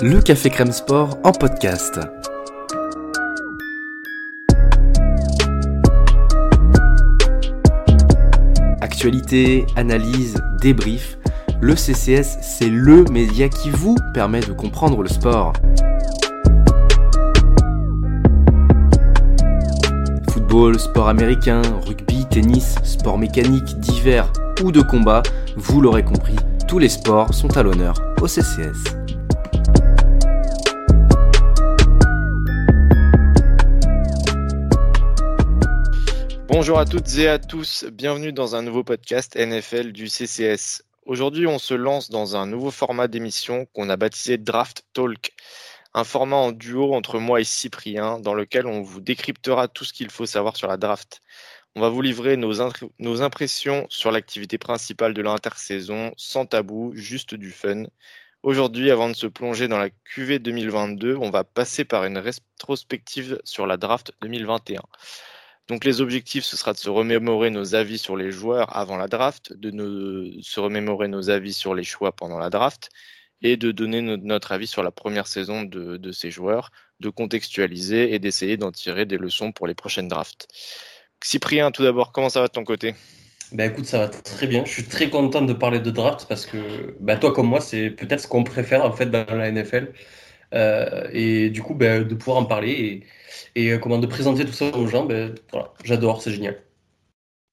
Le Café Crème Sport en podcast. Actualité, analyse, débrief, le CCS, c'est le média qui vous permet de comprendre le sport. Football, sport américain, rugby, tennis, sport mécanique, divers ou de combat, vous l'aurez compris, tous les sports sont à l'honneur au CCS. Bonjour à toutes et à tous, bienvenue dans un nouveau podcast NFL du CCS. Aujourd'hui, on se lance dans un nouveau format d'émission qu'on a baptisé Draft Talk, un format en duo entre moi et Cyprien, dans lequel on vous décryptera tout ce qu'il faut savoir sur la draft. On va vous livrer nos impressions sur l'activité principale de l'intersaison, sans tabou, juste du fun. Aujourd'hui, avant de se plonger dans la QV 2022, on va passer par une rétrospective sur la draft 2021. Donc les objectifs, ce sera de se remémorer nos avis sur les joueurs avant la draft, se remémorer nos avis sur les choix pendant la draft et de donner notre avis sur la première saison de ces joueurs, de contextualiser et d'essayer d'en tirer des leçons pour les prochaines drafts. Cyprien, tout d'abord, comment ça va de ton côté ? Écoute, ça va très bien. Je suis très content de parler de draft parce que toi comme moi, c'est peut-être ce qu'on préfère en fait dans la NFL. Et du coup, de pouvoir en parler et comment de présenter tout ça aux gens, voilà, j'adore, c'est génial.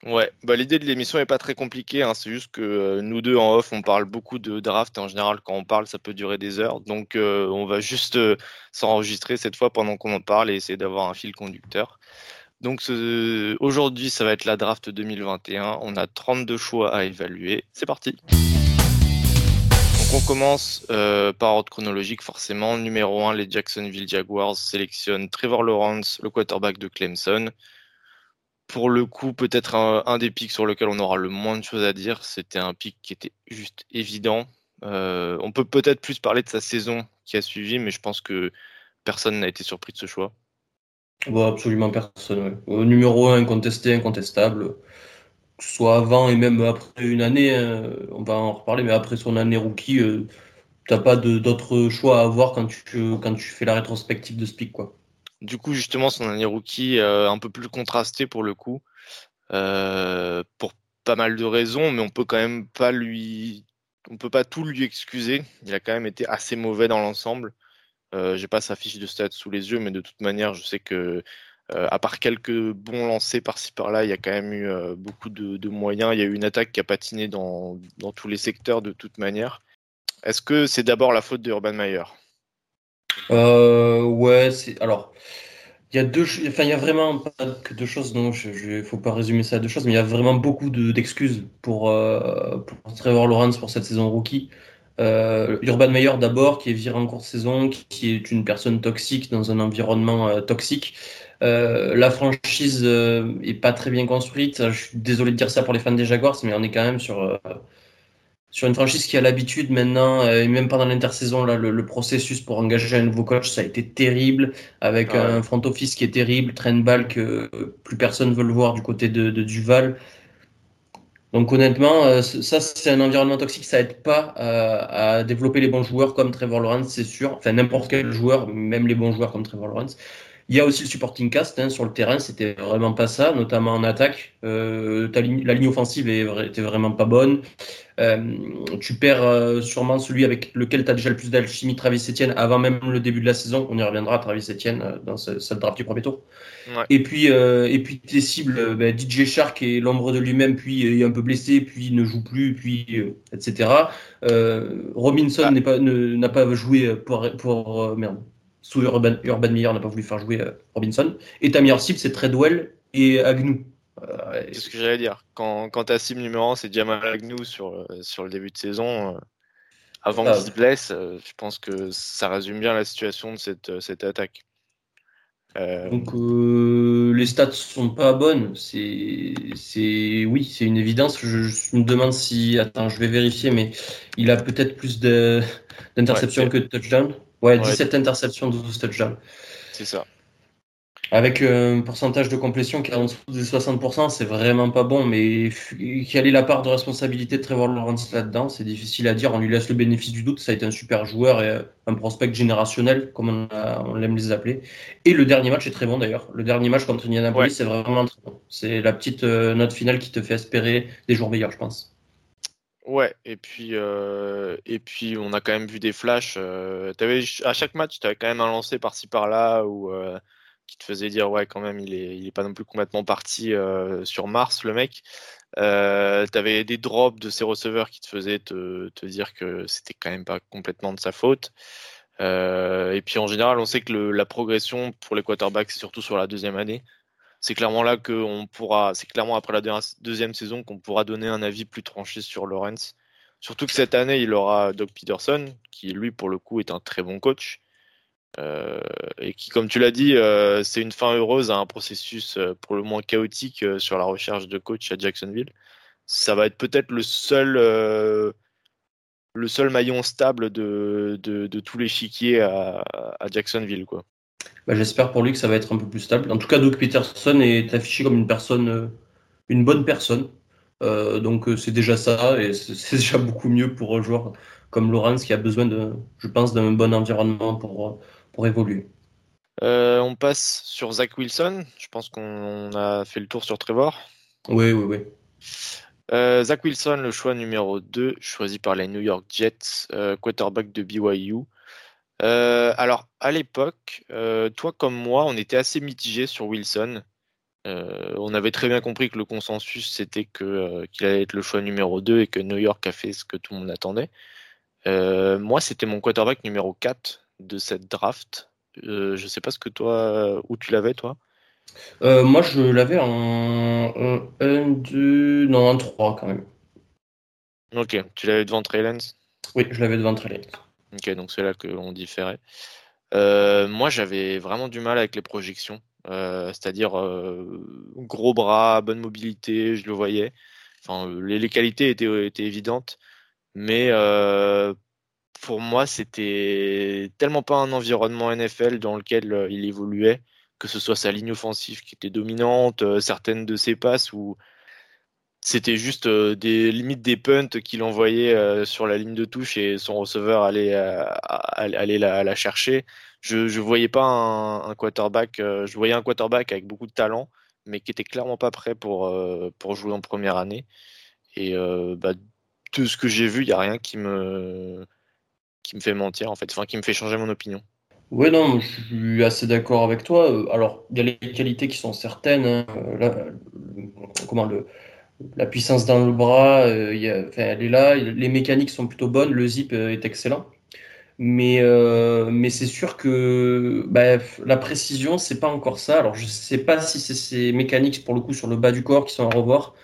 Ouais, l'idée de l'émission n'est pas très compliquée, hein, c'est juste que nous deux en off, on parle beaucoup de draft, en général quand on parle ça peut durer des heures, donc on va juste s'enregistrer cette fois pendant qu'on en parle et essayer d'avoir un fil conducteur. Donc aujourd'hui ça va être la draft 2021, on a 32 choix à évaluer, c'est parti. On commence par ordre chronologique forcément. Numéro 1, les Jacksonville Jaguars sélectionnent Trevor Lawrence, le quarterback de Clemson. Pour le coup, peut-être un des picks sur lequel on aura le moins de choses à dire. C'était un pick qui était juste évident. On peut peut-être plus parler de sa saison qui a suivi, mais je pense que personne n'a été surpris de ce choix. Absolument personne. Ouais. Numéro 1, contesté, incontestable. Soit avant et même après une année, on va en reparler, mais après son année rookie, t'as pas d'autres choix à avoir quand tu fais la rétrospective de ce pick, quoi. Du coup, justement, son année rookie, un peu plus contrastée pour le coup, pour pas mal de raisons, mais on peut quand même pas tout lui excuser. Il a quand même été assez mauvais dans l'ensemble. J'ai pas sa fiche de stats sous les yeux, mais de toute manière, je sais que à part quelques bons lancers par-ci par-là, il y a quand même eu beaucoup de moyens. Il y a eu une attaque qui a patiné dans tous les secteurs de toute manière. Est-ce que c'est d'abord la faute de Urban Meyer ? Ouais, alors il y a il y a vraiment pas que deux choses. Non, faut pas résumer ça à deux choses, mais il y a vraiment beaucoup d'excuses pour Trevor Lawrence pour cette saison rookie. Urban Meyer d'abord, qui est viré en cours de saison, qui est une personne toxique dans un environnement toxique. La franchise est pas très bien construite. Je suis désolé de dire ça pour les fans des Jaguars, mais on est quand même sur une franchise qui a l'habitude maintenant, et même pendant l'intersaison, là, le processus pour engager un nouveau coach, ça a été terrible, avec un front office qui est terrible, Trent Ball que plus personne veut le voir du côté de Duval. Donc honnêtement, ça c'est un environnement toxique, ça aide pas à développer les bons joueurs comme Trevor Lawrence, c'est sûr. Enfin n'importe quel joueur, même les bons joueurs comme Trevor Lawrence. Il y a aussi le supporting cast sur le terrain, c'était vraiment pas ça, notamment en attaque. La ligne offensive était vraiment pas bonne. Tu perds sûrement celui avec lequel tu as déjà le plus d'alchimie, Travis Etienne, avant même le début de la saison. On y reviendra à Travis Etienne dans cette draft du premier tour. Ouais. Et puis tes cibles, DJ Shark est l'ombre de lui-même, puis est un peu blessé, puis ne joue plus, puis etc. Robinson n'a pas joué pour merde. Sous Urban Meyer n'a pas voulu faire jouer Robinson. Et ta meilleure cible, c'est Treadwell et Agnew. C'est ce que j'allais dire. Quand ta cible numéro 1, c'est Jamal Agnew sur le début de saison, avant qu'il se blesse, je pense que ça résume bien la situation de cette attaque. Donc les stats sont pas bonnes. C'est une évidence. Je me demande si... Attends, je vais vérifier, mais il a peut-être plus d'interceptions que de touchdowns. Ouais, 17 interceptions, 12 touchdowns. C'est ça. avec un pourcentage de complétion qui est en dessous de 60%, c'est vraiment pas bon. Mais quelle est la part de responsabilité de Trevor Lawrence là-dedans? C'est difficile à dire. On lui laisse le bénéfice du doute. Ça a été un super joueur et un prospect générationnel, comme on aime les appeler. Et le dernier match est très bon d'ailleurs. Le dernier match contre Indianapolis, c'est vraiment très bon. C'est la petite note finale qui te fait espérer des jours meilleurs, je pense. Ouais, et puis on a quand même vu des flashs. À chaque match, tu avais quand même un lancer par-ci par-là ou qui te faisait dire ouais, quand même, il est pas non plus complètement parti sur Mars, le mec. Tu avais des drops de ses receveurs qui te faisaient te dire que c'était quand même pas complètement de sa faute. Et puis en général, on sait que la progression pour les quarterbacks, c'est surtout sur la deuxième année. C'est clairement là c'est clairement après la deuxième saison qu'on pourra donner un avis plus tranché sur Lawrence. Surtout que cette année, il aura Doug Peterson, qui lui, pour le coup, est un très bon coach. Et qui, comme tu l'as dit, c'est une fin heureuse à un processus pour le moins chaotique sur la recherche de coach à Jacksonville. Ça va être peut-être le seul maillon stable de tout l'échiquier à Jacksonville, quoi. Bah, j'espère pour lui que ça va être un peu plus stable. En tout cas, Doug Peterson est affiché comme une bonne personne. Donc c'est déjà ça, et c'est déjà beaucoup mieux pour un joueur comme Lawrence qui a besoin, je pense, d'un bon environnement pour évoluer. On passe sur Zach Wilson. Je pense qu'on a fait le tour sur Trevor. Oui. Zach Wilson, le choix numéro 2, choisi par les New York Jets, quarterback de BYU. Alors, à l'époque, toi comme moi, on était assez mitigés sur Wilson. On avait très bien compris que le consensus, c'était qu'il allait être le choix numéro 2 et que New York a fait ce que tout le monde attendait. Moi, c'était mon quarterback numéro 4 de cette draft. Je ne sais pas où tu l'avais, toi. Moi, je l'avais en 1, 2, non, en 3 quand même. Ok, tu l'avais devant Trey Lance ? Oui, je l'avais devant Trey Lance. Ok, donc c'est là qu'on différait. Moi, j'avais vraiment du mal avec les projections. C'est-à-dire gros bras, bonne mobilité, je le voyais. Enfin, les qualités étaient évidentes. Mais pour moi, c'était tellement pas un environnement NFL dans lequel il évoluait, que ce soit sa ligne offensive qui était dominante, certaines de ses passes où c'était juste des limites des punts qu'il envoyait sur la ligne de touche et son receveur allait la chercher. Je voyais pas un quarterback. Je voyais un quarterback avec beaucoup de talent, mais qui était clairement pas prêt pour jouer en première année. Et de ce que j'ai vu, il y a rien qui me fait mentir en fait, enfin qui me fait changer mon opinion. Oui, non, je suis assez d'accord avec toi. Alors il y a les qualités qui sont certaines. La puissance dans le bras, elle est là. Les mécaniques sont plutôt bonnes. Le zip est excellent. Mais c'est sûr que la précision, c'est pas encore ça. Alors, je sais pas si c'est ces mécaniques, pour le coup, sur le bas du corps qui sont à revoir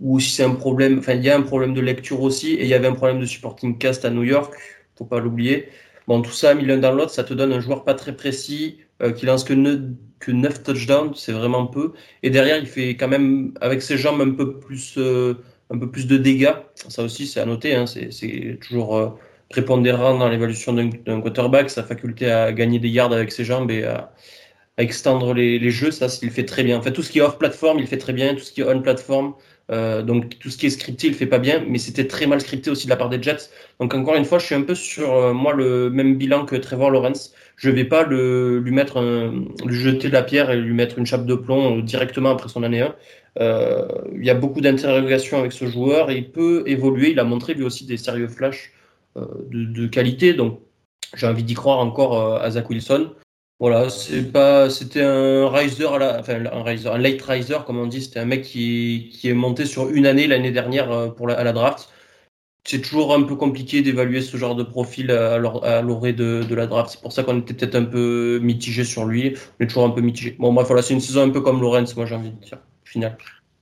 ou si c'est un problème. Enfin, il y a un problème de lecture aussi. Et il y avait un problème de supporting cast à New York. Faut pas l'oublier. Bon, tout ça, mis l'un dans l'autre, ça te donne un joueur pas très précis qui lance que 9 touchdowns, c'est vraiment peu. Et derrière, il fait quand même, avec ses jambes, un peu plus de dégâts. Ça aussi, c'est à noter. Hein. C'est toujours prépondérant dans l'évolution d'un quarterback, sa faculté à gagner des yards avec ses jambes et à extendre les jeux. Ça, il fait très bien. En fait, tout ce qui est off-platform, il fait très bien. Tout ce qui est on-platform, donc tout ce qui est scripté, il fait pas bien. Mais c'était très mal scripté aussi de la part des Jets. Donc, encore une fois, je suis un peu sur, moi, le même bilan que Trevor Lawrence. Je ne vais pas lui jeter la pierre et lui mettre une chape de plomb directement après son année 1. Il y a beaucoup d'interrogations avec ce joueur. Il peut évoluer. Il a montré lui aussi des sérieux flashs de qualité. Donc, j'ai envie d'y croire encore à Zach Wilson. Voilà, c'était un riser, un late riser, comme on dit. C'était un mec qui est monté sur une année l'année dernière à la draft. C'est toujours un peu compliqué d'évaluer ce genre de profil à l'orée de la draft. C'est pour ça qu'on était peut-être un peu mitigé sur lui. On est toujours un peu mitigé. Bon, bref, voilà, c'est une saison un peu comme Lawrence, moi j'ai envie de dire, au final.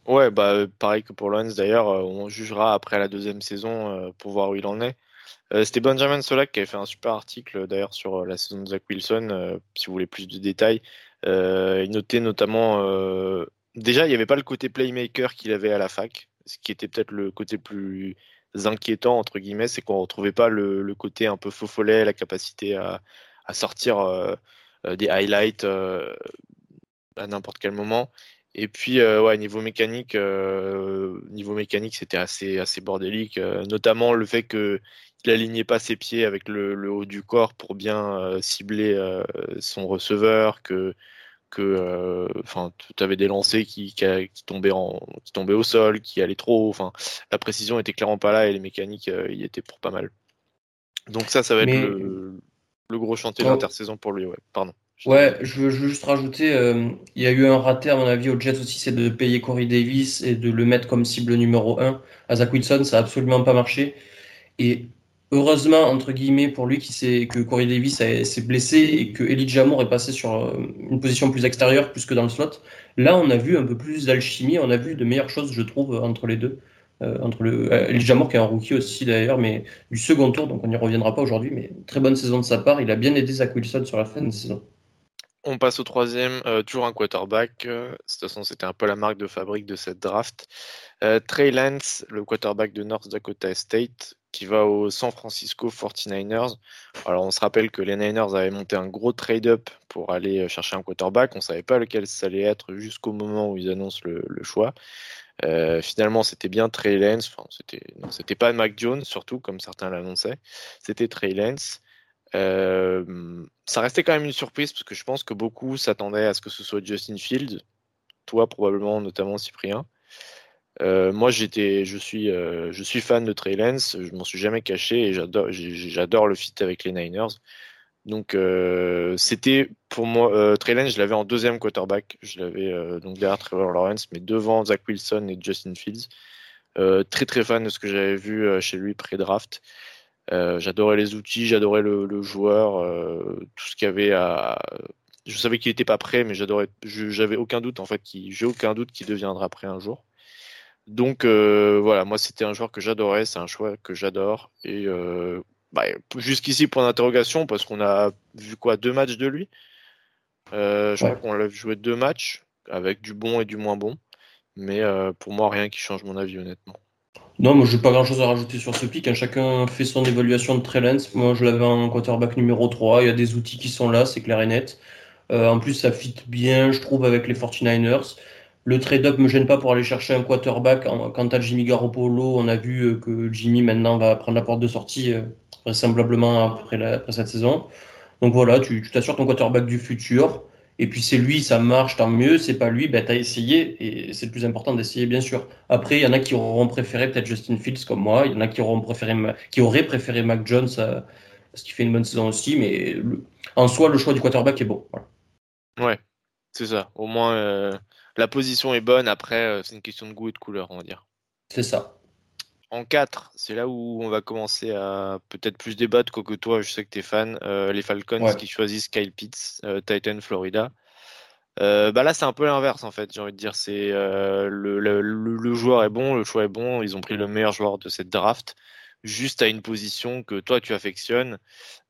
Ouais, pareil que pour Lawrence d'ailleurs, on jugera après la deuxième saison pour voir où il en est. C'était Benjamin Solak qui avait fait un super article d'ailleurs sur la saison de Zach Wilson, si vous voulez plus de détails. Il notait notamment, déjà il n'y avait pas le côté playmaker qu'il avait à la fac, ce qui était peut-être le côté plus inquiétant entre guillemets, c'est qu'on retrouvait pas le côté un peu faux follet, la capacité à sortir des highlights à n'importe quel moment. Et puis ouais, niveau mécanique c'était assez bordélique, notamment le fait que il alignait pas ses pieds avec le haut du corps pour bien cibler son receveur, que enfin tu avais des lancers qui tombaient au sol, qui allaient trop haut. Enfin, la précision était clairement pas là et les mécaniques y étaient pour pas mal. Donc ça va être le gros chantier de l'intersaison pour lui. Ouais, pardon. Ouais, je veux juste rajouter, il y a eu un raté à mon avis aux Jets aussi, c'est de payer Corey Davis et de le mettre comme cible numéro 1 à Zach Wilson. Ça a absolument pas marché. Et heureusement, entre guillemets, pour lui, que Corey Davis s'est blessé et que Elijah Moore est passé sur une position plus extérieure, plus que dans le slot. Là, on a vu un peu plus d'alchimie, on a vu de meilleures choses, je trouve, entre les deux. Elijah Moore, qui est un rookie aussi d'ailleurs, mais du second tour, donc on n'y reviendra pas aujourd'hui, mais très bonne saison de sa part. Il a bien aidé Zach Wilson sur la fin de saison. On passe au troisième, toujours un quarterback. De toute façon, c'était un peu la marque de fabrique de cette draft. Trey Lance, le quarterback de North Dakota State, qui va au San Francisco 49ers. Alors, on se rappelle que les Niners avaient monté un gros trade-up pour aller chercher un quarterback. On ne savait pas lequel ça allait être jusqu'au moment où ils annoncent le choix. Finalement, c'était bien Trey Lance. Enfin, c'était pas Mac Jones, surtout, comme certains l'annonçaient. C'était Trey Lance. Ça restait quand même une surprise, parce que je pense que beaucoup s'attendaient à ce que ce soit Justin Fields. Toi, probablement, notamment, Cyprien. Moi, je suis fan de Trey Lance, je m'en suis jamais caché et j'adore le fit avec les Niners. Donc, c'était pour moi Trey Lance, je l'avais en deuxième quarterback, je l'avais donc derrière Trevor Lawrence, mais devant Zach Wilson et Justin Fields. Très très fan de ce que j'avais vu chez lui pré-draft. J'adorais les outils, j'adorais le joueur, tout ce qu'il y avait à. Je savais qu'il n'était pas prêt, mais j'avais aucun doute en fait, j'ai aucun doute qu'il deviendra prêt un jour. Donc voilà, moi c'était un joueur que j'adorais, c'est un choix que j'adore. Et jusqu'ici, point d'interrogation, parce qu'on a vu quoi, 2 matchs de lui. Je crois qu'on l'a joué 2 matchs, avec du bon et du moins bon. Mais pour moi, rien qui change mon avis, honnêtement. Non, moi j'ai pas grand chose à rajouter sur ce pick. Hein. Chacun fait son évaluation de Trey Lance. Moi je l'avais en quarterback numéro 3. Il y a des outils qui sont là, c'est clair et net. En plus, ça fit bien, je trouve, avec les 49ers. Le trade-up me gêne pas pour aller chercher un quarterback. Quant à Jimmy Garoppolo, on a vu que Jimmy maintenant va prendre la porte de sortie vraisemblablement après cette saison. Donc voilà, tu t'assures ton quarterback du futur. Et puis c'est lui, ça marche, tant mieux. C'est pas lui, t'as essayé. Et c'est le plus important d'essayer, bien sûr. Après, il y en a qui auront préféré peut-être Justin Fields comme moi. Il y en a qui auraient préféré Mac Jones parce qu'il fait une bonne saison aussi. Mais en soi, le choix du quarterback est bon. Voilà. Ouais, c'est ça. Au moins... La position est bonne, après, c'est une question de goût et de couleur, on va dire. C'est ça. En 4, c'est là où on va commencer à peut-être plus débattre, quoique toi, je sais que tu es fan. Les Falcons qui choisissent Kyle Pitts, Titan, Florida. Là, c'est un peu l'inverse, en fait, j'ai envie de dire. C'est, le joueur est bon, le choix est bon. Ils ont pris le meilleur joueur de cette draft, juste à une position que toi, tu affectionnes.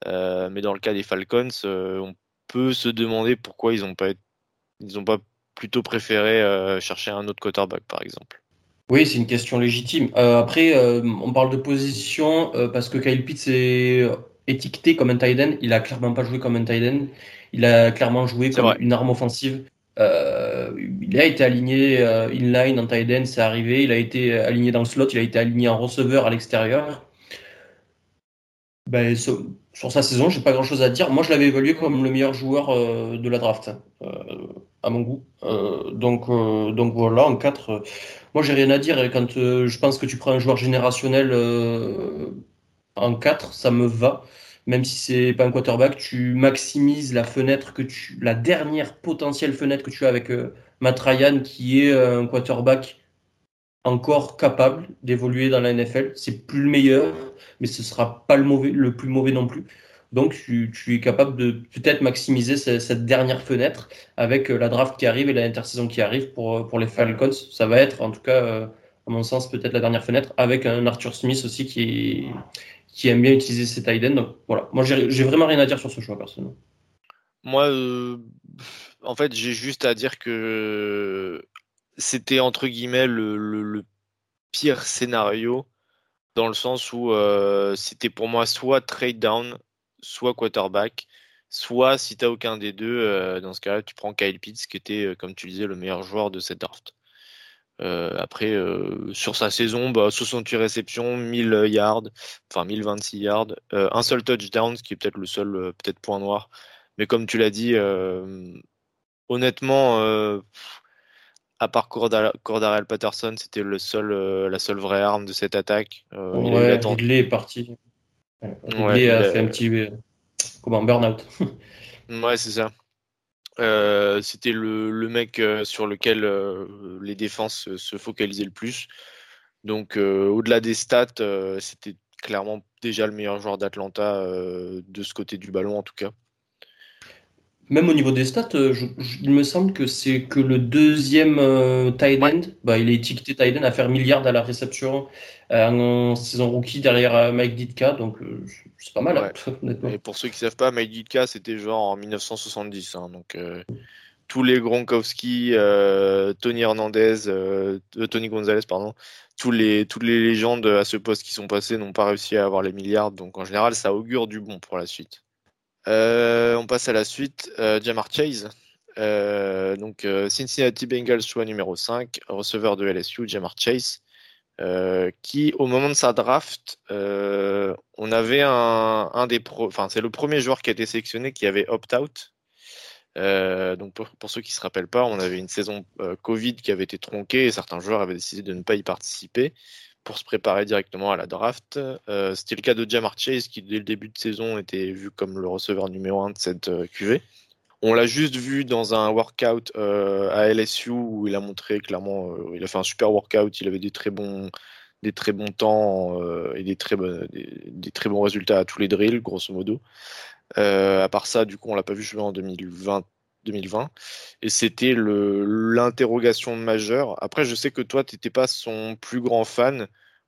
Mais dans le cas des Falcons, on peut se demander pourquoi ils n'ont pas plutôt préférer chercher un autre quarterback, par exemple. Oui, c'est une question légitime. Après, on parle de position parce que Kyle Pitts est étiqueté comme un tight end. Il a clairement pas joué comme un tight end. Il a clairement joué comme une arme offensive. Il a été aligné inline en tight end, c'est arrivé. Il a été aligné dans le slot. Il a été aligné en receveur à l'extérieur. Sur sa saison, j'ai pas grand-chose à dire. Moi, je l'avais évalué comme le meilleur joueur de la draft, à mon goût. Donc voilà, en 4, moi, j'ai rien à dire. Et quand je pense que tu prends un joueur générationnel en 4, ça me va. Même si c'est pas un quarterback, tu maximises la dernière potentielle fenêtre que tu as avec Matt Ryan, qui est un quarterback encore capable d'évoluer dans la NFL. C'est plus le meilleur, mais ce sera pas le plus mauvais non plus. Donc, tu es capable de peut-être maximiser cette dernière fenêtre avec la draft qui arrive et l'intersaison qui arrive pour les Falcons. Ça va être, en tout cas, à mon sens, peut-être la dernière fenêtre avec un Arthur Smith aussi qui aime bien utiliser ses tight ends. Donc, voilà. Moi, j'ai vraiment rien à dire sur ce choix, personnellement. Moi, en fait, j'ai juste à dire que c'était, entre guillemets, le pire scénario, dans le sens où c'était pour moi soit trade down, soit quarterback. Soit, si tu n'as aucun des deux, dans ce cas-là, tu prends Kyle Pitts, qui était, comme tu disais, le meilleur joueur de cette draft. Après, sur sa saison, 68 réceptions, 1000 yards, enfin 1026 yards, un seul touchdown, ce qui est peut-être le seul peut-être point noir. Mais comme tu l'as dit, honnêtement, à part Cordarrelle Patterson, c'était la seule vraie arme de cette attaque. Ouais, Ridley est parti. Ridley a fait un petit... comme un burn-out. Ouais, c'est ça. C'était le mec sur lequel les défenses se focalisaient le plus. Donc, au-delà des stats, c'était clairement déjà le meilleur joueur d'Atlanta de ce côté du ballon, en tout cas. Même au niveau des stats, il me semble que c'est que le deuxième tight end. Bah, il est étiqueté tight end à faire milliard à la réception en saison rookie derrière Mike Ditka. Donc, c'est pas mal, honnêtement. Et pour ceux qui savent pas, Mike Ditka, c'était genre en 1970. Donc, tous les Gronkowski, Tony Gonzalez, pardon, toutes les légendes à ce poste qui sont passées n'ont pas réussi à avoir les milliards. Donc, en général, ça augure du bon pour la suite. On passe à la suite, Jamar Chase, Cincinnati Bengals choix numéro 5, receveur de LSU, Jamar Chase, qui au moment de sa draft, on avait c'est le premier joueur qui a été sélectionné qui avait opt-out. Donc pour ceux qui se rappellent pas, on avait une saison Covid qui avait été tronquée et certains joueurs avaient décidé de ne pas y participer pour se préparer directement à la draft. C'était le cas de Jamar Chase, qui dès le début de saison était vu comme le receveur numéro 1 de cette QV. On l'a juste vu dans un workout à LSU, où il a montré clairement, il a fait un super workout, il avait des très bons temps et des très bons résultats à tous les drills, grosso modo. À part ça, du coup, on l'a pas vu jouer en 2020, et c'était l'interrogation majeure. Après, je sais que toi, tu n'étais pas son plus grand fan.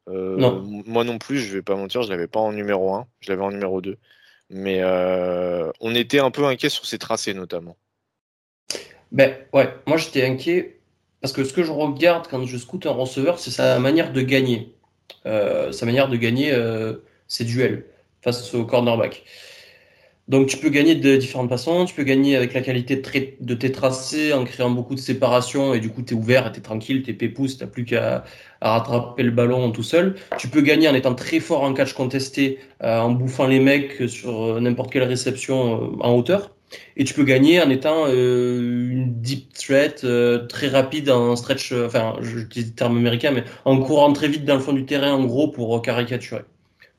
Non. Moi non plus, je ne vais pas mentir, je ne l'avais pas en numéro 1, je l'avais en numéro 2. Mais on était un peu inquiet sur ses tracés, notamment. Ben ouais, moi j'étais inquiet, parce que ce que je regarde quand je scoute un receveur, c'est sa manière de gagner. Ses duels face au cornerback. Donc, tu peux gagner de différentes façons. Tu peux gagner avec la qualité de tes tracés en créant beaucoup de séparation. Et du coup, tu es ouvert, tu es tranquille, tu es pépousse. Tu n'as plus qu'à rattraper le ballon tout seul. Tu peux gagner en étant très fort en catch contesté, en bouffant les mecs sur n'importe quelle réception en hauteur. Et tu peux gagner en étant une deep threat très rapide en stretch. Enfin, j'utilise le terme américain, mais en courant très vite dans le fond du terrain, en gros, pour caricaturer.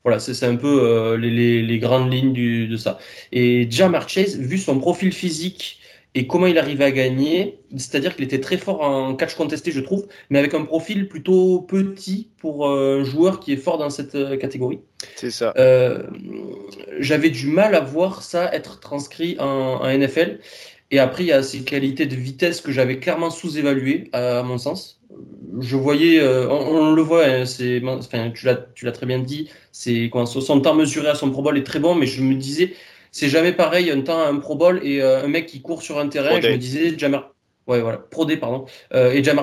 Voilà, c'est un peu les grandes lignes de ça. Et Jamar Chase, vu son profil physique et comment il arrivait à gagner, c'est-à-dire qu'il était très fort en catch contesté, je trouve, mais avec un profil plutôt petit pour un joueur qui est fort dans cette catégorie. C'est ça. J'avais du mal à voir ça être transcrit en NFL. Et après, il y a ces qualités de vitesse que j'avais clairement sous-évaluées, à mon sens. Je voyais, on le voit, hein, tu l'as très bien dit, son temps mesuré à son Pro Bowl est très bon, mais je me disais, c'est jamais pareil un temps à un Pro Bowl et un mec qui court sur un terrain, je me disais, et Jamar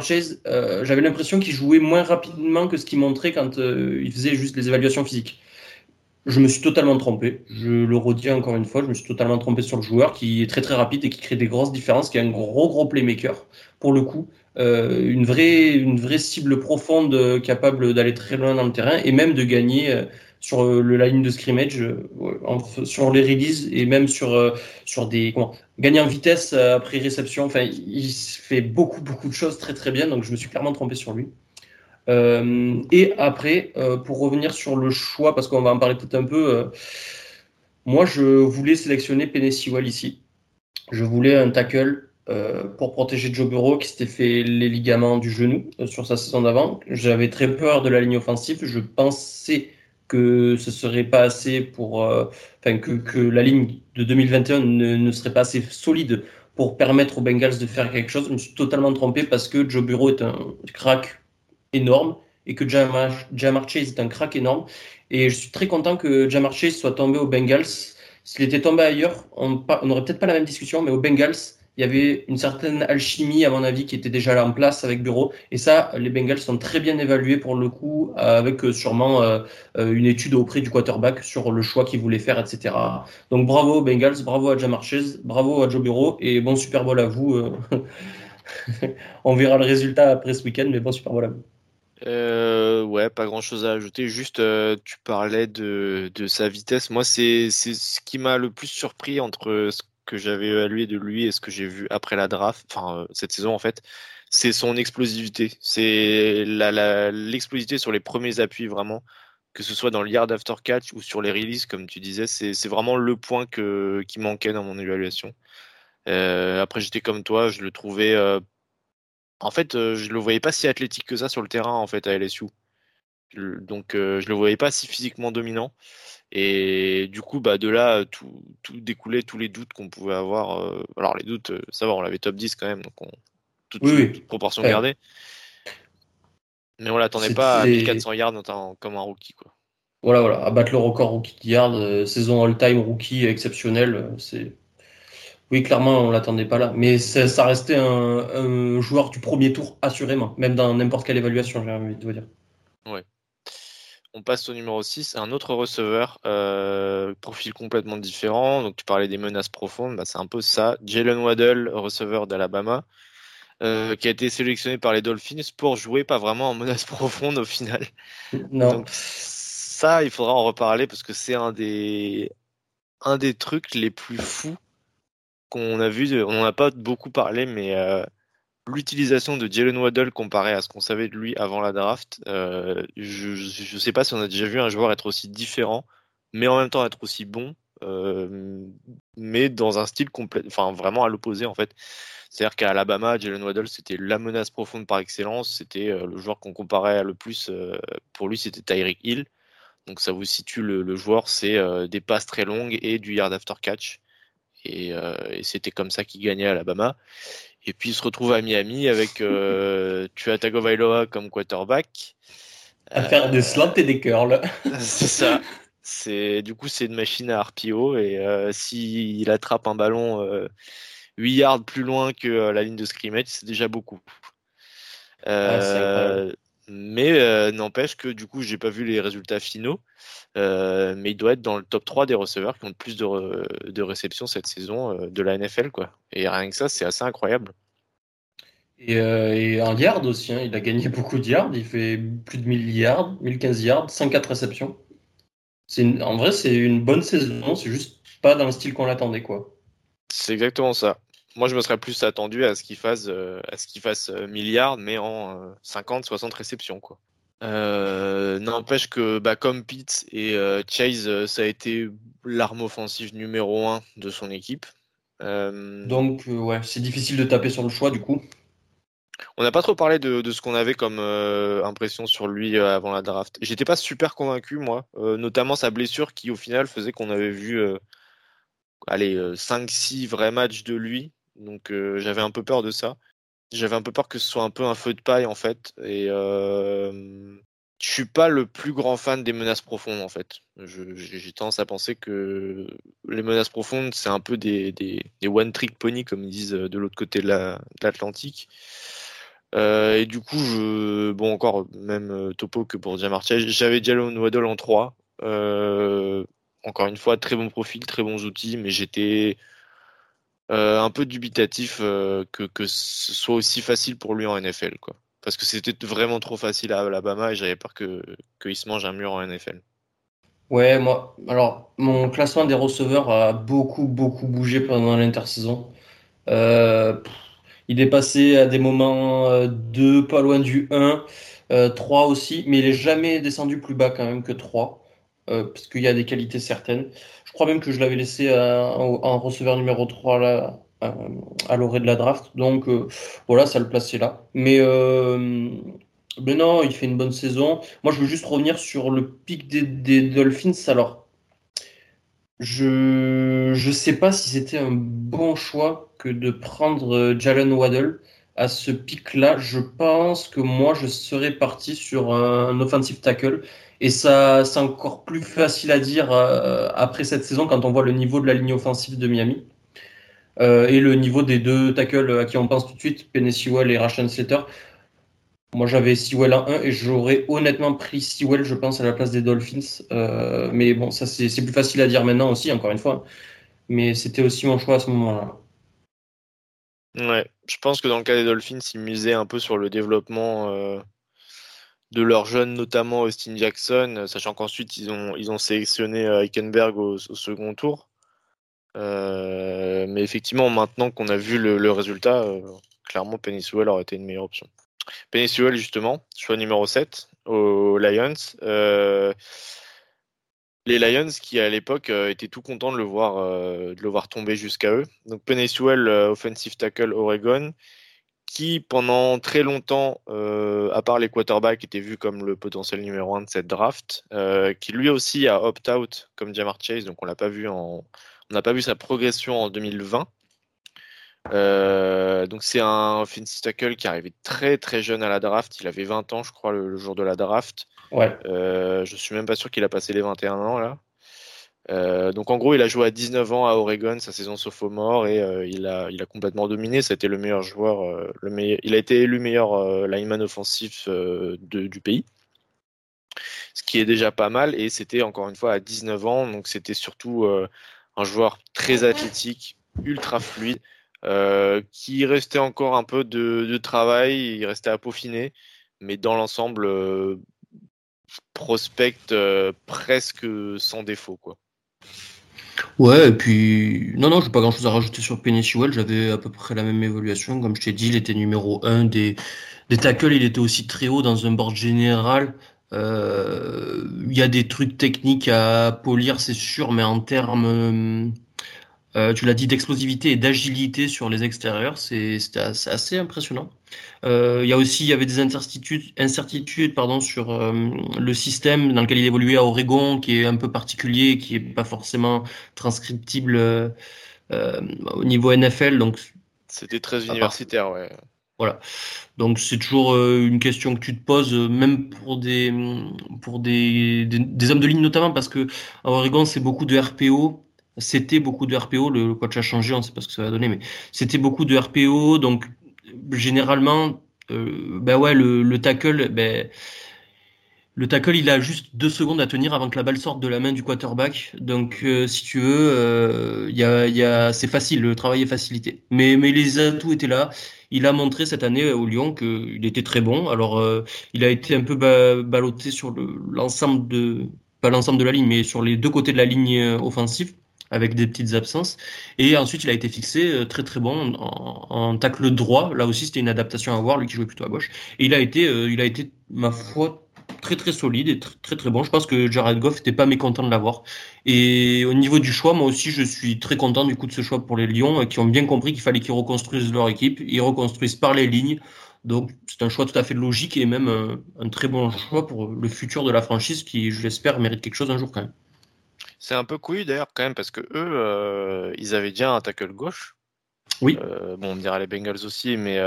Chase, j'avais l'impression qu'il jouait moins rapidement que ce qu'il montrait quand il faisait juste les évaluations physiques. Je me suis totalement trompé, je le redis encore une fois, je me suis totalement trompé sur le joueur qui est très très rapide et qui crée des grosses différences, qui est un gros playmaker, pour le coup, une vraie cible profonde capable d'aller très loin dans le terrain et même de gagner sur le line de scrimmage, sur les releases et même sur gagner en vitesse après réception, enfin il fait beaucoup de choses très très bien, donc je me suis clairement trompé sur lui. Et après, pour revenir sur le choix, parce qu'on va en parler peut-être un peu, moi je voulais sélectionner Penei Sewell ici. Je voulais un tackle pour protéger Joe Burrow qui s'était fait les ligaments du genou sur sa saison d'avant. J'avais très peur de la ligne offensive. Je pensais que ce serait pas assez pour, que la ligne de 2021 ne serait pas assez solide pour permettre aux Bengals de faire quelque chose. Je me suis totalement trompé parce que Joe Burrow est un crack énorme et que Jamar Chase est un crack énorme, et je suis très content que Jamar Chase soit tombé aux Bengals. S'il était tombé ailleurs, on n'aurait peut-être pas la même discussion, mais aux Bengals il y avait une certaine alchimie, à mon avis, qui était déjà là en place avec Burrow. Et ça, les Bengals sont très bien évalués pour le coup, avec sûrement une étude auprès du quarterback sur le choix qu'ils voulaient faire, etc. Donc bravo aux Bengals, bravo à Jamar Chase, bravo à Joe Burrow, et bon Super Bowl à vous. On verra le résultat après ce week-end, mais bon Super Bowl à vous. Ouais, pas grand chose à ajouter. Juste, tu parlais de sa vitesse. Moi, c'est ce qui m'a le plus surpris entre ce que j'avais évalué de lui et ce que j'ai vu après la draft, enfin cette saison en fait, c'est son explosivité. C'est l'explosivité sur les premiers appuis vraiment, que ce soit dans le yard after catch ou sur les releases comme tu disais. C'est vraiment le point qui manquait dans mon évaluation. Après, j'étais comme toi, je le trouvais. En fait, je le voyais pas si athlétique que ça sur le terrain en fait à LSU. Donc, je le voyais pas si physiquement dominant. Et du coup, bah de là, tout découlait, tous les doutes qu'on pouvait avoir. Alors les doutes, ça va, on l'avait top 10 quand même, donc toute proportion gardée. Mais on l'attendait pas à 1400 yards comme un rookie quoi. Voilà, à battre le record rookie de yards, saison all-time rookie exceptionnelle, c'est. Oui, clairement, on l'attendait pas là. Mais ça restait un joueur du premier tour, assurément, même dans n'importe quelle évaluation, j'ai envie de vous dire. Ouais. On passe au numéro 6, un autre receveur, profil complètement différent. Donc, tu parlais des menaces profondes, bah, c'est un peu ça. Jalen Waddle, receveur d'Alabama, qui a été sélectionné par les Dolphins pour jouer pas vraiment en menace profonde au final. Non. Donc, ça, il faudra en reparler parce que c'est un des trucs les plus fous qu'on a vu, on n'a pas beaucoup parlé, mais l'utilisation de Jalen Waddle comparée à ce qu'on savait de lui avant la draft, je ne sais pas si on a déjà vu un joueur être aussi différent, mais en même temps être aussi bon, mais dans un style complet, enfin vraiment à l'opposé en fait. C'est-à-dire qu'à Alabama, Jalen Waddle c'était la menace profonde par excellence, c'était le joueur qu'on comparait le plus, pour lui c'était Tyreek Hill, donc ça vous situe le joueur, c'est des passes très longues et du yard after catch. Et c'était comme ça qu'il gagnait à Alabama. Et puis il se retrouve à Miami avec Tua Tagovailoa comme quarterback. À faire des slants et des curls. C'est ça. Du coup, c'est une machine à RPO. Et s'il attrape un ballon 8 yards plus loin que la ligne de scrimmage, c'est déjà beaucoup. Ouais, mais n'empêche que du coup, j'ai pas vu les résultats finaux. Mais il doit être dans le top 3 des receveurs qui ont le plus de réceptions cette saison de la NFL, quoi. Et rien que ça, c'est assez incroyable. Et un yard aussi, hein. Il a gagné beaucoup de yards. Il fait plus de 1000 yards, 1015 yards, 104 réceptions. En vrai, c'est une bonne saison. C'est juste pas dans le style qu'on l'attendait, quoi. C'est exactement ça. Moi, je me serais plus attendu à ce qu'il fasse 1000 yards, mais en 50-60 réceptions, quoi. N'empêche que comme Pitts et Chase, ça a été l'arme offensive numéro 1 de son équipe. Donc ouais, c'est difficile de taper sur le choix du coup. On n'a pas trop parlé de ce qu'on avait comme impression sur lui avant la draft. J'étais pas super convaincu moi, notamment sa blessure qui au final faisait qu'on avait vu 5-6 vrais matchs de lui. Donc j'avais un peu peur de ça. J'avais un peu peur que ce soit un peu un feu de paille en fait, et je suis pas le plus grand fan des menaces profondes en fait. J'ai tendance à penser que les menaces profondes c'est un peu des one trick pony comme ils disent de l'autre côté de l'Atlantique. Et du coup, encore même topo que pour Jamar Chase, j'avais Jalen Waddle en 3. Encore une fois, très bon profil, très bons outils, mais j'étais un peu dubitatif que ce soit aussi facile pour lui en NFL, quoi. Parce que c'était vraiment trop facile à Alabama et j'avais peur qu'il se mange un mur en NFL. Ouais, moi, alors mon classement des receveurs a beaucoup bougé pendant l'intersaison. Il est passé à des moments 2, pas loin du 1, 3 aussi, mais il n'est jamais descendu plus bas quand même que 3, parce qu'il y a des qualités certaines. Je crois même que je l'avais laissé en receveur numéro 3 là, à l'orée de la draft. Donc voilà, ça le plaçait là. Mais non, il fait une bonne saison. Moi, je veux juste revenir sur le pic des Dolphins. Alors, je sais pas si c'était un bon choix que de prendre Jalen Waddle à ce pic-là. Je pense que moi, je serais parti sur un offensive tackle. Et ça, c'est encore plus facile à dire après cette saison quand on voit le niveau de la ligne offensive de Miami. et le niveau des deux tackles à qui on pense tout de suite, Penei Sewell et Rashaun Slater. Moi, j'avais Sewell à 1 et j'aurais honnêtement pris Sewell, je pense, à la place des Dolphins. Mais bon, ça, c'est plus facile à dire maintenant aussi, encore une fois. Mais c'était aussi mon choix à ce moment-là. Ouais, je pense que dans le cas des Dolphins, ils misaient un peu sur le développement de leurs jeunes, notamment Austin Jackson, sachant qu'ensuite ils ont sélectionné Eichenberg au second tour. Mais effectivement, maintenant qu'on a vu le résultat, clairement Penei Sewell aurait été une meilleure option. Penei Sewell, justement, choix numéro 7 aux Lions. Les Lions qui, à l'époque, étaient tout contents de le voir tomber jusqu'à eux. Donc Penei Sewell, offensive tackle Oregon, qui pendant très longtemps, à part les quarterbacks, était vu comme le potentiel numéro 1 de cette draft, qui lui aussi a opt-out comme Jamar Chase, donc on n'a pas vu sa progression en 2020. Donc c'est un offensive tackle qui arrivait très très jeune à la draft. Il avait 20 ans je crois le jour de la draft. Ouais. Je suis même pas sûr qu'il a passé les 21 ans là. Donc en gros il a joué à 19 ans à Oregon sa saison sophomore et il a complètement dominé. C'était le meilleur joueur. Il a été élu meilleur lineman offensif du pays. Ce qui est déjà pas mal et c'était encore une fois à 19 ans donc c'était surtout un joueur très athlétique, ultra fluide. Qui restait encore un peu de travail, il restait à peaufiner, mais dans l'ensemble, prospect presque sans défaut, quoi. Ouais, et puis, non, j'ai pas grand chose à rajouter sur Penei Sewell, j'avais à peu près la même évaluation, comme je t'ai dit, il était numéro 1 des tackles, il était aussi très haut dans un board général. Il y a des trucs techniques à polir, c'est sûr, mais en termes... tu l'as dit, d'explosivité et d'agilité sur les extérieurs, c'est assez impressionnant. Il y avait des incertitudes, sur le système dans lequel il évoluait à Oregon, qui est un peu particulier, qui est pas forcément transcriptible au niveau NFL. Donc c'était très universitaire, ouais. Voilà. Donc c'est toujours une question que tu te poses, même pour des hommes de ligne notamment, parce que à Oregon c'est beaucoup de RPO. C'était beaucoup de RPO, le coach a changé, on ne sait pas ce que ça va donner, mais c'était beaucoup de RPO, donc généralement, le tackle, il a juste 2 secondes à tenir avant que la balle sorte de la main du quarterback, donc si tu veux, c'est facile, le travail est facilité. Mais les atouts étaient là, il a montré cette année au Lyon qu'il était très bon, alors il a été un peu ballotté sur l'ensemble de la ligne, mais sur les deux côtés de la ligne offensive, avec des petites absences. Et ensuite, il a été fixé très très bon en tackle droit. Là aussi, c'était une adaptation à voir, lui qui jouait plutôt à gauche. Et il a été ma foi, très très solide et très très, très bon. Je pense que Jared Goff n'était pas mécontent de l'avoir. Et au niveau du choix, moi aussi, je suis très content du coup de ce choix pour les Lions, qui ont bien compris qu'il fallait qu'ils reconstruisent leur équipe. Ils reconstruisent par les lignes. Donc, c'est un choix tout à fait logique et même un très bon choix pour le futur de la franchise qui, je l'espère, mérite quelque chose un jour quand même. C'est un peu couillu d'ailleurs quand même parce que eux, ils avaient déjà un tackle gauche. Oui. Bon, on dira les Bengals aussi, mais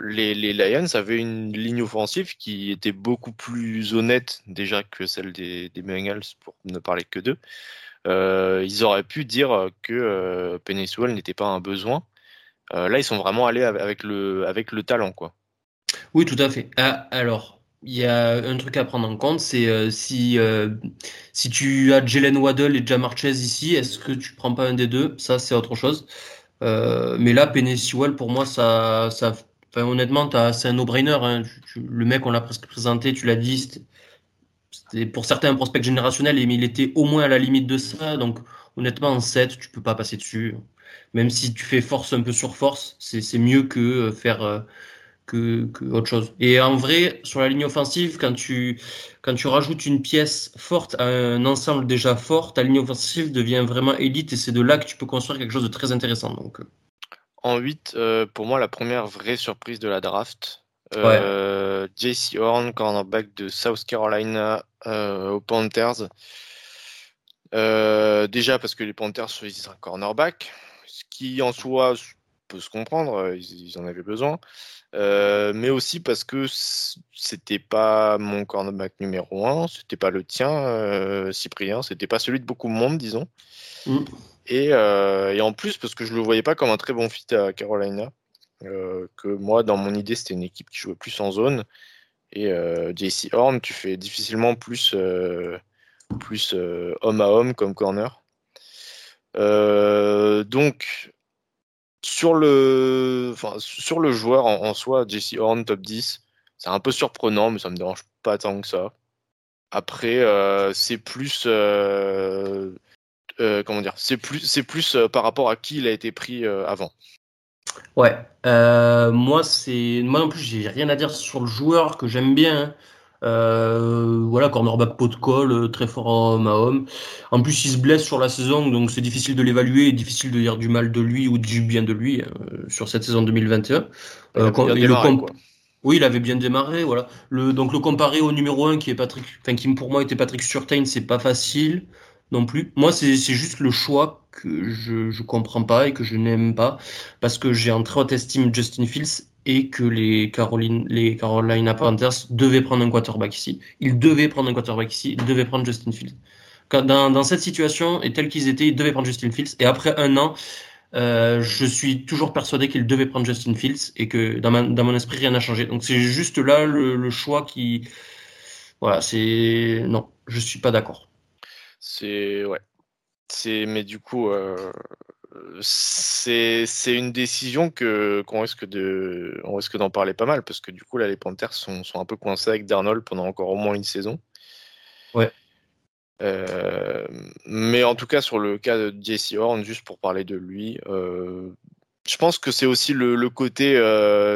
les Lions avaient une ligne offensive qui était beaucoup plus honnête déjà que celle des Bengals, pour ne parler que d'eux. Ils auraient pu dire que Penei Sewell n'était pas un besoin. Là, ils sont vraiment allés avec le talent, quoi. Oui, tout à fait. Ah, alors, il y a un truc à prendre en compte, c'est si tu as Jalen Waddle et Jamar Chase ici, est-ce que tu prends pas un des deux? Ça, c'est autre chose. Mais là, Penei Sewell, pour moi, honnêtement, c'est un no-brainer. Hein. Le mec, on l'a presque présenté, tu l'as dit, c'était pour certains un prospect générationnel, mais il était au moins à la limite de ça. Donc, honnêtement, en 7, tu peux pas passer dessus. Même si tu fais force un peu sur force, c'est mieux que faire... Que autre chose. Et en vrai, sur la ligne offensive, quand tu rajoutes une pièce forte à un ensemble déjà fort, ta ligne offensive devient vraiment élite et c'est de là que tu peux construire quelque chose de très intéressant. Donc. En 8, pour moi, la première vraie surprise de la draft. Ouais. JC Horn, cornerback de South Carolina aux Panthers. Déjà parce que les Panthers choisissent un cornerback, ce qui en soi peut se comprendre, ils en avaient besoin. Mais aussi parce que c'était pas mon cornerback numéro 1, c'était pas le tien, Cyprien, c'était pas celui de beaucoup de monde, disons. Et en plus, parce que je ne le voyais pas comme un très bon fit à Carolina, que moi, dans mon idée, c'était une équipe qui jouait plus en zone. Et JC Horn, tu fais difficilement plus homme à homme comme corner. Donc, sur le joueur en soi, JC Horn, top 10, c'est un peu surprenant, mais ça ne me dérange pas tant que ça. Après, c'est plus... c'est plus par rapport à qui il a été pris avant. Ouais, moi non plus j'ai rien à dire sur le joueur que j'aime bien. Hein. Voilà, cornerback pot de colle, très fort homme à homme. En plus il se blesse sur la saison, donc c'est difficile de l'évaluer, difficile de dire du mal de lui ou du bien de lui sur cette saison 2021. Oui, il avait bien démarré, voilà. Donc le comparer au numéro 1 qui pour moi était Patrick Surtain, c'est pas facile. Non plus. Moi, c'est juste le choix que je comprends pas et que je n'aime pas parce que j'ai en très haute estime Justin Fields et que les Carolina Panthers devaient prendre un quarterback ici. Ils devaient prendre Justin Fields. Dans cette situation et telle qu'ils étaient, ils devaient prendre Justin Fields. Et après un an, je suis toujours persuadé qu'ils devaient prendre Justin Fields et que dans mon esprit, rien n'a changé. Donc c'est juste là le choix qui... Voilà, c'est... Non, je suis pas d'accord. Mais du coup, c'est une décision qu'on risque d'en parler pas mal parce que du coup là les Panthers sont un peu coincés avec Darnold pendant encore au moins une saison. Ouais. Mais en tout cas sur le cas de JC Horn, juste pour parler de lui, je pense que c'est aussi le côté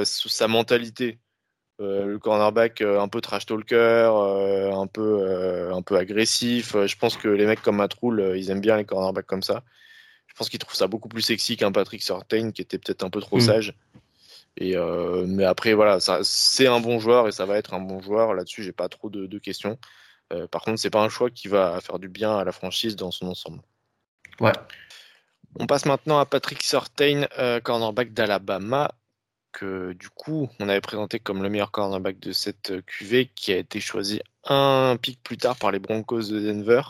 sa mentalité. Le cornerback un peu trash talker, un peu agressif. Je pense que les mecs comme Matroul, ils aiment bien les cornerbacks comme ça. Je pense qu'ils trouvent ça beaucoup plus sexy qu'un Patrick Surtain qui était peut-être un peu trop sage. Et mais après voilà, ça, c'est un bon joueur et ça va être un bon joueur. Là-dessus, j'ai pas trop de questions. Par contre, c'est pas un choix qui va faire du bien à la franchise dans son ensemble. Ouais. On passe maintenant à Patrick Surtain, cornerback d'Alabama. Que du coup, on avait présenté comme le meilleur cornerback de cette QV qui a été choisi un pic plus tard par les Broncos de Denver.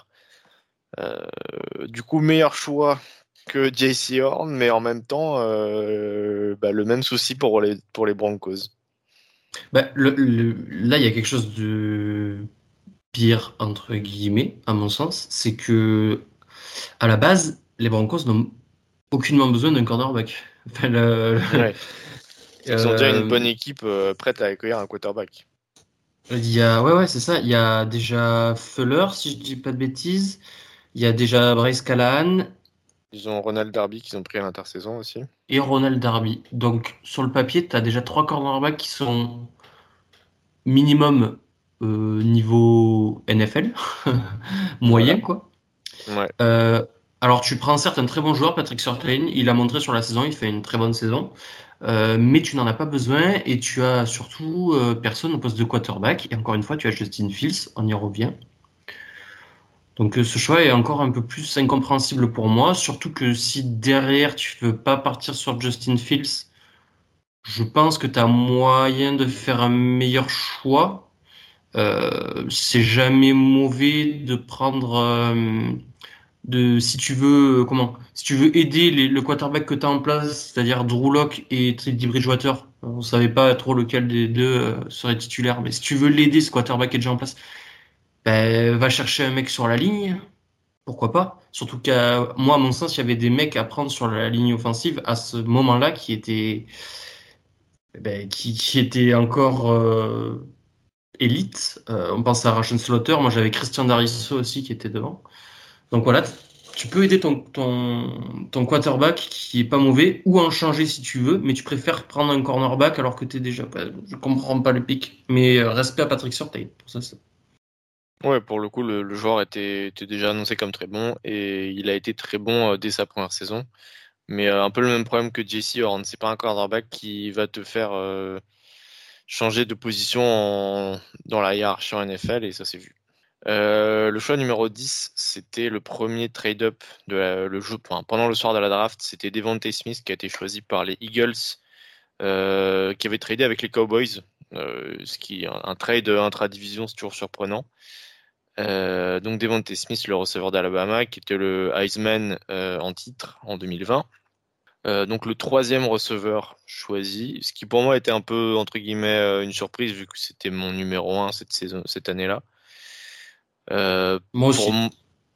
Du coup, meilleur choix que JC Horn, mais en même temps, le même souci pour les Broncos. Là, il y a quelque chose de pire, entre guillemets, à mon sens. C'est que, à la base, les Broncos n'ont aucunement besoin d'un cornerback. Enfin, ouais. Ils ont déjà une bonne équipe prête à accueillir un quarterback. C'est ça. Il y a déjà Fuller, si je ne dis pas de bêtises. Il y a déjà Bryce Callahan. Ils ont Ronald Darby qu'ils ont pris à l'intersaison aussi. Et Ronald Darby. Donc, sur le papier, tu as déjà 3 cornerbacks qui sont minimum niveau NFL. Moyen, voilà. Quoi. Ouais. Alors, tu prends certes un très bon joueur, Patrick Surtain. Il a montré sur la saison, il fait une très bonne saison. Mais tu n'en as pas besoin et tu as surtout personne au poste de quarterback. Et encore une fois, tu as Justin Fields, on y revient. Donc ce choix est encore un peu plus incompréhensible pour moi, surtout que si derrière tu veux pas partir sur Justin Fields, je pense que tu as moyen de faire un meilleur choix. C'est jamais mauvais de prendre... si tu veux aider le quarterback que tu as en place, c'est-à-dire Drew Lock et Teddy Bridgewater, on savait pas trop lequel des deux serait titulaire, mais si tu veux l'aider, ce quarterback est déjà en place, va chercher un mec sur la ligne, pourquoi pas, surtout qu'à moi à mon sens il y avait des mecs à prendre sur la ligne offensive à ce moment-là qui étaient encore élite. On pense à Rashaun Slater, moi j'avais Christian Darisso aussi qui était devant. Donc voilà, tu peux aider ton quarterback qui est pas mauvais ou en changer si tu veux, mais tu préfères prendre un cornerback alors que t'es déjà... Je comprends pas le pic, mais respect à Patrick Surtain pour ça. Ouais, pour le coup, le joueur était déjà annoncé comme très bon et il a été très bon dès sa première saison, mais un peu le même problème que JC Horn, c'est pas un cornerback qui va te faire changer de position dans la hiérarchie en NFL et ça c'est vu. Le choix numéro 10, c'était le premier trade-up pendant le soir de la draft. C'était Devante Smith qui a été choisi par les Eagles, qui avait tradé avec les Cowboys, ce qui est un trade intra-division, c'est toujours surprenant. Donc Devante Smith, le receveur d'Alabama, qui était le Heisman en titre en 2020. Donc le troisième receveur choisi, ce qui pour moi était un peu entre guillemets une surprise vu que c'était mon numéro 1 cette saison, cette année-là. Moi aussi.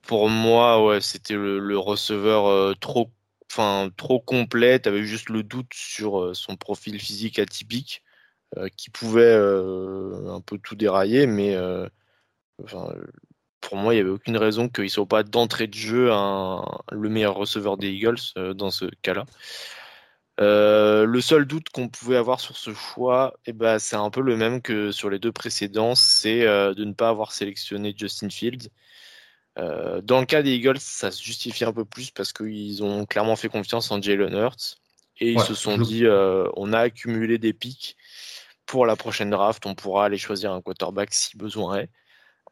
Pour moi, ouais, c'était le receveur trop complet. T'avais juste le doute sur son profil physique atypique qui pouvait un peu tout dérailler, mais pour moi, il n'y avait aucune raison qu'il ne soit pas d'entrée de jeu le meilleur receveur des Eagles dans ce cas-là. Le seul doute qu'on pouvait avoir sur ce choix, c'est un peu le même que sur les deux précédents, c'est de ne pas avoir sélectionné Justin Fields. Dans le cas des Eagles, ça se justifie un peu plus parce qu'ils ont clairement fait confiance en Jalen Hurts et ils se sont dit on a accumulé des pics pour la prochaine draft, on pourra aller choisir un quarterback si besoin est.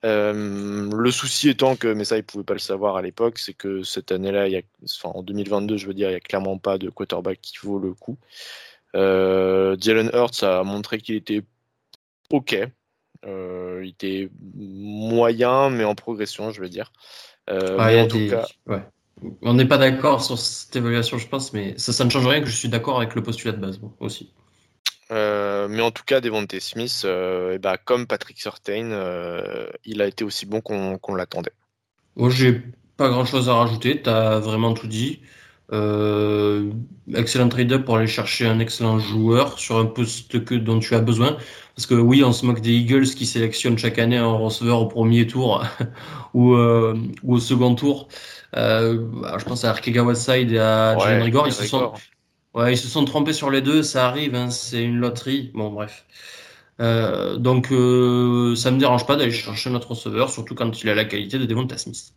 Le souci étant que, mais ça ils pouvaient pas le savoir à l'époque, c'est que cette année-là, en 2022, il y a clairement pas de quarterback qui vaut le coup. Jalen Hurts a montré qu'il était ok, il était moyen mais en progression, en tout cas, on n'est pas d'accord sur cette évaluation, je pense, mais ça ne change rien que je suis d'accord avec le postulat de base aussi. Mais en tout cas, Devante Smith, comme Patrick Surtain, il a été aussi bon qu'on l'attendait. Moi, j'ai pas grand-chose à rajouter. T'as vraiment tout dit. Excellent trade-up pour aller chercher un excellent joueur sur un poste dont tu as besoin. Parce que oui, on se moque des Eagles qui sélectionnent chaque année un receveur au premier tour ou au second tour. Je pense à Arcega-Whiteside et à Jalen Rigor. Ils se sont trompés sur les deux, ça arrive, c'est une loterie. Bon, bref. Donc, ça me dérange pas d'aller chercher notre receveur, surtout quand il a la qualité de Devonta Smith.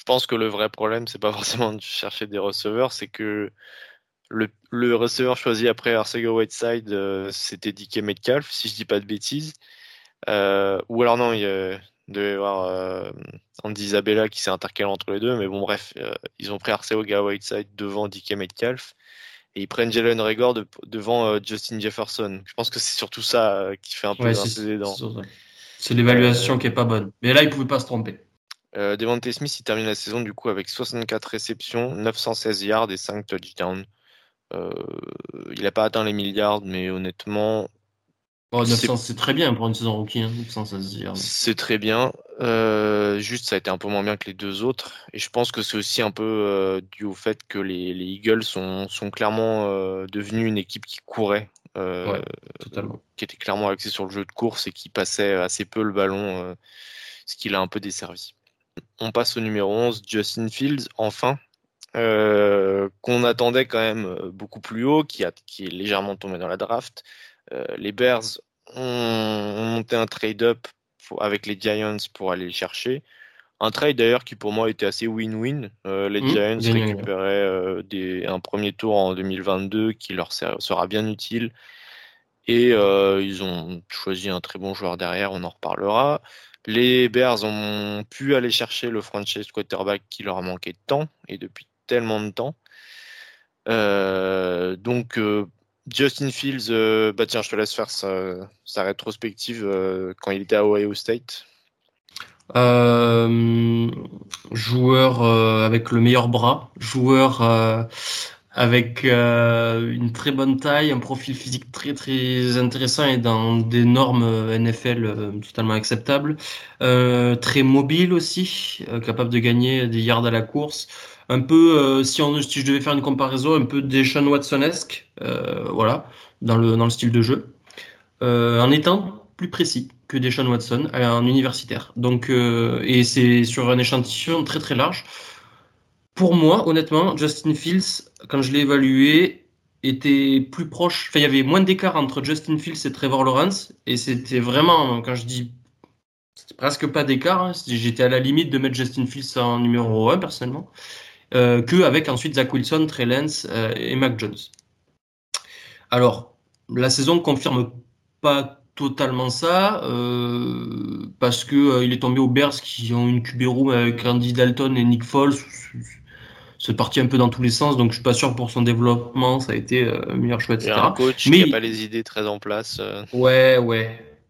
Je pense que le vrai problème, c'est pas forcément de chercher des receveurs, c'est que le receveur choisi après Arcega-Whiteside, c'était Dikeh Metcalf, si je dis pas de bêtises. Ou alors non, il devait y avoir Andy Isabella qui s'est intercalé entre les deux, mais bon, bref, ils ont pris Arcega-Whiteside devant Dikeh Metcalf. Et ils prennent Jalen Rigor devant Justin Jefferson. Je pense que c'est surtout ça qui fait un peu grincer des dents. C'est l'évaluation qui n'est pas bonne. Mais là, ils ne pouvaient pas se tromper. Devante Smith, il termine la saison du coup avec 64 réceptions, 916 yards et 5 touchdowns. Il n'a pas atteint les milliards, mais honnêtement... 900, c'est très bien pour une saison rookie, 916 yards. C'est très bien. Juste, ça a été un peu moins bien que les deux autres. Et je pense que c'est aussi un peu dû au fait que les Eagles sont clairement devenus une équipe qui courait, qui était clairement axée sur le jeu de course et qui passait assez peu le ballon, ce qui l'a un peu desservi. On passe au numéro 11, Justin Fields, enfin, qu'on attendait quand même beaucoup plus haut, qui est légèrement tombé dans la draft. Les Bears ont monté un trade-up avec les Giants pour aller les chercher. Un trade d'ailleurs qui pour moi était assez win-win. Les Giants récupéraient un premier tour en 2022 qui leur sera bien utile. Et ils ont choisi un très bon joueur derrière, on en reparlera. Les Bears ont pu aller chercher le franchise quarterback qui leur a manqué de temps, et depuis tellement de temps. Donc, Justin Fields, je te laisse faire sa rétrospective quand il était à Ohio State. Joueur avec le meilleur bras, joueur avec une très bonne taille, un profil physique très très intéressant et dans des normes NFL totalement acceptables. Très mobile aussi, capable de gagner des yards à la course. Un peu, si je devais faire une comparaison, un peu Deshaun Watson-esque, dans le style de jeu, en étant plus précis que Deshaun Watson, un universitaire. Donc, et c'est sur un échantillon très très large. Pour moi, honnêtement, Justin Fields, quand je l'ai évalué, était plus proche. Enfin, il y avait moins d'écart entre Justin Fields et Trevor Lawrence, et c'était vraiment, quand je dis, c'était presque pas d'écart. J'étais à la limite de mettre Justin Fields en numéro 1 personnellement. Qu'avec ensuite Zach Wilson, Trey Lance et Mac Jones. Alors, la saison ne confirme pas totalement ça, parce qu'il est tombé aux Bears qui ont une QB room avec Andy Dalton et Nick Foles. C'est parti un peu dans tous les sens, donc je suis pas sûr pour son développement, ça a été meilleur choix, etc. Il y a un coach qui n'a pas les idées très en place.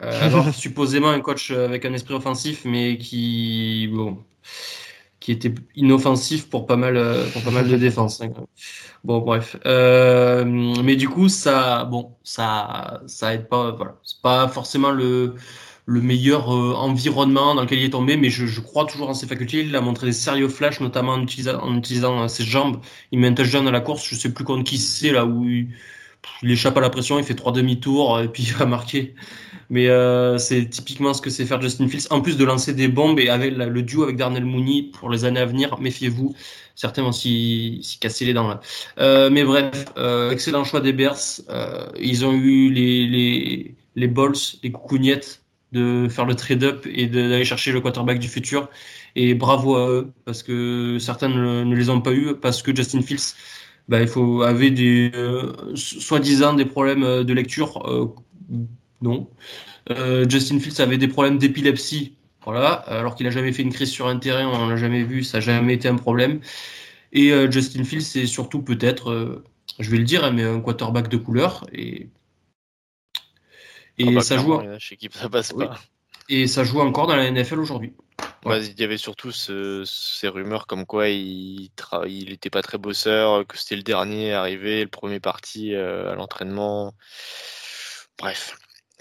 Alors, supposément un coach avec un esprit offensif, mais qui était inoffensif pour pas mal de défense. Hein. Bon, bref. Mais du coup, ça aide pas. Voilà, c'est pas forcément le meilleur environnement dans lequel il est tombé, mais je crois toujours en ses facultés. Il a montré des sérieux flashs, notamment en utilisant ses jambes. Il met un touchdown à la course, je sais plus contre qui c'est, là où il échappe à la pression, il fait 3 demi-tours et puis il va marquer. Mais c'est typiquement ce que sait faire Justin Fields, en plus de lancer des bombes. Et avec le duo avec Darnell Mooney pour les années à venir, méfiez-vous, certains vont s'y casser les dents là. Mais bref, excellent choix des Bears. Ils ont eu les balls, les coucougnettes de faire le trade-up et d'aller chercher le quarterback du futur. Et bravo à eux, parce que certains ne les ont pas eu, parce que Justin Fields, avait soi-disant des problèmes de lecture. Non. Justin Fields avait des problèmes d'épilepsie. Voilà. Alors qu'il a jamais fait une crise sur un terrain, on l'a jamais vu, ça n'a jamais été un problème. Et Justin Fields, c'est surtout peut-être, je vais le dire, mais un quarterback de couleur. Et ça joue. Et ça joue encore dans la NFL aujourd'hui. Ouais. Il y avait surtout ces rumeurs comme quoi il n'était pas très bosseur, que c'était le dernier arrivé, le premier parti à l'entraînement. Bref,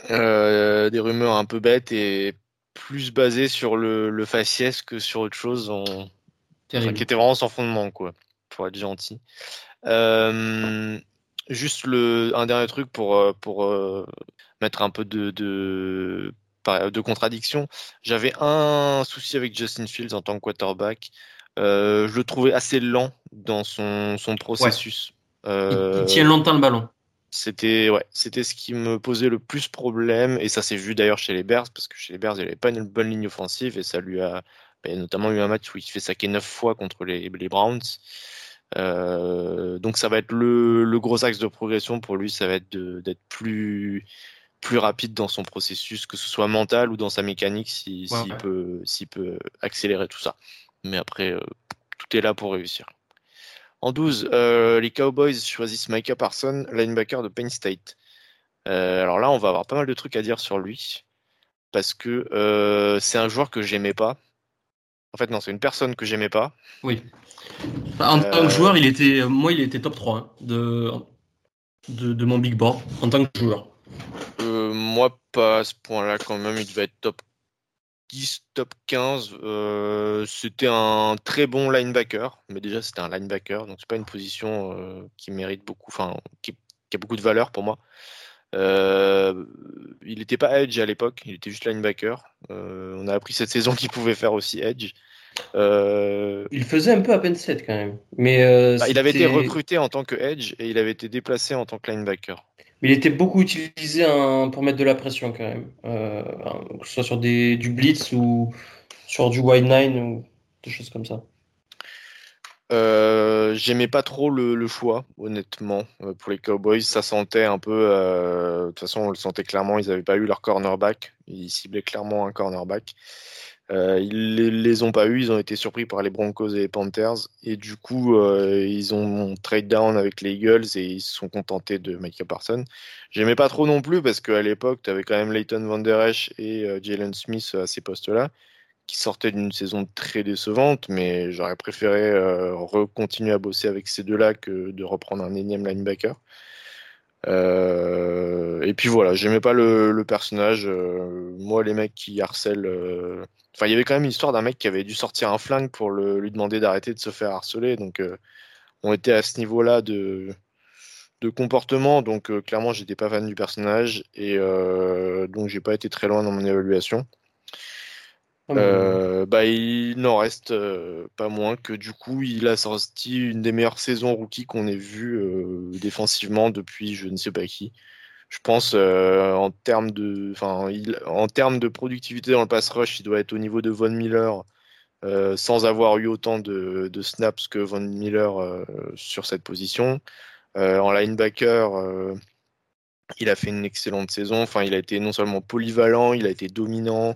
des rumeurs un peu bêtes et plus basées sur le faciès que sur autre chose, qui était vraiment sans fondement, quoi. Pour être gentil. Juste un dernier truc pour mettre un peu de contradiction. J'avais un souci avec Justin Fields en tant que quarterback. Je le trouvais assez lent dans son processus. Ouais. Il tient longtemps le ballon. C'était ce qui me posait le plus problème, et ça s'est vu d'ailleurs chez les Bears, parce que chez les Bears, il n'avait pas une bonne ligne offensive, et ça lui a notamment eu un match où il fait saquer 9 fois contre les Browns. Donc ça va être le gros axe de progression pour lui, ça va être d'être plus rapide dans son processus, que ce soit mental ou dans sa mécanique, s'il peut accélérer tout ça. Mais après, tout est là pour réussir. En 12, les Cowboys choisissent Micah Parsons, linebacker de Penn State. Alors là, on va avoir pas mal de trucs à dire sur lui, parce que c'est un joueur que j'aimais pas. En fait, non, c'est une personne que j'aimais pas. Oui. En tant que joueur, il était top 3 hein, de mon big board, en tant que joueur. Moi, pas à ce point-là quand même. Il devait être top 10, top 15. C'était un très bon linebacker. Mais déjà, c'était un linebacker. Donc, c'est pas une position qui mérite beaucoup, enfin, qui a beaucoup de valeur pour moi. Il n'était pas edge à l'époque, il était juste linebacker. On a appris cette saison qu'il pouvait faire aussi edge. Il faisait un peu à peine 7 quand même. Mais il avait été recruté en tant que edge et il avait été déplacé en tant que linebacker. Mais il était beaucoup utilisé pour mettre de la pression quand même, que ce soit sur du blitz ou sur du wide 9 ou des choses comme ça. J'aimais pas trop le choix, honnêtement, pour les Cowboys. Ça sentait un peu, de toute façon on le sentait clairement, ils n'avaient pas eu leur cornerback, ils ciblaient clairement un cornerback. Ils les ont pas eu, ils ont été surpris par les Broncos et les Panthers, et du coup ils ont trade down avec les Eagles et ils se sont contentés de Micah Parsons. J'aimais pas trop non plus, parce qu'à l'époque tu avais quand même Leighton Van Der Esch et Jalen Smith à ces postes là, qui sortait d'une saison très décevante, mais j'aurais préféré continuer à bosser avec ces deux-là que de reprendre un énième linebacker. Et puis voilà, j'aimais pas le personnage. Moi, les mecs qui harcèlent... Enfin, il y avait quand même l'histoire d'un mec qui avait dû sortir un flingue pour lui demander d'arrêter de se faire harceler. Donc, on était à ce niveau-là de comportement. Donc, clairement, j'étais pas fan du personnage. Et donc, j'ai pas été très loin dans mon évaluation. Il n'en reste pas moins que du coup il a sorti une des meilleures saisons rookie qu'on ait vues défensivement depuis je ne sais pas qui. Je pense en termes de productivité dans le pass rush, il doit être au niveau de Von Miller sans avoir eu autant de snaps que Von Miller sur cette position. En linebacker, il a fait une excellente saison. Enfin, il a été non seulement polyvalent, il a été dominant.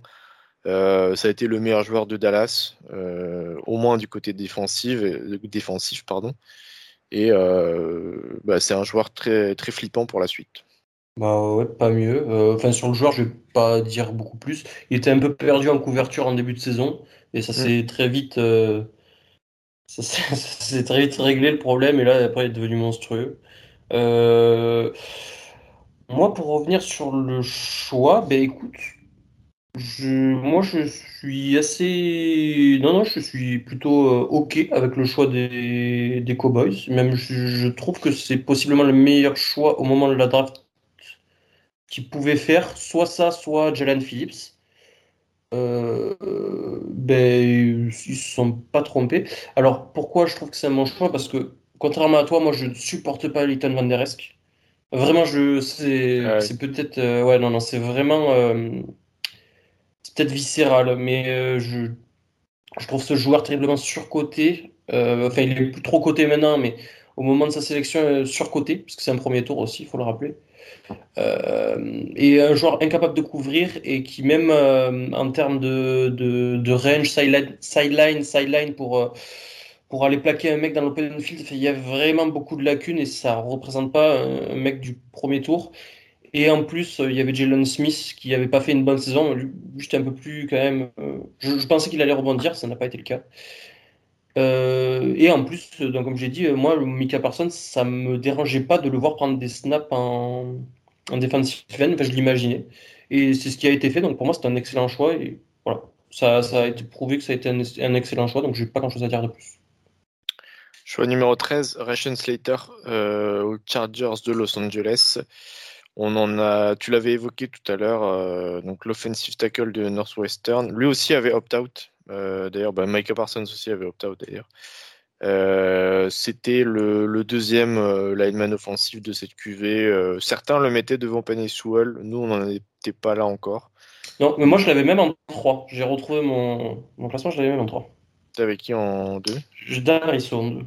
Ça a été le meilleur joueur de Dallas, au moins du côté défensif. Et c'est un joueur très, très flippant pour la suite. Bah ouais, pas mieux. Enfin, sur le joueur, je vais pas dire beaucoup plus. Il était un peu perdu en couverture en début de saison et ça Mm. s'est très vite, ça s'est très vite réglé le problème et là après il est devenu monstrueux. Moi, pour revenir sur le choix, ben écoute, moi je suis assez, non je suis plutôt ok avec le choix des Cowboys. Même je trouve que c'est possiblement le meilleur choix au moment de la draft qu'ils pouvaient faire, soit ça, soit Jalen Phillips. Ben, ils se sont pas trompés. Alors pourquoi je trouve que c'est un bon choix? Parce que contrairement à toi, moi je ne supporte pas Leighton Van Der Esch. Vraiment, c'est peut-être ouais non c'est vraiment c'est peut-être viscéral, mais je trouve ce joueur terriblement surcoté. Enfin, il est plus trop coté maintenant, mais au moment de sa sélection surcoté, parce que c'est un premier tour aussi, il faut le rappeler. Et un joueur incapable de couvrir et qui même en termes de range, sideline pour aller plaquer un mec dans l'open field, il y a vraiment beaucoup de lacunes et ça représente pas un mec du premier tour. Et en plus, il y avait Jalen Smith qui n'avait pas fait une bonne saison, lui, j'étais un peu plus quand même. Je pensais qu'il allait rebondir, ça n'a pas été le cas. Et en plus, donc, comme j'ai dit, moi, Micah Parsons, ça me dérangeait pas de le voir prendre des snaps en defensive end, enfin, je l'imaginais. Et c'est ce qui a été fait, donc pour moi, c'était un excellent choix. Et voilà, ça a été prouvé que ça a été un excellent choix, donc j'ai pas grand-chose à dire de plus. Choix numéro 13, Rashaun Slater aux Chargers de Los Angeles. Tu l'avais évoqué tout à l'heure, donc l'offensive tackle de Northwestern. Lui aussi avait opt-out. D'ailleurs, Micah Parsons aussi avait opt-out. D'ailleurs, c'était le deuxième lineman offensif de cette QV. Certains le mettaient devant Penei Sewell. Nous, on n'en était pas là encore. Non, mais moi, je l'avais même en 3. J'ai retrouvé mon classement. Je l'avais même en 3. T'avais qui en 2? Dariso en 2.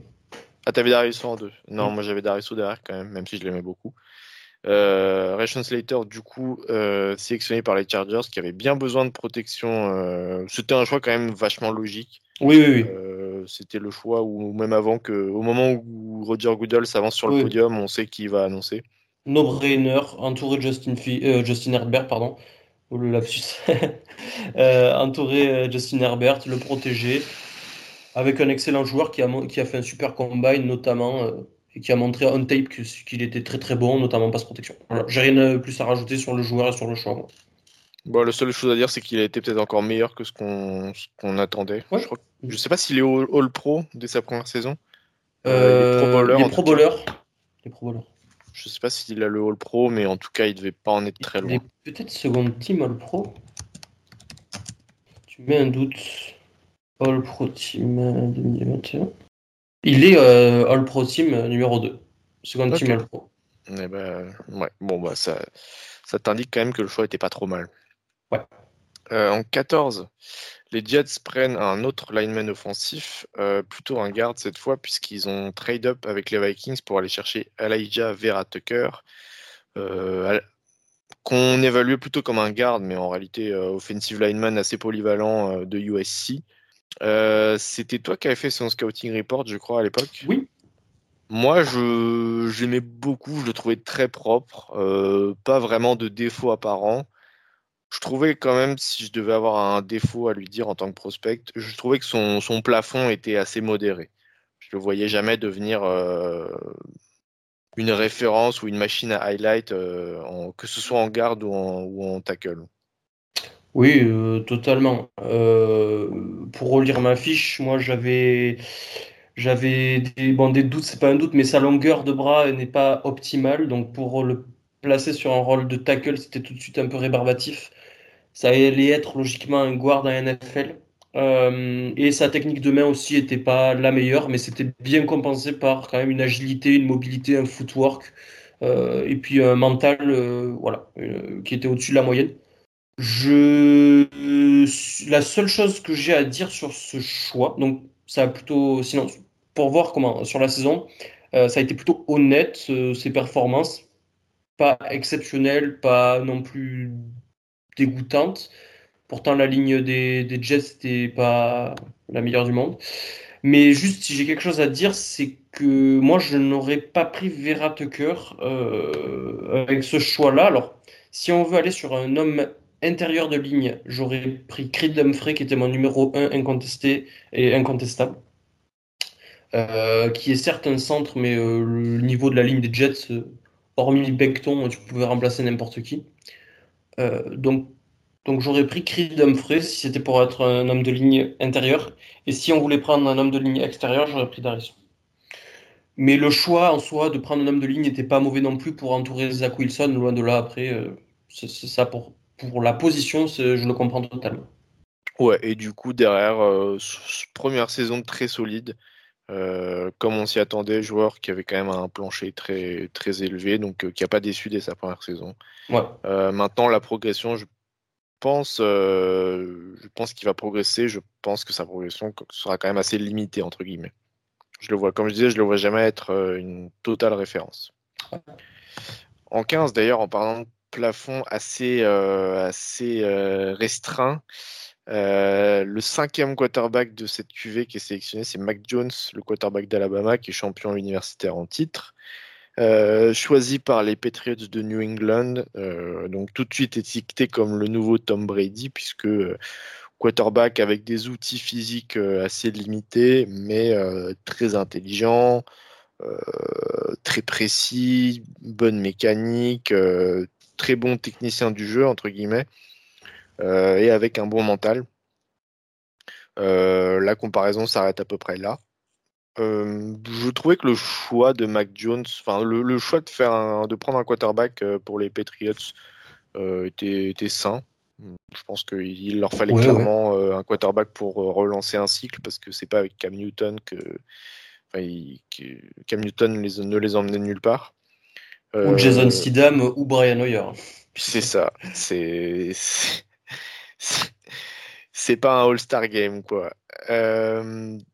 Ah, t'avais Dariso en 2. Non, moi, j'avais Dariso derrière quand même, si je l'aimais beaucoup. Rashaun Slater du coup sélectionné par les Chargers qui avait bien besoin de protection, c'était un choix quand même vachement logique. Oui. C'était le choix où même avant que, au moment où Roger Goodell s'avance sur le podium, on sait qui il va annoncer. No-brainer, entouré de Justin Herbert, pardon. Oh, le lapsus. Entouré Justin Herbert, le protéger avec un excellent joueur qui a fait un super combine notamment. Et qui a montré on tape qu'il était très très bon, notamment passe protection. Voilà. J'ai rien de plus à rajouter sur le joueur et sur le choix. Moi. Bon, la seule chose à dire, c'est qu'il a été peut-être encore meilleur que ce qu'on attendait. Ouais. Je sais pas s'il est All-Pro dès sa première saison. Il est Pro Bowler. Je sais pas s'il a le All-Pro, mais en tout cas, il devait pas en être très loin. Il est peut-être second team All-Pro. Tu mets un doute. All-Pro team 2021. Il est All-Pro Team numéro 2, second team All-Pro. Eh ben, ouais. Bon, ça t'indique quand même que le choix était pas trop mal. Ouais. En 14, les Jets prennent un autre lineman offensif, plutôt un guard cette fois, puisqu'ils ont trade-up avec les Vikings pour aller chercher Elijah Vera Tucker, qu'on évaluait plutôt comme un guard, mais en réalité offensive lineman assez polyvalent de USC. C'était toi qui avais fait son scouting report, je crois, à l'époque. Oui. Moi, j'aimais beaucoup, je le trouvais très propre, pas vraiment de défaut apparent. Je trouvais quand même, si je devais avoir un défaut à lui dire en tant que prospect, je trouvais que son plafond était assez modéré. Je le voyais jamais devenir une référence ou une machine à highlight, que ce soit en garde ou en tackle. Oui, totalement. Pour relire ma fiche, moi j'avais des doutes, c'est pas un doute, mais sa longueur de bras n'est pas optimale. Donc pour le placer sur un rôle de tackle, c'était tout de suite un peu rébarbatif. Ça allait être logiquement un guard à NFL. Et sa technique de main aussi n'était pas la meilleure, mais c'était bien compensé par quand même une agilité, une mobilité, un footwork, et puis un mental qui était au-dessus de la moyenne. La seule chose que j'ai à dire sur ce choix, donc ça a plutôt, sinon pour voir comment sur la saison, ça a été plutôt honnête, ses performances, pas exceptionnelles, pas non plus dégoûtantes. Pourtant la ligne des Jets n'était pas la meilleure du monde. Mais juste, si j'ai quelque chose à dire, c'est que moi, je n'aurais pas pris Vera Tucker avec ce choix-là. Alors, si on veut aller sur un homme intérieur de ligne, j'aurais pris Creed Humphrey, qui était mon numéro 1 incontesté et incontestable. Qui est certes un centre, mais le niveau de la ligne des Jets, hormis Becton, tu pouvais remplacer n'importe qui. Donc j'aurais pris Creed Humphrey si c'était pour être un homme de ligne intérieur. Et si on voulait prendre un homme de ligne extérieur, j'aurais pris Darius. Mais le choix en soi de prendre un homme de ligne n'était pas mauvais non plus pour entourer Zach Wilson, loin de là. Après, c'est ça pour la position, je le comprends totalement. Ouais, et du coup, derrière, première saison très solide. Comme on s'y attendait, joueur qui avait quand même un plancher très, très élevé, donc qui n'a pas déçu dès sa première saison. Ouais. Maintenant, la progression, je pense qu'il va progresser. Je pense que sa progression sera quand même assez limitée, entre guillemets. Je le vois, comme je disais, je ne le vois jamais être une totale référence. Ouais. En 15, d'ailleurs, en parlant de plafond assez restreint, le cinquième quarterback de cette QV qui est sélectionné, c'est Mac Jones, le quarterback d'Alabama, qui est champion universitaire en titre, choisi par les Patriots de New England, donc tout de suite étiqueté comme le nouveau Tom Brady, puisque quarterback avec des outils physiques assez limités, mais très intelligent, très précis, bonne mécanique, très bon technicien du jeu, entre guillemets. Et avec un bon mental. La comparaison s'arrête à peu près là. Je trouvais que le choix de Mac Jones, enfin le choix de prendre un quarterback pour les Patriots était sain. Je pense qu'il leur fallait clairement un quarterback pour relancer un cycle, parce que c'est pas avec Cam Newton que Cam Newton ne les emmenait nulle part. Ou Jason Stidham ou Brian Hoyer. C'est ça. C'est pas un All-Star Game, quoi.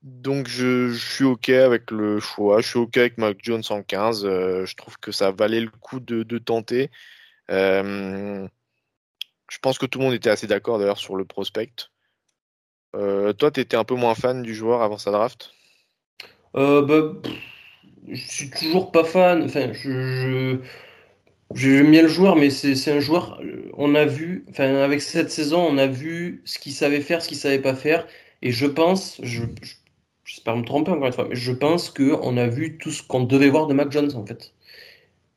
Donc, je suis OK avec le choix. Je suis OK avec Mac Jones en 15. Je trouve que ça valait le coup de tenter. Je pense que tout le monde était assez d'accord, d'ailleurs, sur le prospect. Toi, tu étais un peu moins fan du joueur avant sa draft ? Je suis toujours pas fan. Enfin, j'aime bien le joueur, mais c'est un joueur, on a vu, enfin avec cette saison, on a vu ce qu'il savait faire, ce qu'il savait pas faire, et je pense, j'espère me tromper encore une fois, mais je pense qu'on a vu tout ce qu'on devait voir de Mac Jones en fait.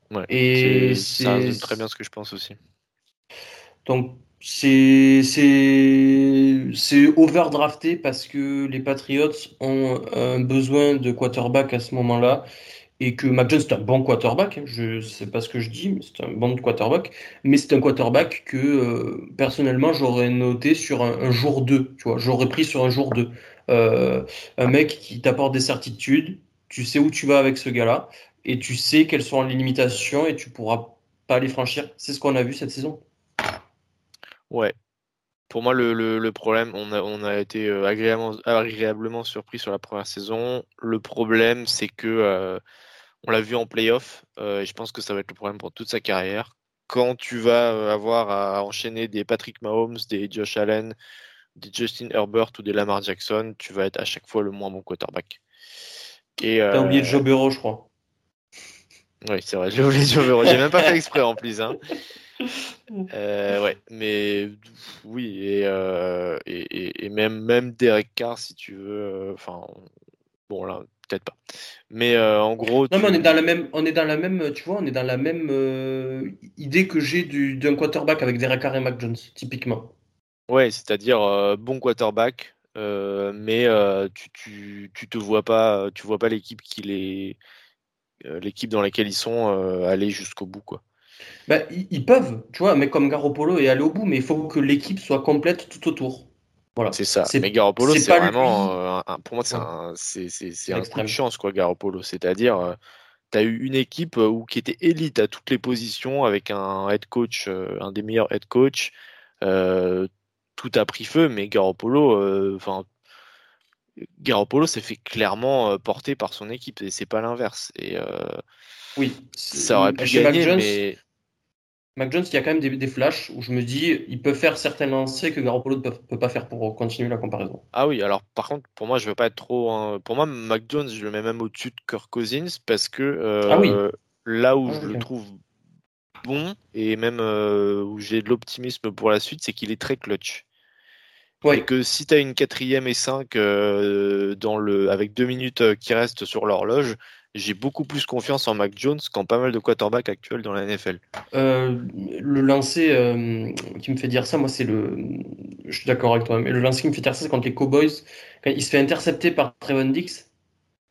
Ouais, et c'est très bien ce que je pense aussi. Donc c'est overdrafté parce que les Patriots ont un besoin de quarterback à ce moment-là. Et que Mac Jones, c'est un bon quarterback, je sais pas ce que je dis, mais c'est un bon quarterback, mais c'est un quarterback que personnellement j'aurais noté sur un jour 2, tu vois, j'aurais pris sur un jour 2. Un mec qui t'apporte des certitudes, tu sais où tu vas avec ce gars-là, et tu sais quelles sont les limitations, et tu pourras pas les franchir. C'est ce qu'on a vu cette saison. Ouais. Pour moi, le problème, on a été agréablement surpris sur la première saison. Le problème, c'est que on l'a vu en play-off, et je pense que ça va être le problème pour toute sa carrière. Quand tu vas avoir à enchaîner des Patrick Mahomes, des Josh Allen, des Justin Herbert ou des Lamar Jackson, tu vas être à chaque fois le moins bon quarterback. T'as oublié Joe Burrow, je crois. Oui, c'est vrai, j'ai oublié Joe Burrow. J'ai même pas fait exprès en plus, hein. Ouais, mais oui, et même Derek Carr, si tu veux, enfin bon, là peut-être pas, mais en gros non, mais on est dans la même tu vois, on est dans la même idée que j'ai d'un quarterback avec Derek Carr et Mac Jones typiquement. Ouais, c'est-à-dire bon quarterback, mais tu vois pas l'équipe l'équipe dans laquelle ils sont aller jusqu'au bout, quoi. Bah, ils peuvent, tu vois, mais comme Garoppolo est allé au bout, mais il faut que l'équipe soit complète tout autour. Voilà. C'est ça. Mais Garoppolo, c'est vraiment, pour moi, c'est un coup de chance, quoi, Garoppolo. C'est-à-dire, tu as eu une équipe qui était élite à toutes les positions, avec un head coach, un des meilleurs head coach. Tout a pris feu, mais Garoppolo s'est fait clairement porter par son équipe, et c'est pas l'inverse. Et oui, ça aurait pu gagner, mais Mac Jones, il y a quand même des flashs où je me dis il peut faire certains lancers que Garoppolo ne peut pas faire, pour continuer la comparaison. Ah oui, alors par contre, pour moi, je ne veux pas être trop... Pour moi, Mac Jones, je le mets même au-dessus de Kirk Cousins, parce que là où je le trouve bon, et même où j'ai de l'optimisme pour la suite, c'est qu'il est très clutch. Ouais. Et que si tu as une 4e et 5 avec 2 minutes qui restent sur l'horloge, j'ai beaucoup plus confiance en Mac Jones qu'en pas mal de quarterbacks actuels dans la NFL. Le lancer qui me fait dire ça, moi, c'est le... Je suis d'accord avec toi, mais le lancer qui me fait dire ça, c'est quand les Cowboys, quand il se fait intercepter par Trevon Diggs,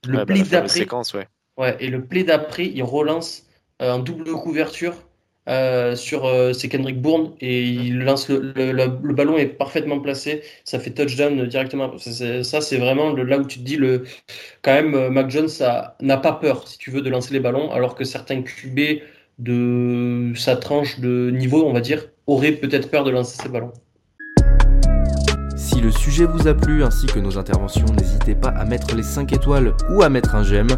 le play d'après... séquence, et le play d'après, il relance en double couverture c'est Kendrick Bourne, et il lance le ballon est parfaitement placé, ça fait touchdown directement. C'est vraiment là où tu te dis quand même Mac Jones n'a pas peur, si tu veux, de lancer les ballons, alors que certains QB de sa tranche de niveau, on va dire, auraient peut-être peur de lancer ces ballons. Si le sujet vous a plu ainsi que nos interventions, n'hésitez pas à mettre les 5 étoiles ou à mettre un j'aime.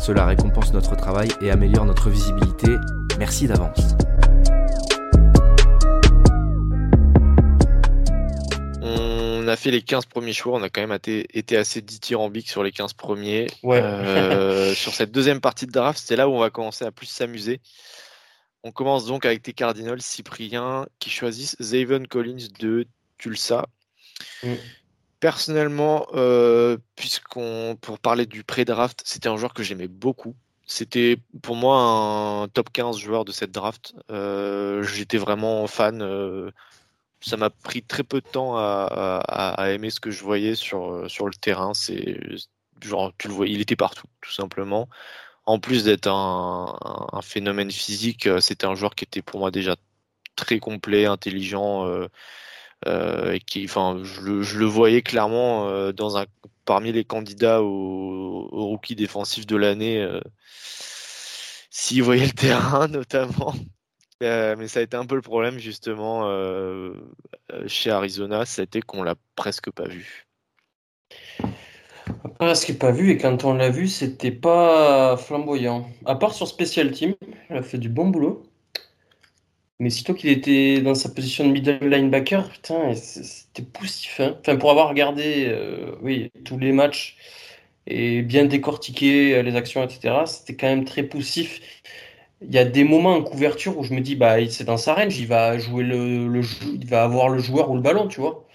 Cela récompense notre travail et améliore notre visibilité. Merci d'avance. On a fait les 15 premiers choix, on a quand même été assez dithyrambique sur les 15 premiers. Ouais. Sur cette deuxième partie de draft, c'est là où on va commencer à plus s'amuser. On commence donc avec tes Cardinals, Cyprien, qui choisissent Zaven Collins de Tulsa. Personnellement, pour parler du pré-draft, c'était un joueur que j'aimais beaucoup. C'était pour moi un top 15 joueur de cette draft. J'étais vraiment fan. Ça m'a pris très peu de temps à aimer ce que je voyais sur le terrain. C'est genre, tu le voyais, il était partout, tout simplement. En plus d'être un phénomène physique, c'était un joueur qui était pour moi déjà très complet, intelligent. Je le voyais clairement parmi les candidats au rookie défensif de l'année, s'il voyait le terrain notamment. Mais ça a été un peu le problème justement chez Arizona, c'était qu'on l'a presque pas vu. Presque pas vu, et quand on l'a vu, c'était pas flamboyant. À part sur Special Team, il a fait du bon boulot. Mais sitôt qu'il était dans sa position de middle linebacker, putain, c'était poussif. Hein. Enfin, pour avoir regardé tous les matchs et bien décortiqué les actions, etc., c'était quand même très poussif. Il y a des moments en couverture où je me dis, c'est dans sa range, il va jouer il va avoir le joueur ou le ballon, tu vois.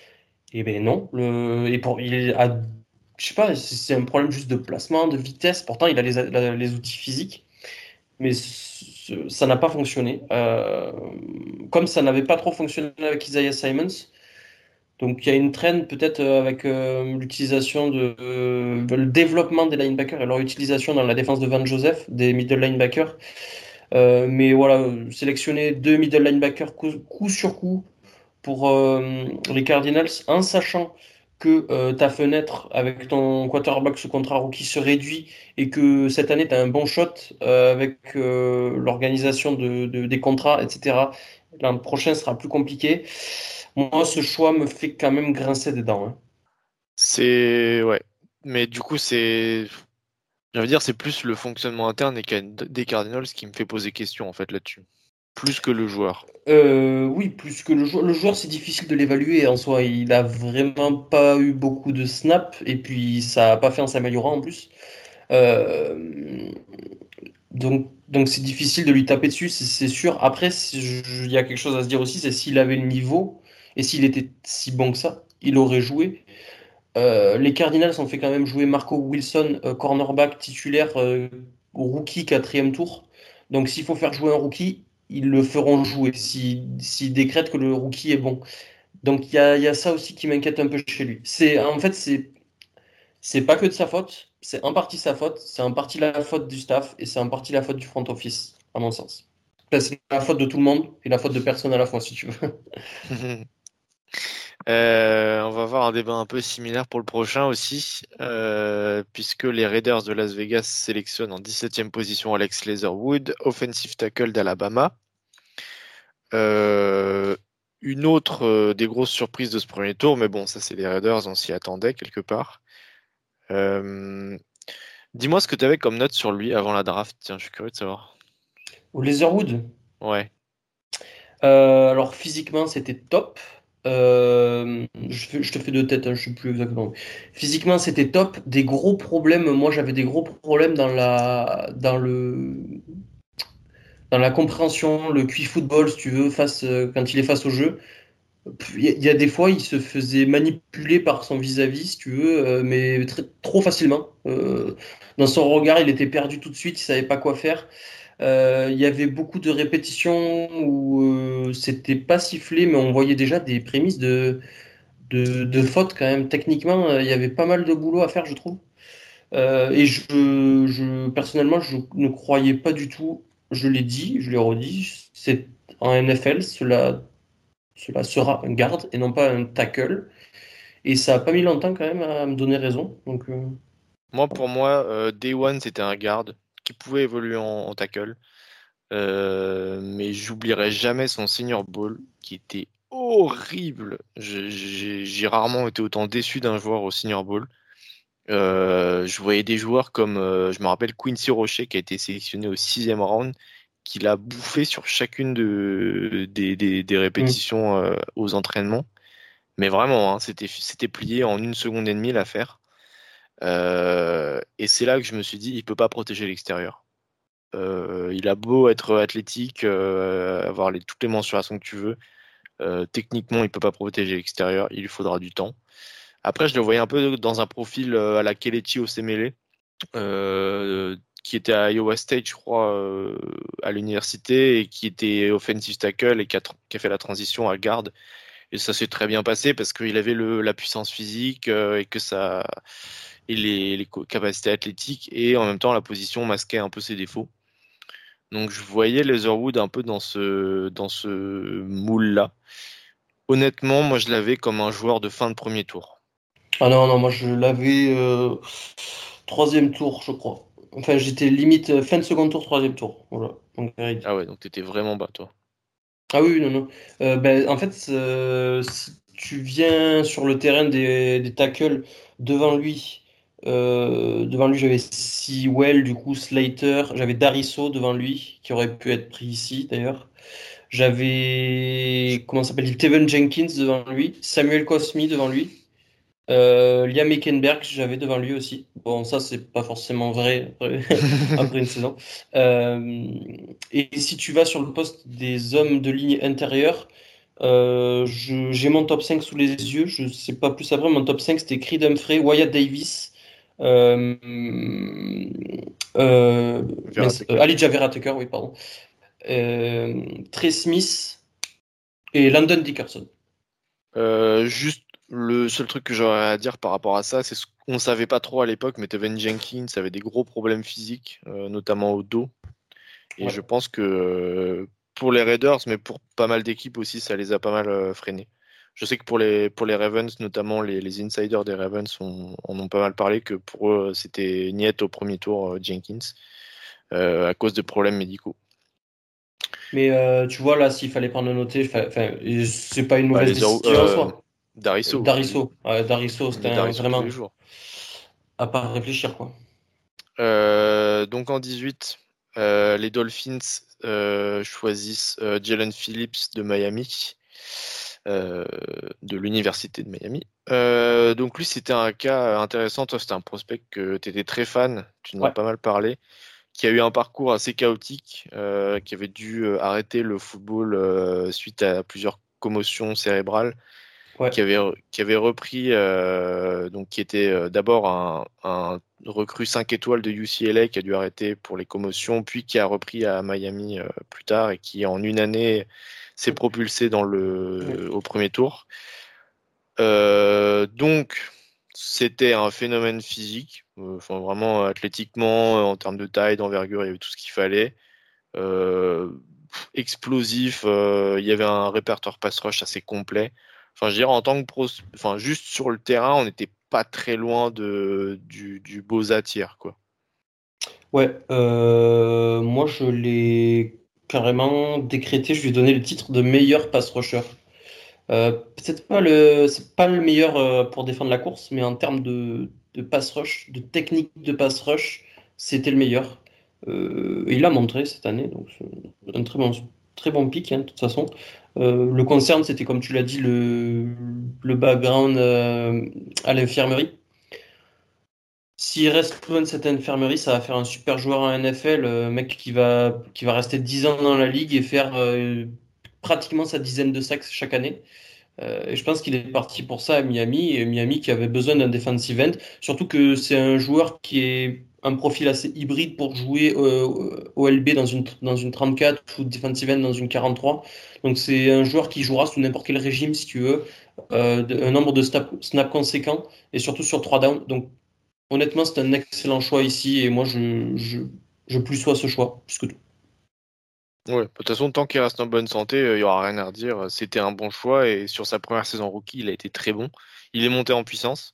Et ben non. Je sais pas, c'est un problème juste de placement, de vitesse. Pourtant, il a les outils physiques. Mais ça n'a pas fonctionné. Comme ça n'avait pas trop fonctionné avec Isaiah Simons. Donc il y a une traîne peut-être avec l'utilisation le développement des linebackers et leur utilisation dans la défense de Van Joseph, des middle linebackers. Mais voilà, sélectionner 2 middle linebackers coup sur coup pour les Cardinals, en sachant que ta fenêtre avec ton quarterback sous contrat rookie se réduit, et que cette année tu as un bon shot avec l'organisation des contrats, etc. L'an prochain sera plus compliqué. Moi, ce choix me fait quand même grincer des dents. Hein. Mais du coup, c'est plus le fonctionnement interne des Cardinals qui me fait poser question en fait là-dessus. Plus que le joueur. Plus que le joueur. Le joueur, c'est difficile de l'évaluer en soi. Il a vraiment pas eu beaucoup de snaps, et puis ça a pas fait en s'améliorant en plus. Donc c'est difficile de lui taper dessus, c'est sûr. Après, il y a quelque chose à se dire aussi, c'est s'il avait le niveau et s'il était si bon que ça, il aurait joué. Les Cardinals ont fait quand même jouer Marco Wilson, cornerback titulaire, rookie 4e tour. Donc s'il faut faire jouer un rookie, ils le feront jouer s'ils décrètent que le rookie est bon. Donc il y a ça aussi qui m'inquiète un peu chez lui. C'est pas que de sa faute, c'est en partie sa faute, c'est en partie la faute du staff, et c'est en partie la faute du front office, à mon sens. C'est la faute de tout le monde et la faute de personne à la fois, si tu veux. On va avoir un débat un peu similaire pour le prochain aussi, puisque les Raiders de Las Vegas sélectionnent en 17e position Alex Leatherwood, offensive tackle d'Alabama. Une autre des grosses surprises de ce premier tour, mais bon, ça c'est les Raiders, on s'y attendait quelque part. Dis-moi ce que tu avais comme note sur lui avant la draft, tiens, je suis curieux de savoir. Leatherwood ? Ouais. Alors physiquement c'était top. Je te fais de tête, hein, je sais plus exactement. Physiquement c'était top. Des gros problèmes, moi j'avais des gros problèmes dans la compréhension, le QI football si tu veux, quand il est face au jeu. Il y a des fois, il se faisait manipuler par son vis-à-vis, si tu veux, mais trop facilement. Dans son regard, il était perdu tout de suite, il savait pas quoi faire. Il y avait beaucoup de répétitions où c'était pas sifflé, mais on voyait déjà des prémices de faute quand même. Techniquement, il y avait pas mal de boulot à faire, je trouve. Et personnellement, je ne croyais pas du tout. Je l'ai dit, je l'ai redit. C'est en NFL, cela sera un garde et non pas un tackle. Et ça n'a pas mis longtemps quand même à me donner raison. Donc, Pour moi, Day One, c'était un garde qui pouvait évoluer en tackle. Mais j'oublierai jamais son senior ball qui était horrible. J'ai rarement été autant déçu d'un joueur au senior ball. Je voyais des joueurs comme, je me rappelle, Quincy Rocher qui a été sélectionné au 6e round. Qu'il a bouffé sur chacune des répétitions aux entraînements. Mais vraiment, hein, c'était plié en 1 seconde et demie l'affaire. Et c'est là que je me suis dit, il ne peut pas protéger l'extérieur. Il a beau être athlétique, avoir toutes les mensurations que tu veux. Techniquement, il ne peut pas protéger l'extérieur. Il faudra du temps. Après, je le voyais un peu dans un profil à la Kelechi Osemele. Qui était à Iowa State, je crois, à l'université, et qui était offensive tackle et qui a fait la transition à garde. Et ça s'est très bien passé parce qu'il avait la puissance physique et que les capacités athlétiques, et en même temps la position masquait un peu ses défauts. Donc je voyais Leatherwood un peu dans ce moule-là. Honnêtement, moi je l'avais comme un joueur de fin de premier tour. Ah non, moi je l'avais 3e tour, je crois. Enfin, j'étais limite fin de second tour, 3e tour. Voilà. Donc, ah ouais, donc t'étais vraiment bas, toi. Ah oui, non. En fait, si tu viens sur le terrain des tackles devant lui, j'avais Sewell, du coup Slater, j'avais Dariso devant lui, qui aurait pu être pris ici d'ailleurs. J'avais, comment s'appelle, Tevin Jenkins devant lui, Samuel Cosmi devant lui. Liam Eckenberg, j'avais devant lui aussi. Bon, ça, c'est pas forcément vrai après une saison. Et si tu vas sur le poste des hommes de ligne intérieure, j'ai mon top 5 sous les yeux. Je sais pas plus après. Mon top 5, c'était Creed Humphrey, Wyatt Davis, Alijah Vera Tucker, oui, pardon. Trey Smith et Landon Dickerson. Juste. Le seul truc que j'aurais à dire par rapport à ça, c'est ce qu'on ne savait pas trop à l'époque, mais Tevin Jenkins avait des gros problèmes physiques, notamment au dos. Et ouais. Je pense que pour les Raiders, mais pour pas mal d'équipes aussi, ça les a pas mal freinés. Je sais que pour les Ravens, notamment les insiders des Ravens, en ont pas mal parlé, que pour eux, c'était niette au premier tour, Jenkins, à cause de problèmes médicaux. Mais tu vois, là, s'il fallait prendre noter, c'est pas une mauvaise décision en soi. Dariso, c'était vraiment à pas réfléchir quoi. Donc en 18, les Dolphins choisissent Jalen Phillips de Miami, de l'université de Miami. Donc lui c'était un cas intéressant, toi c'était un prospect que tu étais très fan, tu nous as pas mal parlé, qui a eu un parcours assez chaotique, qui avait dû arrêter le football suite à plusieurs commotions cérébrales. Ouais. Qui avait repris, donc qui était d'abord un recrue 5 étoiles de UCLA qui a dû arrêter pour les commotions, puis qui a repris à Miami plus tard et qui en une année s'est propulsé au premier tour. Donc c'était un phénomène physique, vraiment athlétiquement, en termes de taille, d'envergure, il y avait tout ce qu'il fallait. Explosif, il y avait un répertoire pass rush assez complet. Enfin, je dirais, en tant que juste sur le terrain, on n'était pas très loin du Bosa tiers, quoi. Ouais, moi je l'ai carrément décrété. Je lui ai donné le titre de meilleur pass rusher. Peut-être pas c'est pas le meilleur pour défendre la course, mais en termes de pass rush, de technique de pass rush, c'était le meilleur. Et il l'a montré cette année, donc c'est un très bon très bon pick, hein, de toute façon. Le concern, c'était, comme tu l'as dit, le background à l'infirmerie. S'il reste loin de cette infirmerie, ça va faire un super joueur en NFL, un mec qui va rester 10 ans dans la ligue et faire pratiquement sa dizaine de sacks chaque année. Et je pense qu'il est parti pour ça à Miami, et Miami qui avait besoin d'un defensive end, surtout que c'est un joueur qui est un profil assez hybride pour jouer au LB dans une 34 ou defensive end dans une 43. Donc c'est un joueur qui jouera sous n'importe quel régime, si tu veux, un nombre de snaps conséquent, et surtout sur 3 downs. Donc honnêtement, c'est un excellent choix ici, et moi, je plus sois ce choix, plus que tout. Ouais, de toute façon, tant qu'il reste en bonne santé, il n'y aura rien à redire. C'était un bon choix, et sur sa première saison rookie, il a été très bon. Il est monté en puissance,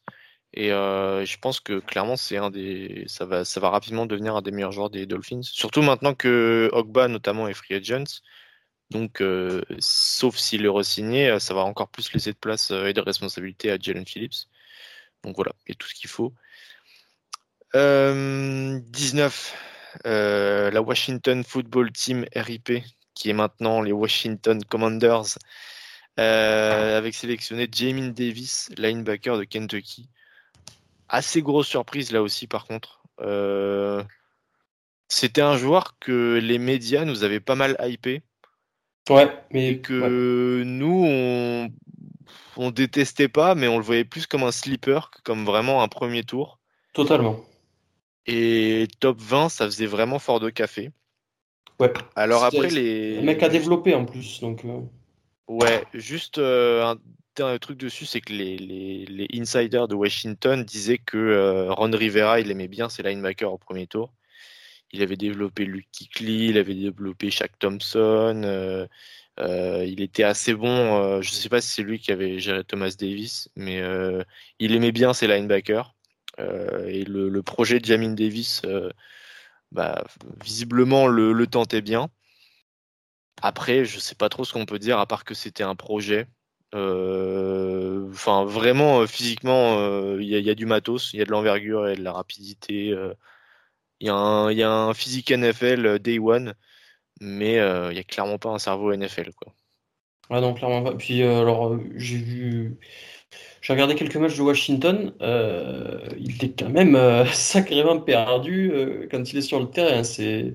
et je pense que clairement, c'est ça va rapidement devenir un des meilleurs joueurs des Dolphins. Surtout maintenant que Ogba, notamment, est free agent. Donc, sauf s'il le re-signait, ça va encore plus laisser de place et de responsabilité à Jalen Phillips. Donc voilà, il y a tout ce qu'il faut. 19, la Washington Football Team RIP, qui est maintenant les Washington Commanders, avec sélectionné Jamin Davis, linebacker de Kentucky. Assez grosse surprise là aussi, par contre. C'était un joueur que les médias nous avaient pas mal hypé. Ouais, mais et que ouais. Nous, on détestait pas, mais on le voyait plus comme un sleeper que comme vraiment un premier tour. Totalement. Et top 20, ça faisait vraiment fort de café. Ouais. Alors après, les... Le mec a développé en plus. Donc... Ouais, juste un dernier truc dessus, c'est que les insiders de Washington disaient que Ron Rivera, il aimait bien ses linebackers au premier tour. Il avait développé Luke Kuechly, il avait développé Shaq Thompson. Il était assez bon. Je ne sais pas si c'est lui qui avait géré Thomas Davis, mais il aimait bien ses linebackers. Et le projet de Jamin Davis, visiblement, le tentait bien. Après, je ne sais pas trop ce qu'on peut dire, à part que c'était un projet. Enfin, vraiment, physiquement, il y a du matos, il y a de l'envergure et de la rapidité. Il y a un physique NFL day one, mais il n'y a clairement pas un cerveau NFL, quoi. Ah non, clairement pas. Puis, alors, j'ai regardé quelques matchs de Washington, il était quand même sacrément perdu quand il est sur le terrain, c'est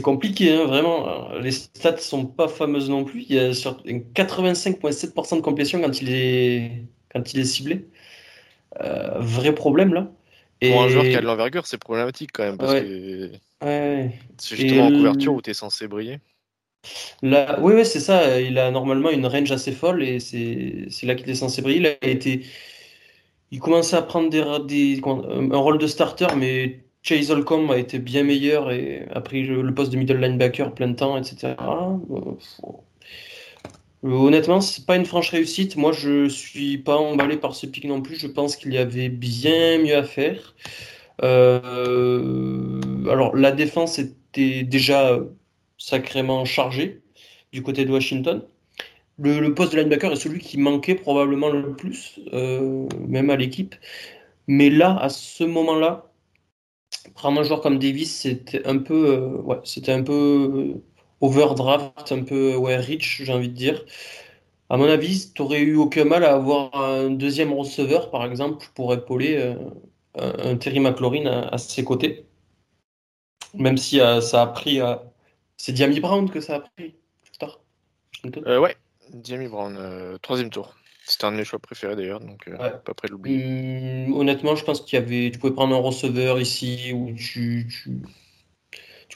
compliqué, hein, vraiment. Alors, les stats ne sont pas fameuses non plus, il y a 85,7% de complétion quand il est ciblé, vrai problème là. Pour un joueur qui a de l'envergure, c'est problématique quand même, parce que c'est justement en couverture où tu es censé briller. Oui, c'est ça. Il a normalement une range assez folle et c'est là qu'il est censé briller. Il commençait à prendre un rôle de starter, mais Chase Holcomb a été bien meilleur et a pris le poste de middle linebacker plein de temps, etc. Honnêtement, c'est pas une franche réussite. Moi, je suis pas emballé par ce pick non plus. Je pense qu'il y avait bien mieux à faire. Alors, la défense était déjà sacrément chargé du côté de Washington. Le poste de linebacker est celui qui manquait probablement le plus, même à l'équipe. Mais là, à ce moment-là, prendre un joueur comme Davis, c'était un peu, overdraft, un peu rich, j'ai envie de dire. À mon avis, tu n'aurais eu aucun mal à avoir un deuxième receveur, par exemple, pour épauler un Terry McLaurin à ses côtés. Même si ça a pris... C'est Jamie Brown que ça a pris plus tard. Ouais, Jamie Brown, troisième tour. C'était un de mes choix préférés d'ailleurs, donc pas près de l'oublier. Honnêtement, je pense tu pouvais prendre un receveur ici, ou tu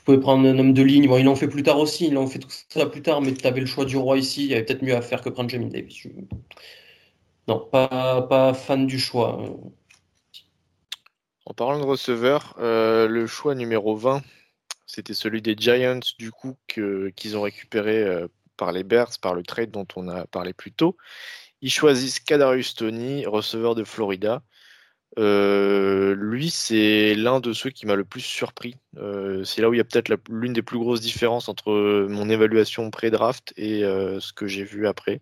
pouvais prendre un homme de ligne. Bon, ils l'ont fait plus tard aussi, ils l'ont fait tout ça plus tard, mais tu avais le choix du roi ici, il y avait peut-être mieux à faire que prendre Jamie Davis. Non, pas fan du choix. En parlant de receveur, le choix numéro 20, c'était celui des Giants, du coup, qu'ils ont récupéré par les Bears, par le trade dont on a parlé plus tôt. Ils choisissent Kadarius Toney, receveur de Florida. Lui, c'est l'un de ceux qui m'a le plus surpris. C'est là où il y a peut-être l'une des plus grosses différences entre mon évaluation pré-draft et ce que j'ai vu après.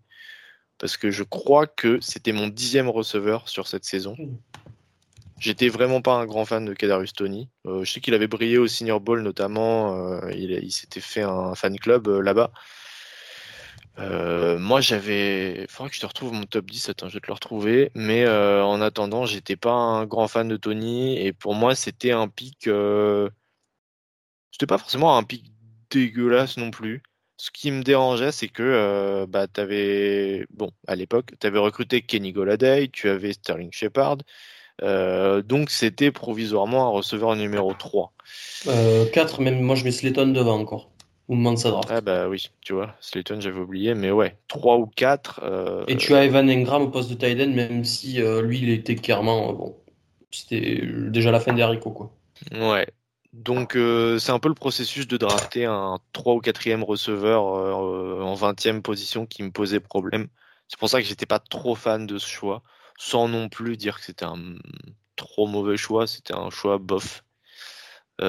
Parce que je crois que c'était mon 10e receveur sur cette saison. J'étais vraiment pas un grand fan de Kadarius Toney. Je sais qu'il avait brillé au Senior Bowl notamment. Il s'était fait un fan club là-bas. Moi, il faudrait que je te retrouve mon top 10. Attends, je vais te le retrouver. Mais en attendant, j'étais pas un grand fan de Toney. Et pour moi, c'était un pick. C'était pas forcément un pick dégueulasse non plus. Ce qui me dérangeait, c'est que à l'époque, tu avais recruté Kenny Golladay, tu avais Sterling Shepard. Donc c'était provisoirement un receveur numéro 3 4 même, moi je mets Slayton devant encore au moment de sa draft. Ah bah oui, tu vois, Slayton j'avais oublié, mais ouais, 3 ou 4 Et tu as Evan Engram au poste de tight end, même si lui il était clairement c'était déjà la fin des haricots quoi. Ouais, donc c'est un peu le processus de drafter un 3 ou 4ème receveur en 20ème position qui me posait problème. C'est pour ça que j'étais pas trop fan de ce choix, sans non plus dire que c'était un trop mauvais choix, c'était un choix bof. Il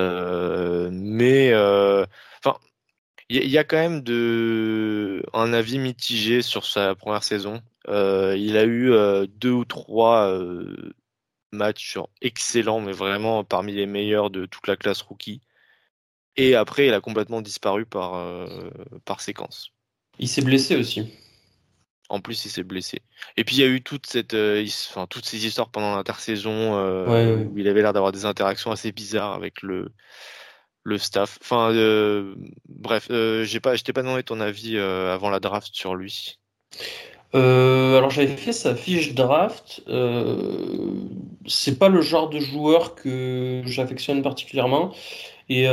y a quand même un avis mitigé sur sa première saison. Il a eu 2 ou 3 matchs excellents, mais vraiment parmi les meilleurs de toute la classe rookie. Et après, il a complètement disparu par séquence. Il s'est blessé aussi. En plus, il s'est blessé. Et puis, il y a eu toutes ces histoires pendant l'intersaison où il avait l'air d'avoir des interactions assez bizarres avec le staff. Je t'ai pas demandé ton avis avant la draft sur lui. Alors, j'avais fait sa fiche draft. C'est pas le genre de joueur que j'affectionne particulièrement. Et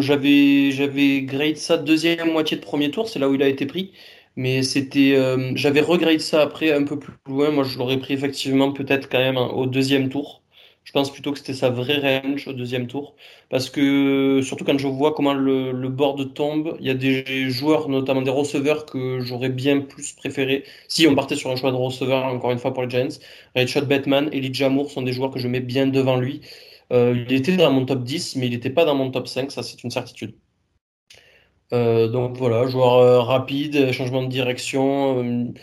j'avais grade ça deuxième moitié de premier tour. C'est là où il a été pris. Mais c'était, j'avais regretté ça après un peu plus loin. Moi, je l'aurais pris effectivement peut-être quand même au deuxième tour. Je pense plutôt que c'était sa vraie range au deuxième tour. Parce que, surtout quand je vois comment le board tombe, il y a des joueurs, notamment des receveurs, que j'aurais bien plus préféré. Si on partait sur un choix de receveur, encore une fois pour les Giants, Rashad Bateman, Elijah Moore sont des joueurs que je mets bien devant lui. Il était dans mon top 10, mais il n'était pas dans mon top 5, ça c'est une certitude. Donc voilà, joueur rapide, changement de direction,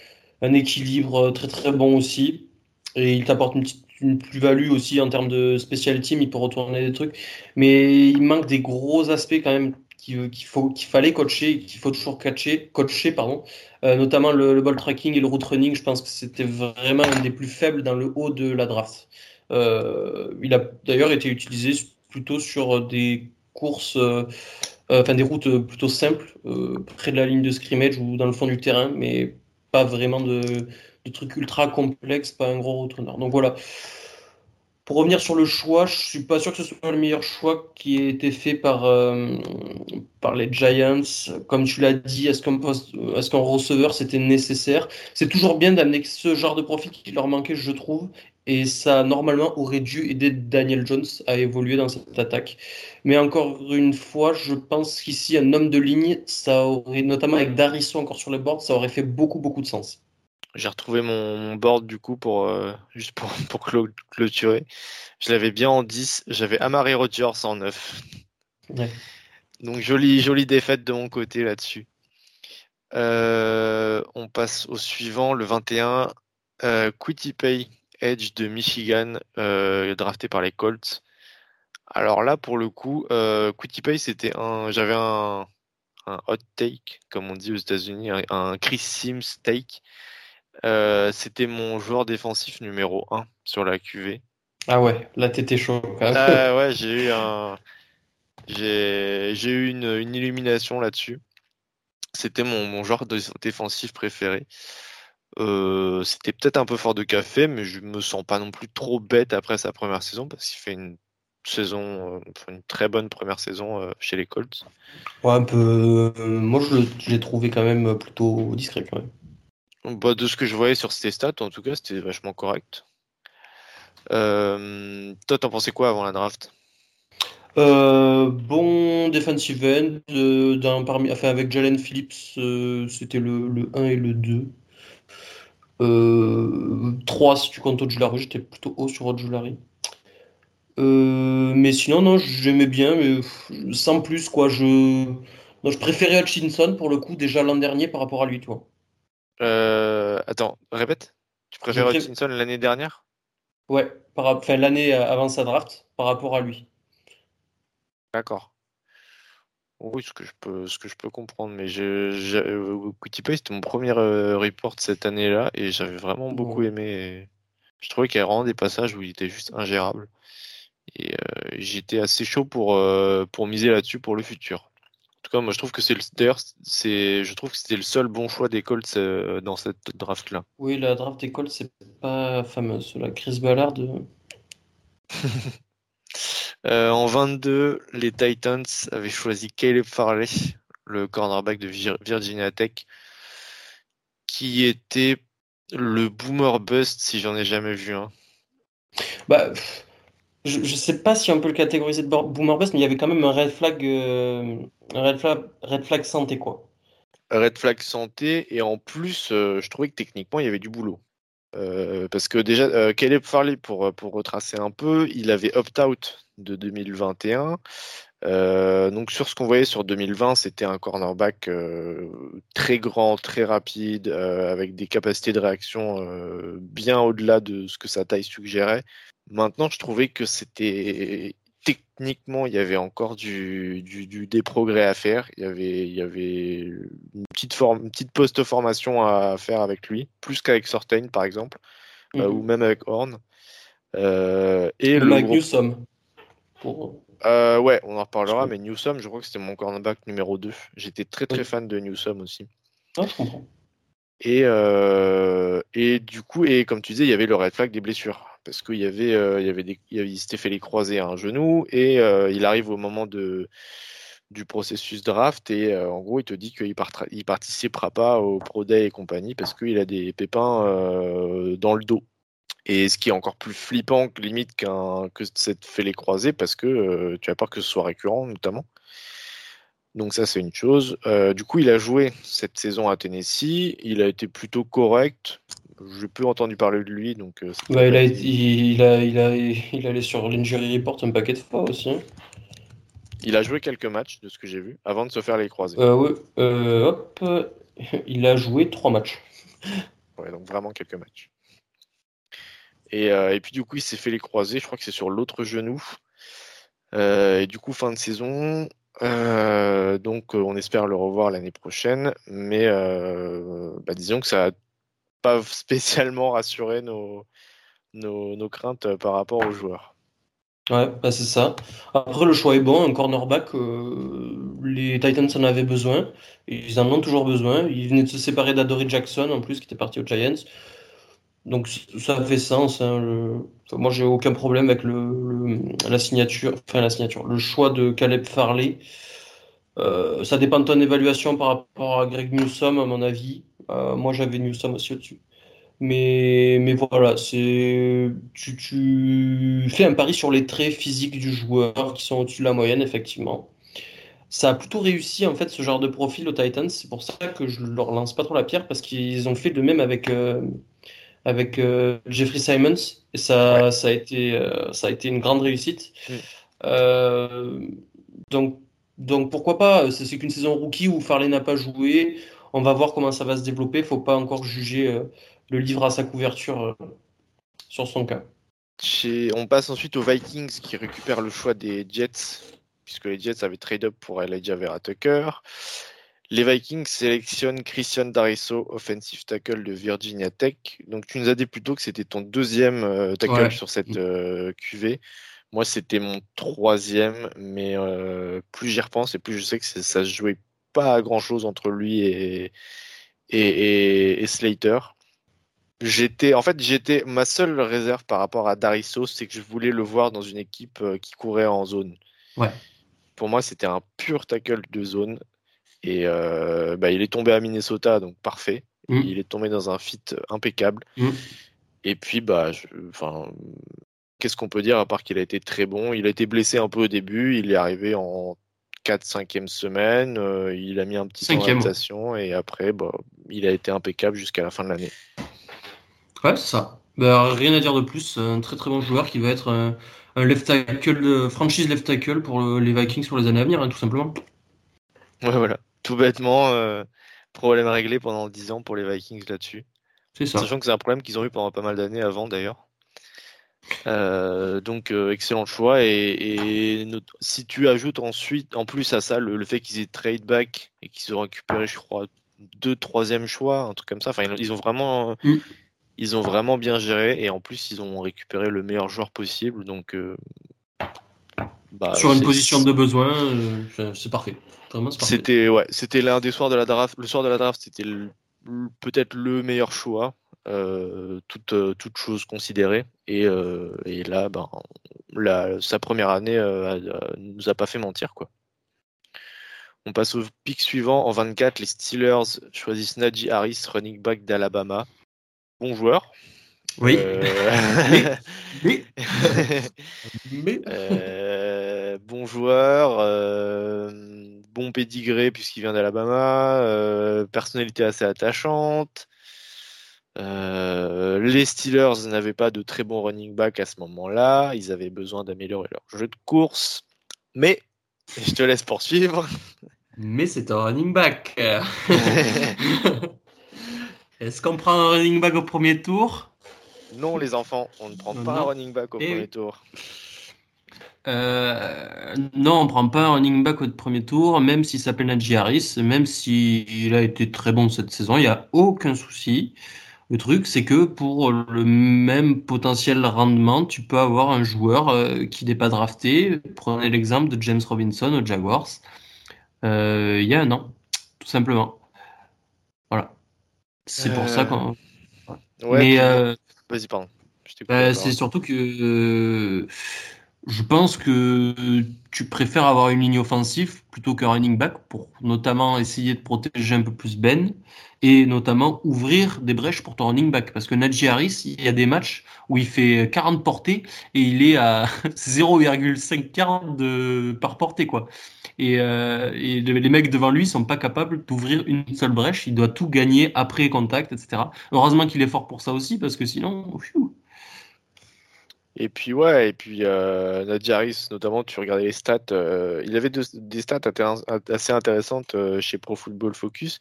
un équilibre très très bon aussi, et il t'apporte une plus-value aussi en termes de special team, il peut retourner des trucs, mais il manque des gros aspects quand même qu'il fallait coacher, qu'il faut toujours coacher, notamment le ball tracking et le route running. Je pense que c'était vraiment un des plus faibles dans le haut de la draft. Il a d'ailleurs été utilisé plutôt sur des courses... des routes plutôt simples, près de la ligne de scrimmage ou dans le fond du terrain, mais pas vraiment de trucs ultra complexes, pas un gros route runner. Donc voilà. Pour revenir sur le choix, je suis pas sûr que ce soit le meilleur choix qui ait été fait par les Giants. Comme tu l'as dit, est-ce qu'un receveur c'était nécessaire? C'est toujours bien d'amener ce genre de profil qui leur manquait, je trouve. Et ça, normalement, aurait dû aider Daniel Jones à évoluer dans cette attaque. Mais encore une fois, je pense qu'ici, un homme de ligne, ça aurait, notamment avec Darisson encore sur le board, ça aurait fait beaucoup, beaucoup de sens. J'ai retrouvé mon board, du coup, pour clôturer. Je l'avais bien en 10. J'avais Amari Rodgers en 9. Ouais. Donc, jolie défaite de mon côté là-dessus. On passe au suivant, le 21. Kwity Paye. Edge de Michigan, drafté par les Colts. Alors là, pour le coup, Kwity Paye, j'avais un hot take, comme on dit aux États-Unis, un Chris Sims take. C'était mon joueur défensif numéro 1 sur la QV. Ah ouais, là t'étais chaud. Ouais, j'ai eu une illumination là-dessus. C'était mon joueur défensif préféré. C'était peut-être un peu fort de café, mais je me sens pas non plus trop bête après sa première saison, parce qu'il fait une très bonne première saison chez les Colts. Ouais, un peu. Moi, je l'ai trouvé quand même plutôt discret quand même. Bah, de ce que je voyais sur ses stats, en tout cas, c'était vachement correct. Toi, t'en pensais quoi avant la draft? Bon defensive end, avec Jalen Phillips, c'était le 1 et le 2. 3 si tu comptes Ojulari, j'étais plutôt haut sur Ojulari. Mais sinon non, j'aimais bien, mais sans plus quoi. Je préférais Hutchinson pour le coup déjà l'an dernier par rapport à lui, toi. Attends, répète. Tu préfères Hutchinson l'année dernière? Ouais, l'année avant sa draft, par rapport à lui. D'accord. Oui, ce que je peux comprendre, mais Kutipa, c'était mon premier report cette année-là et j'avais vraiment beaucoup aimé. Je trouvais qu'il y avait vraiment des passages où il était juste ingérable et j'étais assez chaud pour miser là-dessus pour le futur. En tout cas, moi, je trouve que c'était le seul bon choix des Colts dans cette draft-là. Oui, la draft des Colts, c'est pas fameuse. La Chris Ballard. En 22, les Titans avaient choisi Caleb Farley, le cornerback de Virginia Tech, qui était le boomer bust, si j'en ai jamais vu un. Bah, je ne sais pas si on peut le catégoriser de boomer bust, mais il y avait quand même un red flag santé, quoi. Red flag santé, et en plus, je trouvais que techniquement, il y avait du boulot. Parce que déjà, Caleb Farley, pour retracer un peu, il avait opt-out de 2021. Donc sur ce qu'on voyait sur 2020, c'était un cornerback très grand, très rapide, avec des capacités de réaction bien au-delà de ce que sa taille suggérait. Maintenant, je trouvais que c'était techniquement, il y avait encore des progrès à faire. Il y avait une petite post-formation à faire avec lui, plus qu'avec Surtain par exemple, ou même avec Horn. Et le Newsom. Ouais, on en reparlera, mais Newsom, je crois que c'était mon cornerback numéro 2. J'étais très très fan de Newsom aussi. Ah, je comprends. Et du coup, et comme tu disais, il y avait le red flag des blessures. Parce qu'il y avait, il s'était fait les croisés à un genou, et il arrive au moment du processus draft, et en gros, il te dit qu'il ne participera pas au Pro Day et compagnie, parce qu'il a des pépins dans le dos. Et ce qui est encore plus flippant limite que cette fêlée croisée, parce que tu as peur que ce soit récurrent notamment. Donc ça, c'est une chose. Du coup, il a joué cette saison à Tennessee. Il a été plutôt correct. J'ai peu entendu parler de lui. Donc, il allait sur l'Injury Report un paquet de fois aussi. Il a joué quelques matchs, de ce que j'ai vu, avant de se faire les croisés. Il a joué 3 matchs. Ouais, donc vraiment quelques matchs. Et puis du coup, il s'est fait les croisés, je crois que c'est sur l'autre genou. Et du coup, fin de saison. Donc, on espère le revoir l'année prochaine. Mais disons que ça n'a pas spécialement rassuré nos craintes par rapport aux joueurs. Ouais, c'est ça. Après, le choix est bon. Un cornerback, les Titans en avaient besoin. Ils en ont toujours besoin. Ils venaient de se séparer d'Adoree Jackson, en plus, qui était parti aux Giants. Donc ça fait sens. Moi, j'ai aucun problème avec le choix de Caleb Farley. Ça dépend de ton évaluation par rapport à Greg Newsom, à mon avis. Moi, j'avais Newsom aussi au-dessus. Mais voilà, tu fais un pari sur les traits physiques du joueur qui sont au-dessus de la moyenne, effectivement. Ça a plutôt réussi, en fait, ce genre de profil aux Titans. C'est pour ça que je leur lance pas trop la pierre, parce qu'ils ont fait le même avec Jeffrey Simons, et ça a été une grande réussite. Donc pourquoi pas, c'est qu'une saison rookie où Farley n'a pas joué, on va voir comment ça va se développer, faut pas encore juger le livre à sa couverture sur son cas. On passe ensuite aux Vikings qui récupèrent le choix des Jets, puisque les Jets avaient trade-up pour Elijah Vera Tucker. Les Vikings sélectionnent Christian Darisso, offensive tackle de Virginia Tech. Donc, tu nous as dit plus tôt que c'était ton deuxième tackle sur cette QV. Moi, c'était mon troisième, mais plus j'y repense et plus je sais que ça ne se jouait pas à grand-chose entre lui et Slater. Ma seule réserve par rapport à Darisso, c'est que je voulais le voir dans une équipe qui courait en zone. Ouais. Pour moi, c'était un pur tackle de zone. Et il est tombé à Minnesota, donc parfait. Il est tombé dans un fit impeccable. Et puis, qu'est-ce qu'on peut dire à part qu'il a été très bon? Il a été blessé un peu au début. Il est arrivé en 4-5e semaine. Il a mis un petit temps d'adaptation. Et après, il a été impeccable jusqu'à la fin de l'année. Ouais, c'est ça. Rien à dire de plus. Un très très bon joueur qui va être un left tackle, franchise left tackle pour les Vikings pour les années à venir, hein, tout simplement. Ouais, voilà. Tout bêtement, problème réglé pendant 10 ans pour les Vikings là-dessus. C'est ça. Sachant que c'est un problème qu'ils ont eu pendant pas mal d'années avant, d'ailleurs. Donc excellent choix, et si tu ajoutes ensuite en plus à ça le fait qu'ils aient trade back et qu'ils ont récupéré, je crois, 2e choix, un truc comme ça, enfin ils ont vraiment bien géré, et en plus ils ont récupéré le meilleur joueur possible, donc sur une position de besoin, c'est parfait. Vraiment, c'est parfait. C'était l'un des soirs de la draft, le soir de la draft, c'était peut-être le meilleur choix, toute chose considérée, et là, sa première année nous a pas fait mentir, quoi. On passe au pick suivant. En 24, les Steelers choisissent Najee Harris, running back d'Alabama. Bon joueur. Oui. Bon joueur, bon pédigré puisqu'il vient d'Alabama, personnalité assez attachante. Les Steelers n'avaient pas de très bons running back à ce moment-là. Ils avaient besoin d'améliorer leur jeu de course. Mais, je te laisse poursuivre. Mais c'est un running back. Est-ce qu'on prend un running back au premier tour ? Non, les enfants, on ne prend pas un running back au premier tour. Non, on ne prend pas un running back au premier tour, même s'il s'appelle Najee Harris, même s'il a été très bon cette saison, il n'y a aucun souci. Le truc, c'est que pour le même potentiel rendement, tu peux avoir un joueur qui n'est pas drafté. Prenez l'exemple de James Robinson aux Jaguars, il y a un an, tout simplement. Voilà. C'est pour ça qu'on... Ouais, mais... Vas-y, pardon. C'est surtout que je pense que tu préfères avoir une ligne offensive plutôt qu'un running back pour notamment essayer de protéger un peu plus Ben et notamment ouvrir des brèches pour ton running back. Parce que Najee Harris, il y a des matchs où il fait 40 portées et il est à 0,540 par portée, quoi. Et les mecs devant lui sont pas capables d'ouvrir une seule brèche. Il doit tout gagner après contact, etc. Heureusement qu'il est fort pour ça aussi, parce que sinon... Pfiou. Et puis Najee Harris, notamment, tu regardais les stats. Il avait des stats assez intéressantes chez Pro Football Focus,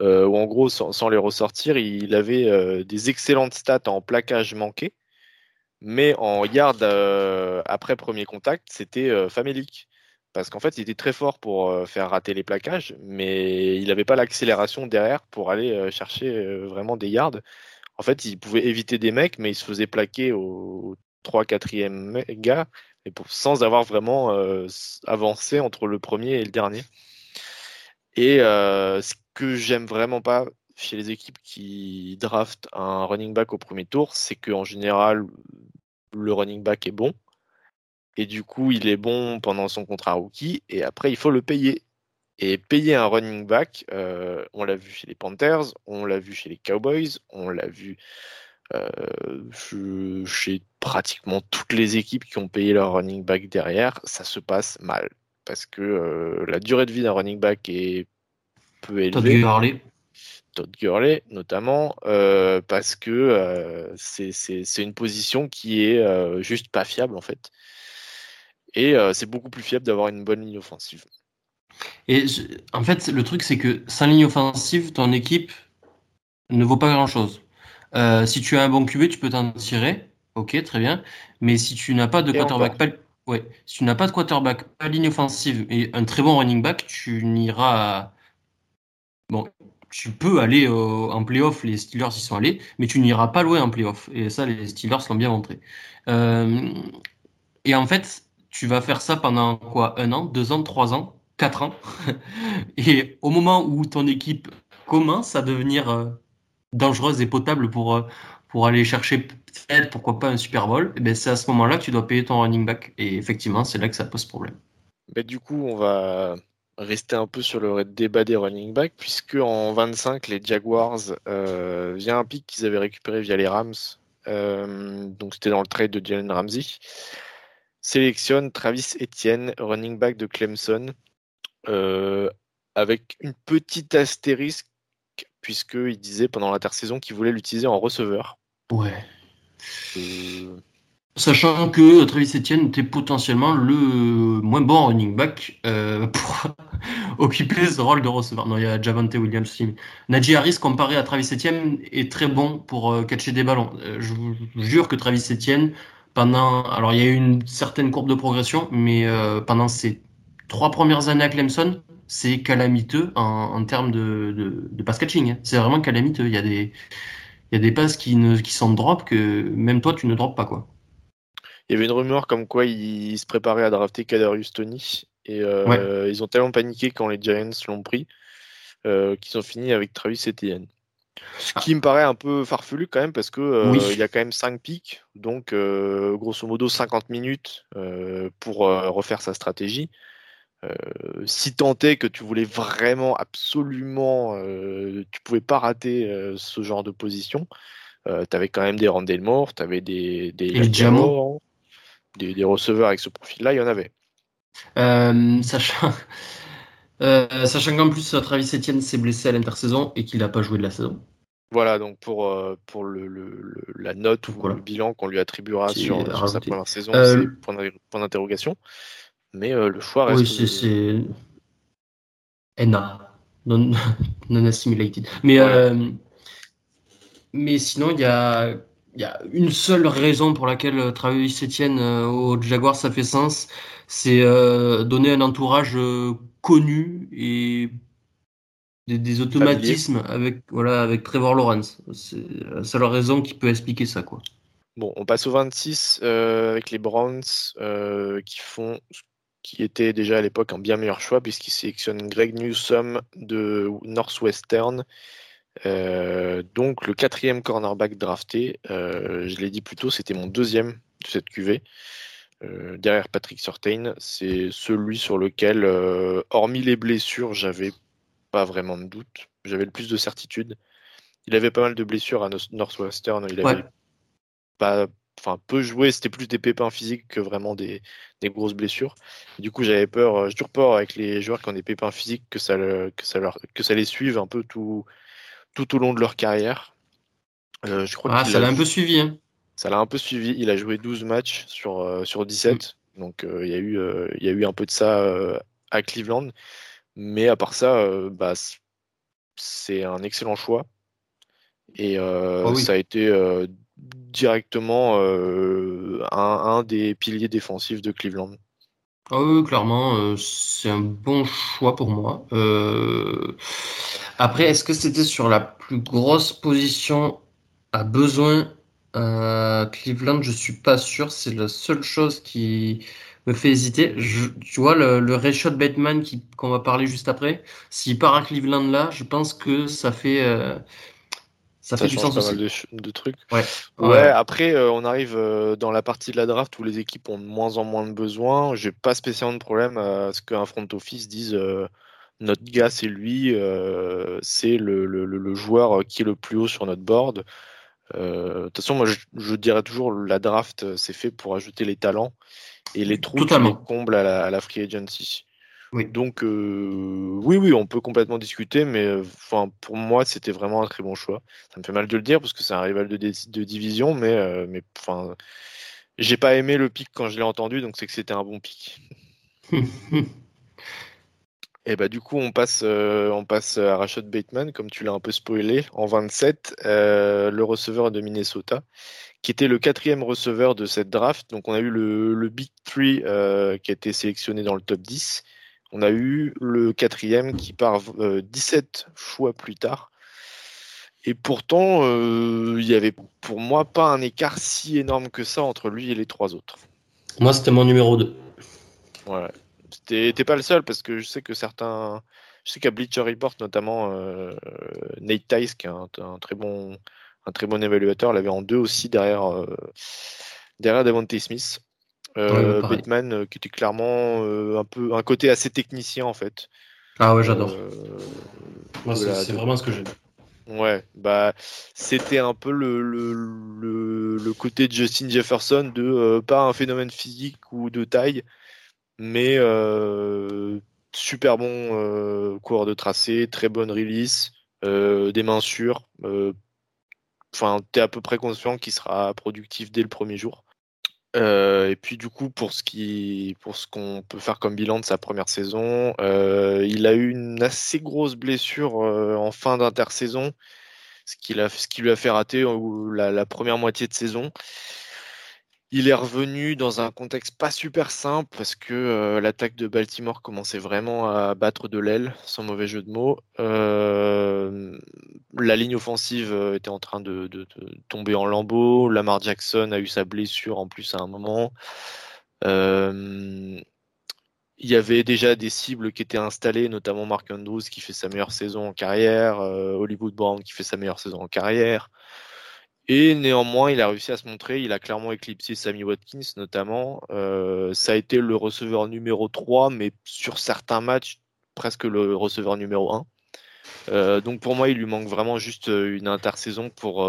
où en gros, sans les ressortir, il avait des excellentes stats en plaquage manqué, mais en yard après premier contact, c'était famélique. Parce qu'en fait, il était très fort pour faire rater les plaquages, mais il n'avait pas l'accélération derrière pour aller chercher vraiment des yards. En fait, il pouvait éviter des mecs, mais il se faisait plaquer au 3-4e gars, et sans avoir vraiment avancé entre le premier et le dernier. Et ce que j'aime vraiment pas chez les équipes qui draftent un running back au premier tour, c'est qu'en général, le running back est bon. Et du coup, il est bon pendant son contrat rookie, et après, il faut le payer. Et payer un running back, on l'a vu chez les Panthers, on l'a vu chez les Cowboys, on l'a vu chez pratiquement toutes les équipes qui ont payé leur running back derrière, ça se passe mal. Parce que la durée de vie d'un running back est peu élevée. Todd Gurley, notamment, parce que c'est une position qui est juste pas fiable, en fait. Et c'est beaucoup plus fiable d'avoir une bonne ligne offensive. Et en fait, le truc, c'est que sans ligne offensive, ton équipe ne vaut pas grand-chose. Si tu as un bon QB, tu peux t'en tirer. Ok, très bien. Mais si tu n'as pas de quarterback, pas de ligne offensive et un très bon running back, tu n'iras... Bon, tu peux aller en play-off. Les Steelers y sont allés, mais tu n'iras pas loin en play-off. Et ça, les Steelers l'ont bien montré. Et en fait... Tu vas faire ça pendant quoi ? 1 an, 2 ans, 3 ans, 4 ans. Et au moment où ton équipe commence à devenir dangereuse et potable pour aller chercher peut-être, pourquoi pas, un Super Bowl, c'est à ce moment-là que tu dois payer ton running back. Et effectivement, c'est là que ça pose problème. Mais du coup, on va rester un peu sur le débat des running backs, puisque en 25, les Jaguars, via un pick qu'ils avaient récupéré via les Rams, donc c'était dans le trade de Jalen Ramsey, sélectionne Travis Etienne, running back de Clemson, avec une petite astérisque, puisqu'il disait pendant l'intersaison qu'il voulait l'utiliser en receveur. Ouais. Sachant que Travis Etienne était potentiellement le moins bon running back pour occuper ce rôle de receveur. Non, il y a Javante Williams aussi. Najee Harris, comparé à Travis Etienne, est très bon pour catcher des ballons. Je vous jure que Travis Etienne... Alors, il y a eu une certaine courbe de progression, mais pendant ces 3 premières années à Clemson, c'est calamiteux en termes de pass catching. Hein. C'est vraiment calamiteux. Il y a des passes qui sont drop que même toi, tu ne drops pas, quoi. Il y avait une rumeur comme quoi ils se préparaient à drafter Kadarius Toney. Et ouais. Ils ont tellement paniqué quand les Giants l'ont pris qu'ils ont fini avec Travis Etienne. Ce qui me paraît un peu farfelu quand même, parce que oui. Il y a quand même 5 pics, donc grosso modo 50 minutes pour refaire sa stratégie. Si tant est que tu voulais vraiment, absolument, tu pouvais pas rater ce genre de position, t'avais quand même des Randall Moore, t'avais des receveurs avec ce profil-là, il y en avait. Sachant qu'en plus Travis Etienne s'est blessé à l'intersaison et qu'il n'a pas joué de la saison. Voilà, donc pour la note ou le bilan qu'on lui attribuera sur sa première saison, c'est point d'interrogation. Mais le choix reste... Oui, c'est NA, non assimilated. Mais, ouais. Mais sinon, il y a une seule raison pour laquelle Travis Etienne au Jaguars, ça fait sens, c'est donner un entourage... connu et des automatismes avec Trevor Lawrence. C'est la seule raison qui peut expliquer ça, quoi. Bon, on passe au 26 avec les Browns qui font ce qui était déjà à l'époque un bien meilleur choix puisqu'ils sélectionnent Greg Newsome de Northwestern, donc le 4e cornerback drafté. Je l'ai dit plus tôt, c'était mon 2e de cette QV. Derrière Patrick Surtain, c'est celui sur lequel, hormis les blessures, j'avais pas vraiment de doute. J'avais le plus de certitude. Il avait pas mal de blessures à Northwestern. Il avait peu joué. C'était plus des pépins physiques que vraiment des grosses blessures. Du coup, j'avais peur. J'ai toujours peur avec les joueurs qui ont des pépins physiques que ça les suive un peu tout au long de leur carrière. Je crois que ça l'a un peu suivi. Hein. Ça l'a un peu suivi. Il a joué 12 matchs sur 17. Donc, il y a eu un peu de ça à Cleveland. Mais à part ça, c'est un excellent choix. Et ça a été directement un des piliers défensifs de Cleveland. Ah oui, clairement, c'est un bon choix pour moi. Après, est-ce que c'était sur la plus grosse position à besoin Cleveland, je suis pas sûr, c'est la seule chose qui me fait hésiter. Tu vois, le Rashad Bateman qu'on va parler juste après, s'il part à Cleveland là, je pense que ça fait du sens aussi. De trucs. Ouais. Après, on arrive dans la partie de la draft où les équipes ont de moins en moins de besoins. J'ai pas spécialement de problème à ce qu'un front office dise notre gars, c'est lui, c'est le joueur qui est le plus haut sur notre board. De toute façon, moi je dirais toujours la draft c'est fait pour ajouter les talents et les trous qui comblent à la free agency. Oui. Donc oui on peut complètement discuter, mais pour moi c'était vraiment un très bon choix. Ça me fait mal de le dire parce que c'est un rival de division, mais j'ai pas aimé le pick quand je l'ai entendu, donc c'est que c'était un bon pick. Et du coup, on passe à Rashad Bateman, comme tu l'as un peu spoilé, en 27, le receveur de Minnesota, qui était le 4e receveur de cette draft. Donc, on a eu le Big Three qui a été sélectionné dans le top 10. On a eu le 4e qui part 17 fois plus tard. Et pourtant, il n'y avait pour moi pas un écart si énorme que ça entre lui et les 3 autres. Moi, c'était mon numéro 2. Voilà. T'es pas le seul, parce que je sais que qu'à Bleacher Report notamment, Nate Tice, qui est un très bon évaluateur, l'avait en 2 aussi derrière Devante Smith. Bateman, qui était clairement un peu un côté assez technicien en fait. Ah ouais, j'adore. Moi, c'est vraiment ce que j'aime. Ouais, c'était un peu le côté de Justin Jefferson, de pas un phénomène physique ou de taille, mais super bon coureur de tracé, très bonne release, des mains sûres. T'es à peu près conscient qu'il sera productif dès le premier jour. Et puis du coup, pour ce qu'on peut faire comme bilan de sa première saison, il a eu une assez grosse blessure en fin d'intersaison, ce qui lui a fait rater la première moitié de saison. Il est revenu dans un contexte pas super simple parce que l'attaque de Baltimore commençait vraiment à battre de l'aile, sans mauvais jeu de mots. La ligne offensive était en train de tomber en lambeaux. Lamar Jackson a eu sa blessure en plus à un moment. Il y avait déjà des cibles qui étaient installées, notamment Mark Andrews qui fait sa meilleure saison en carrière, Hollywood Brown qui fait sa meilleure saison en carrière. Et néanmoins, il a réussi à se montrer. Il a clairement éclipsé Sammy Watkins, notamment. Ça a été le receveur numéro 3, mais sur certains matchs, presque le receveur numéro 1. Donc pour moi, il lui manque vraiment juste une intersaison pour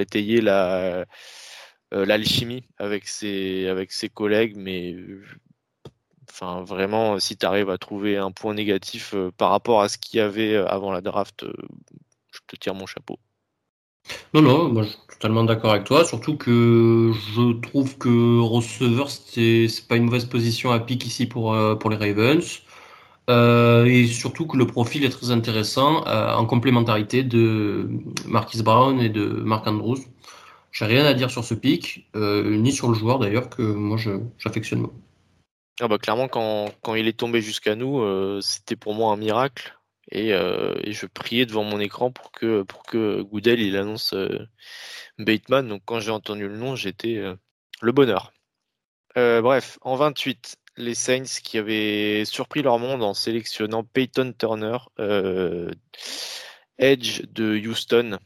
étayer l'alchimie avec ses collègues. Mais enfin, vraiment, si tu arrives à trouver un point négatif par rapport à ce qu'il y avait avant la draft, je te tire mon chapeau. Non, moi je suis totalement d'accord avec toi, surtout que je trouve que receveur, c'est pas une mauvaise position à pick ici pour les Ravens, et surtout que le profil est très intéressant en complémentarité de Marquise Brown et de Mark Andrews. J'ai rien à dire sur ce pick, ni sur le joueur d'ailleurs, que moi j'affectionne. Ah bah clairement, quand il est tombé jusqu'à nous, c'était pour moi un miracle. Et je priais devant mon écran pour que Goodell il annonce Bateman. Donc quand j'ai entendu le nom, j'étais le bonheur. Bref, en 28, les Saints qui avaient surpris leur monde en sélectionnant Peyton Turner, Edge de Houston.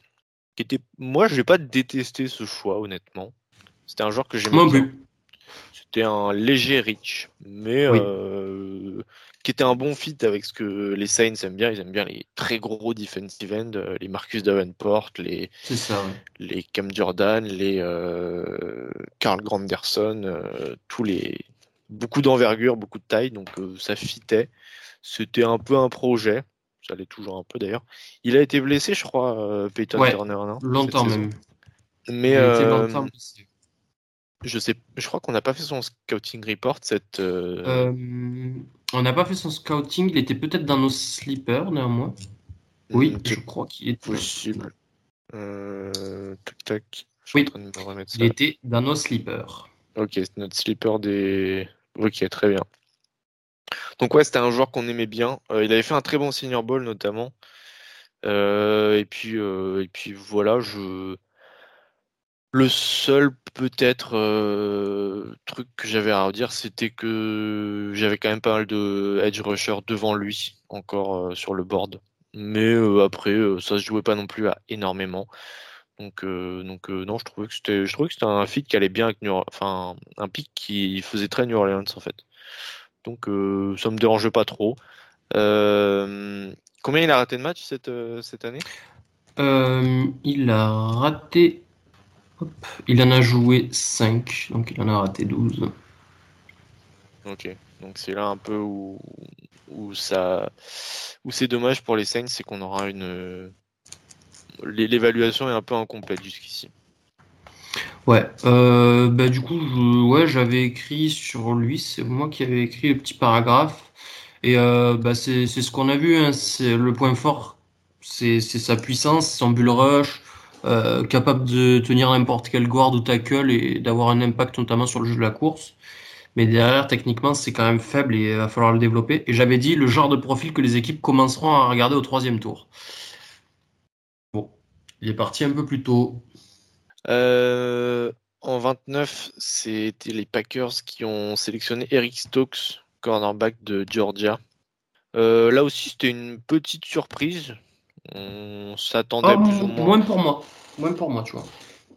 Qui était, moi, je n'ai pas détesté ce choix, honnêtement. C'était un joueur que j'aimais bien. C'était un léger reach, mais oui. Qui était un bon fit avec ce que les Saints aiment bien. Ils aiment bien les très gros defensive ends, les Marcus Davenport, les Cam Jordan, les Carl Granderson, beaucoup d'envergure, beaucoup de taille, donc ça fitait. C'était un peu un projet, ça l'est toujours un peu d'ailleurs. Il a été blessé, je crois, Peyton Turner. Non, longtemps même. Mais, longtemps blessé. Je crois qu'on n'a pas fait son scouting report cette. On n'a pas fait son scouting. Il était peut-être dans nos sleepers néanmoins. Oui, je crois qu'il était possible. Tac. Oui. En train de me remettre ça. Il était dans nos sleepers. Ok, c'est notre sleeper des. Ok, très bien. Donc ouais, c'était un joueur qu'on aimait bien. Il avait fait un très bon senior ball notamment. Et puis voilà, Le seul peut-être truc que j'avais à redire, c'était que j'avais quand même pas mal de edge rusher devant lui encore sur le board. Mais après, ça se jouait pas non plus à énormément. Donc, non, je trouvais que c'était un fit qui allait bien avec New Orleans, enfin un pick qui faisait très New Orleans en fait. Donc, ça me dérangeait pas trop. Combien il a raté de matchs cette année ? Il a raté. Il en a joué 5, donc il en a raté 12. Ok, donc c'est là un peu où c'est dommage pour les Saints, c'est qu'on aura l'évaluation est un peu incomplète jusqu'ici. Ouais, du coup, j'avais écrit sur lui, c'est moi qui avais écrit le petit paragraphe, et c'est ce qu'on a vu, hein, c'est le point fort, c'est sa puissance, son bull rush. Capable de tenir n'importe quel guard ou tackle et d'avoir un impact notamment sur le jeu de la course, mais derrière techniquement c'est quand même faible et il va falloir le développer, et j'avais dit le genre de profil que les équipes commenceront à regarder au 3e tour. Bon, il est parti un peu plus tôt. En 29, c'était les Packers qui ont sélectionné Eric Stokes, cornerback de Georgia. Là aussi c'était une petite surprise. On s'attendait plus ou moins. Moins pour moi, tu vois.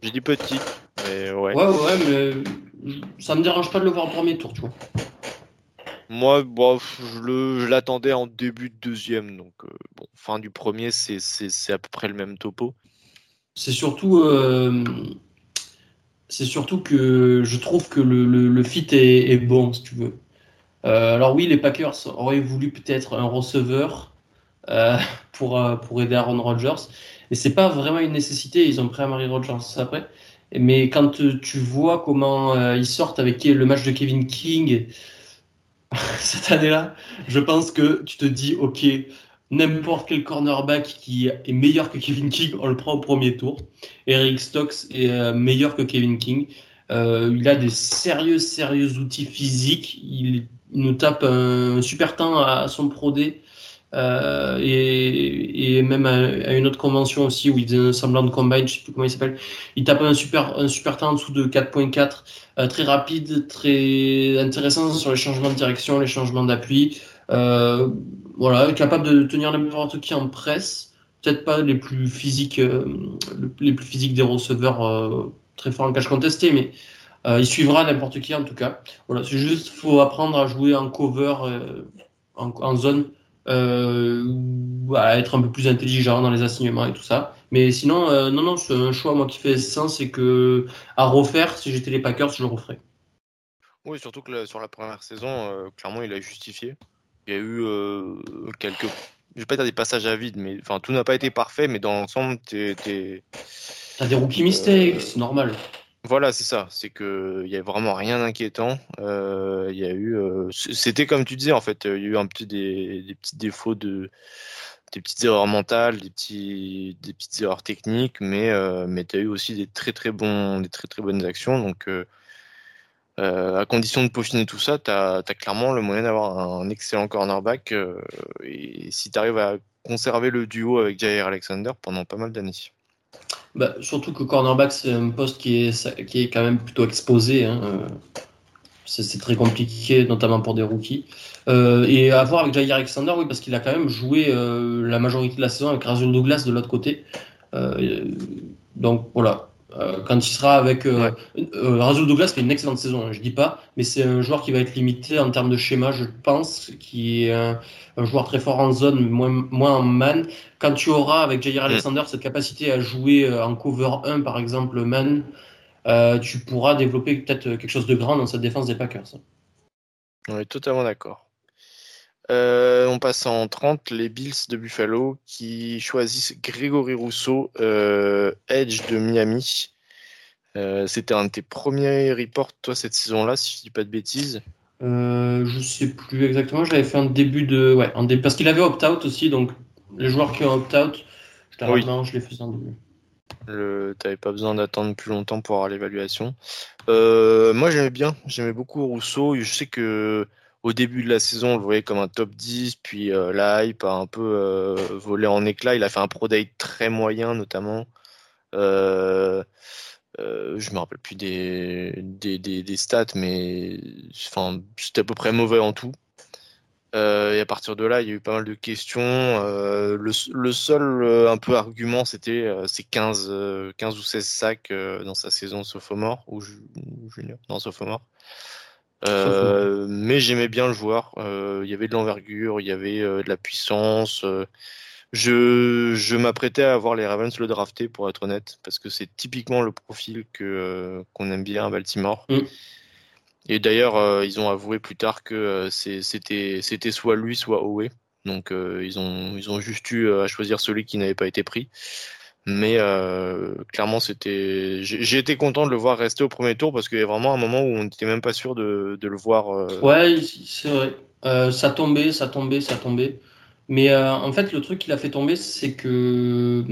J'ai dit petit, mais ouais. Ouais, mais ça me dérange pas de le voir au premier tour, tu vois. Moi, je l'attendais en début de deuxième, donc fin du premier, c'est à peu près le même topo. C'est surtout que je trouve que le fit est bon, si tu veux. Alors oui, les Packers auraient voulu peut-être un receveur. Pour aider Aaron Rodgers, et c'est pas vraiment une nécessité, ils ont pris Amari Rodgers après, mais quand tu vois comment ils sortent avec le match de Kevin King cette année-là, je pense que tu te dis ok, n'importe quel cornerback qui est meilleur que Kevin King, on le prend au premier tour. Eric Stokes est meilleur que Kevin King, Il a des sérieux outils physiques. Il nous tape un super temps à son Pro Day et même à une autre convention aussi où il faisait un semblant de combine, je sais plus comment il s'appelle. Il tape un super temps en dessous de 4.4, très rapide, très intéressant sur les changements de direction, les changements d'appui. Voilà, capable de tenir n'importe qui en presse. Peut-être pas les plus physiques, des receveurs très forts en catch contesté, mais il suivra n'importe qui en tout cas. Voilà, c'est juste faut apprendre à jouer en cover, en zone, à être un peu plus intelligent dans les assignements et tout ça. Mais sinon, non, c'est un choix moi qui fait sens et que à refaire. Si j'étais les Packers, je le referais. Oui, surtout que sur la première saison, clairement, il a justifié. Il y a eu quelques, je vais pas dire des passages à vide, mais enfin tout n'a pas été parfait, mais dans l'ensemble, t'as des rookie mistakes, c'est normal. Voilà, c'est ça. C'est que il y a vraiment rien d'inquiétant. Il y a eu, c'était comme tu disais en fait, il y a eu un petit des petits défauts des petites erreurs mentales, des petites erreurs techniques, mais t'as eu aussi des très très bonnes actions, donc. À condition de peaufiner tout ça, t'as clairement le moyen d'avoir un excellent cornerback et si t'arrives à conserver le duo avec Jair Alexander pendant pas mal d'années. Bah, surtout que cornerback c'est un poste qui est quand même plutôt exposé, hein. C'est très compliqué notamment pour des rookies et à voir avec Jair Alexander, oui, parce qu'il a quand même joué la majorité de la saison avec Rasul Douglas de l'autre côté, donc voilà. Quand il sera avec Rasul Douglas fait une excellente saison, hein, je dis pas, mais c'est un joueur qui va être limité en termes de schéma, je pense, qui est un joueur très fort en zone, moins en man. Quand tu auras avec Jair Alexander cette capacité à jouer en cover 1 par exemple man, tu pourras développer peut-être quelque chose de grand dans cette défense des Packers. On est totalement d'accord. On passe en 30, les Bills de Buffalo qui choisissent Grégory Rousseau, Edge de Miami. C'était un de tes premiers reports, toi, cette saison-là, si je dis pas de bêtises. Je sais plus exactement, je l'avais fait en début de... Ouais, parce qu'il avait opt-out aussi, donc les joueurs qui ont opt-out, je les faisais en début. T'avais pas besoin d'attendre plus longtemps pour avoir l'évaluation. Moi, j'aimais beaucoup Rousseau. Je sais que... Au début de la saison, on le voyait comme un top 10, puis la hype a un peu volé en éclats. Il a fait un pro day très moyen, notamment. Je me rappelle plus des stats, mais c'était à peu près mauvais en tout. Et à partir de là, il y a eu pas mal de questions. Le seul un peu argument, c'était ses 15 ou 16 sacs dans sa saison sophomore, ou junior, non, sophomore. Mais j'aimais bien le joueur. Il y avait de l'envergure, il y avait de la puissance. Je m'apprêtais à voir les Ravens le drafter, pour être honnête, parce que c'est typiquement le profil qu'on aime bien à Baltimore. Mm. Et d'ailleurs, ils ont avoué plus tard que c'était soit lui, soit Howe. Donc ils ont juste eu à choisir celui qui n'avait pas été pris. Mais clairement, j'ai été content de le voir rester au premier tour parce qu'il y a vraiment un moment où on n'était même pas sûr de le voir. Ouais, c'est vrai. Ça tombait. Mais en fait, le truc qui l'a fait tomber, c'est que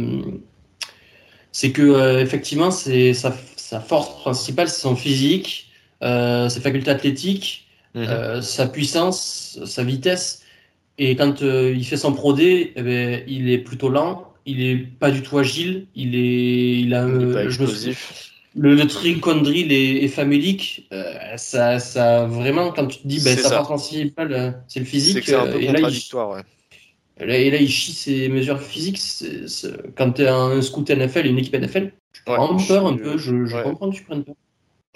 effectivement, c'est sa force principale, c'est son physique, ses facultés athlétiques, sa puissance, sa vitesse. Et quand il fait son pro day, il est plutôt lent. Il est pas du tout agile, il est explosif. Le trichondryle est famélique, ça vraiment quand tu te dis sa part principale c'est le physique, c'est que c'est un peu contradictoire, et là il chie ses mesures physiques. Quand t'es un scout NFL, une équipe NFL, tu prends peur un peu, je comprends que tu prennes peur.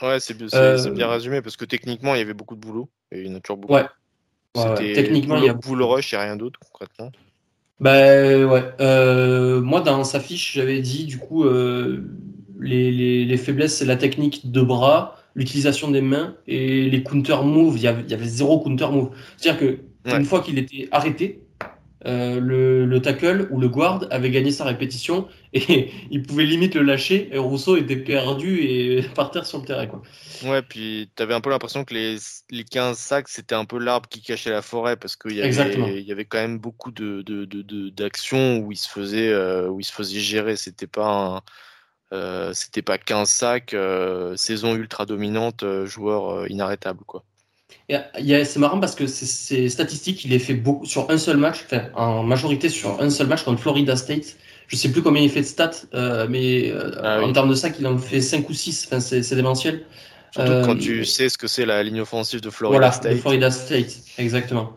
Ouais, c'est bien résumé parce que techniquement il y avait beaucoup de boulot et il y en a toujours beaucoup. Techniquement il y a beaucoup de rush et rien d'autre concrètement. Moi dans sa fiche j'avais dit du coup les faiblesses c'est la technique de bras, l'utilisation des mains et les counter moves. Il y avait zéro counter move, c'est-à-dire que une fois qu'il était arrêté, le tackle ou le guard avait gagné sa répétition et il pouvait limite le lâcher et Rousseau était perdu et par terre sur le terrain quoi. Ouais, puis t'avais un peu l'impression que les 15 sacs c'était un peu l'arbre qui cachait la forêt parce qu'il y avait quand même beaucoup d'actions où il se faisait gérer. C'était pas C'était pas 15 sacs, saison ultra dominante, joueur inarrêtable, quoi. C'est marrant parce que ces statistiques, il les fait beaucoup sur un seul match, enfin, en majorité sur un seul match contre Florida State. Je sais plus combien il fait de stats, mais en termes de sacs, il en fait 5 ou 6, enfin, c'est démentiel. Surtout quand tu sais ce que c'est la ligne offensive de Florida State. Voilà, de Florida State, exactement.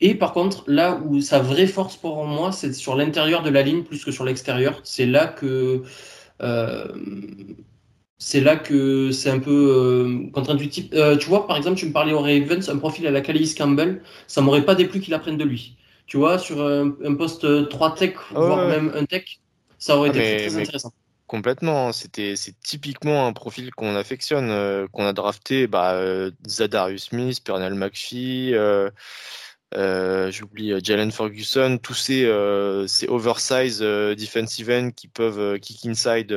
Et par contre, là où sa vraie force pour moi, c'est sur l'intérieur de la ligne plus que sur l'extérieur. C'est là que c'est un peu contre-intuitif. Tu vois, par exemple, tu me parlais au Ravens, un profil à la Calais Campbell, ça m'aurait pas déplu qu'il apprenne de lui. Tu vois, sur un poste 3 tech, voire même un tech, ça aurait été très intéressant. Complètement, c'est typiquement un profil qu'on affectionne, qu'on a drafté, Zadarius Smith, Pernell McPhee, j'oublie Jalen Ferguson, tous ces oversize defensive end qui peuvent kick inside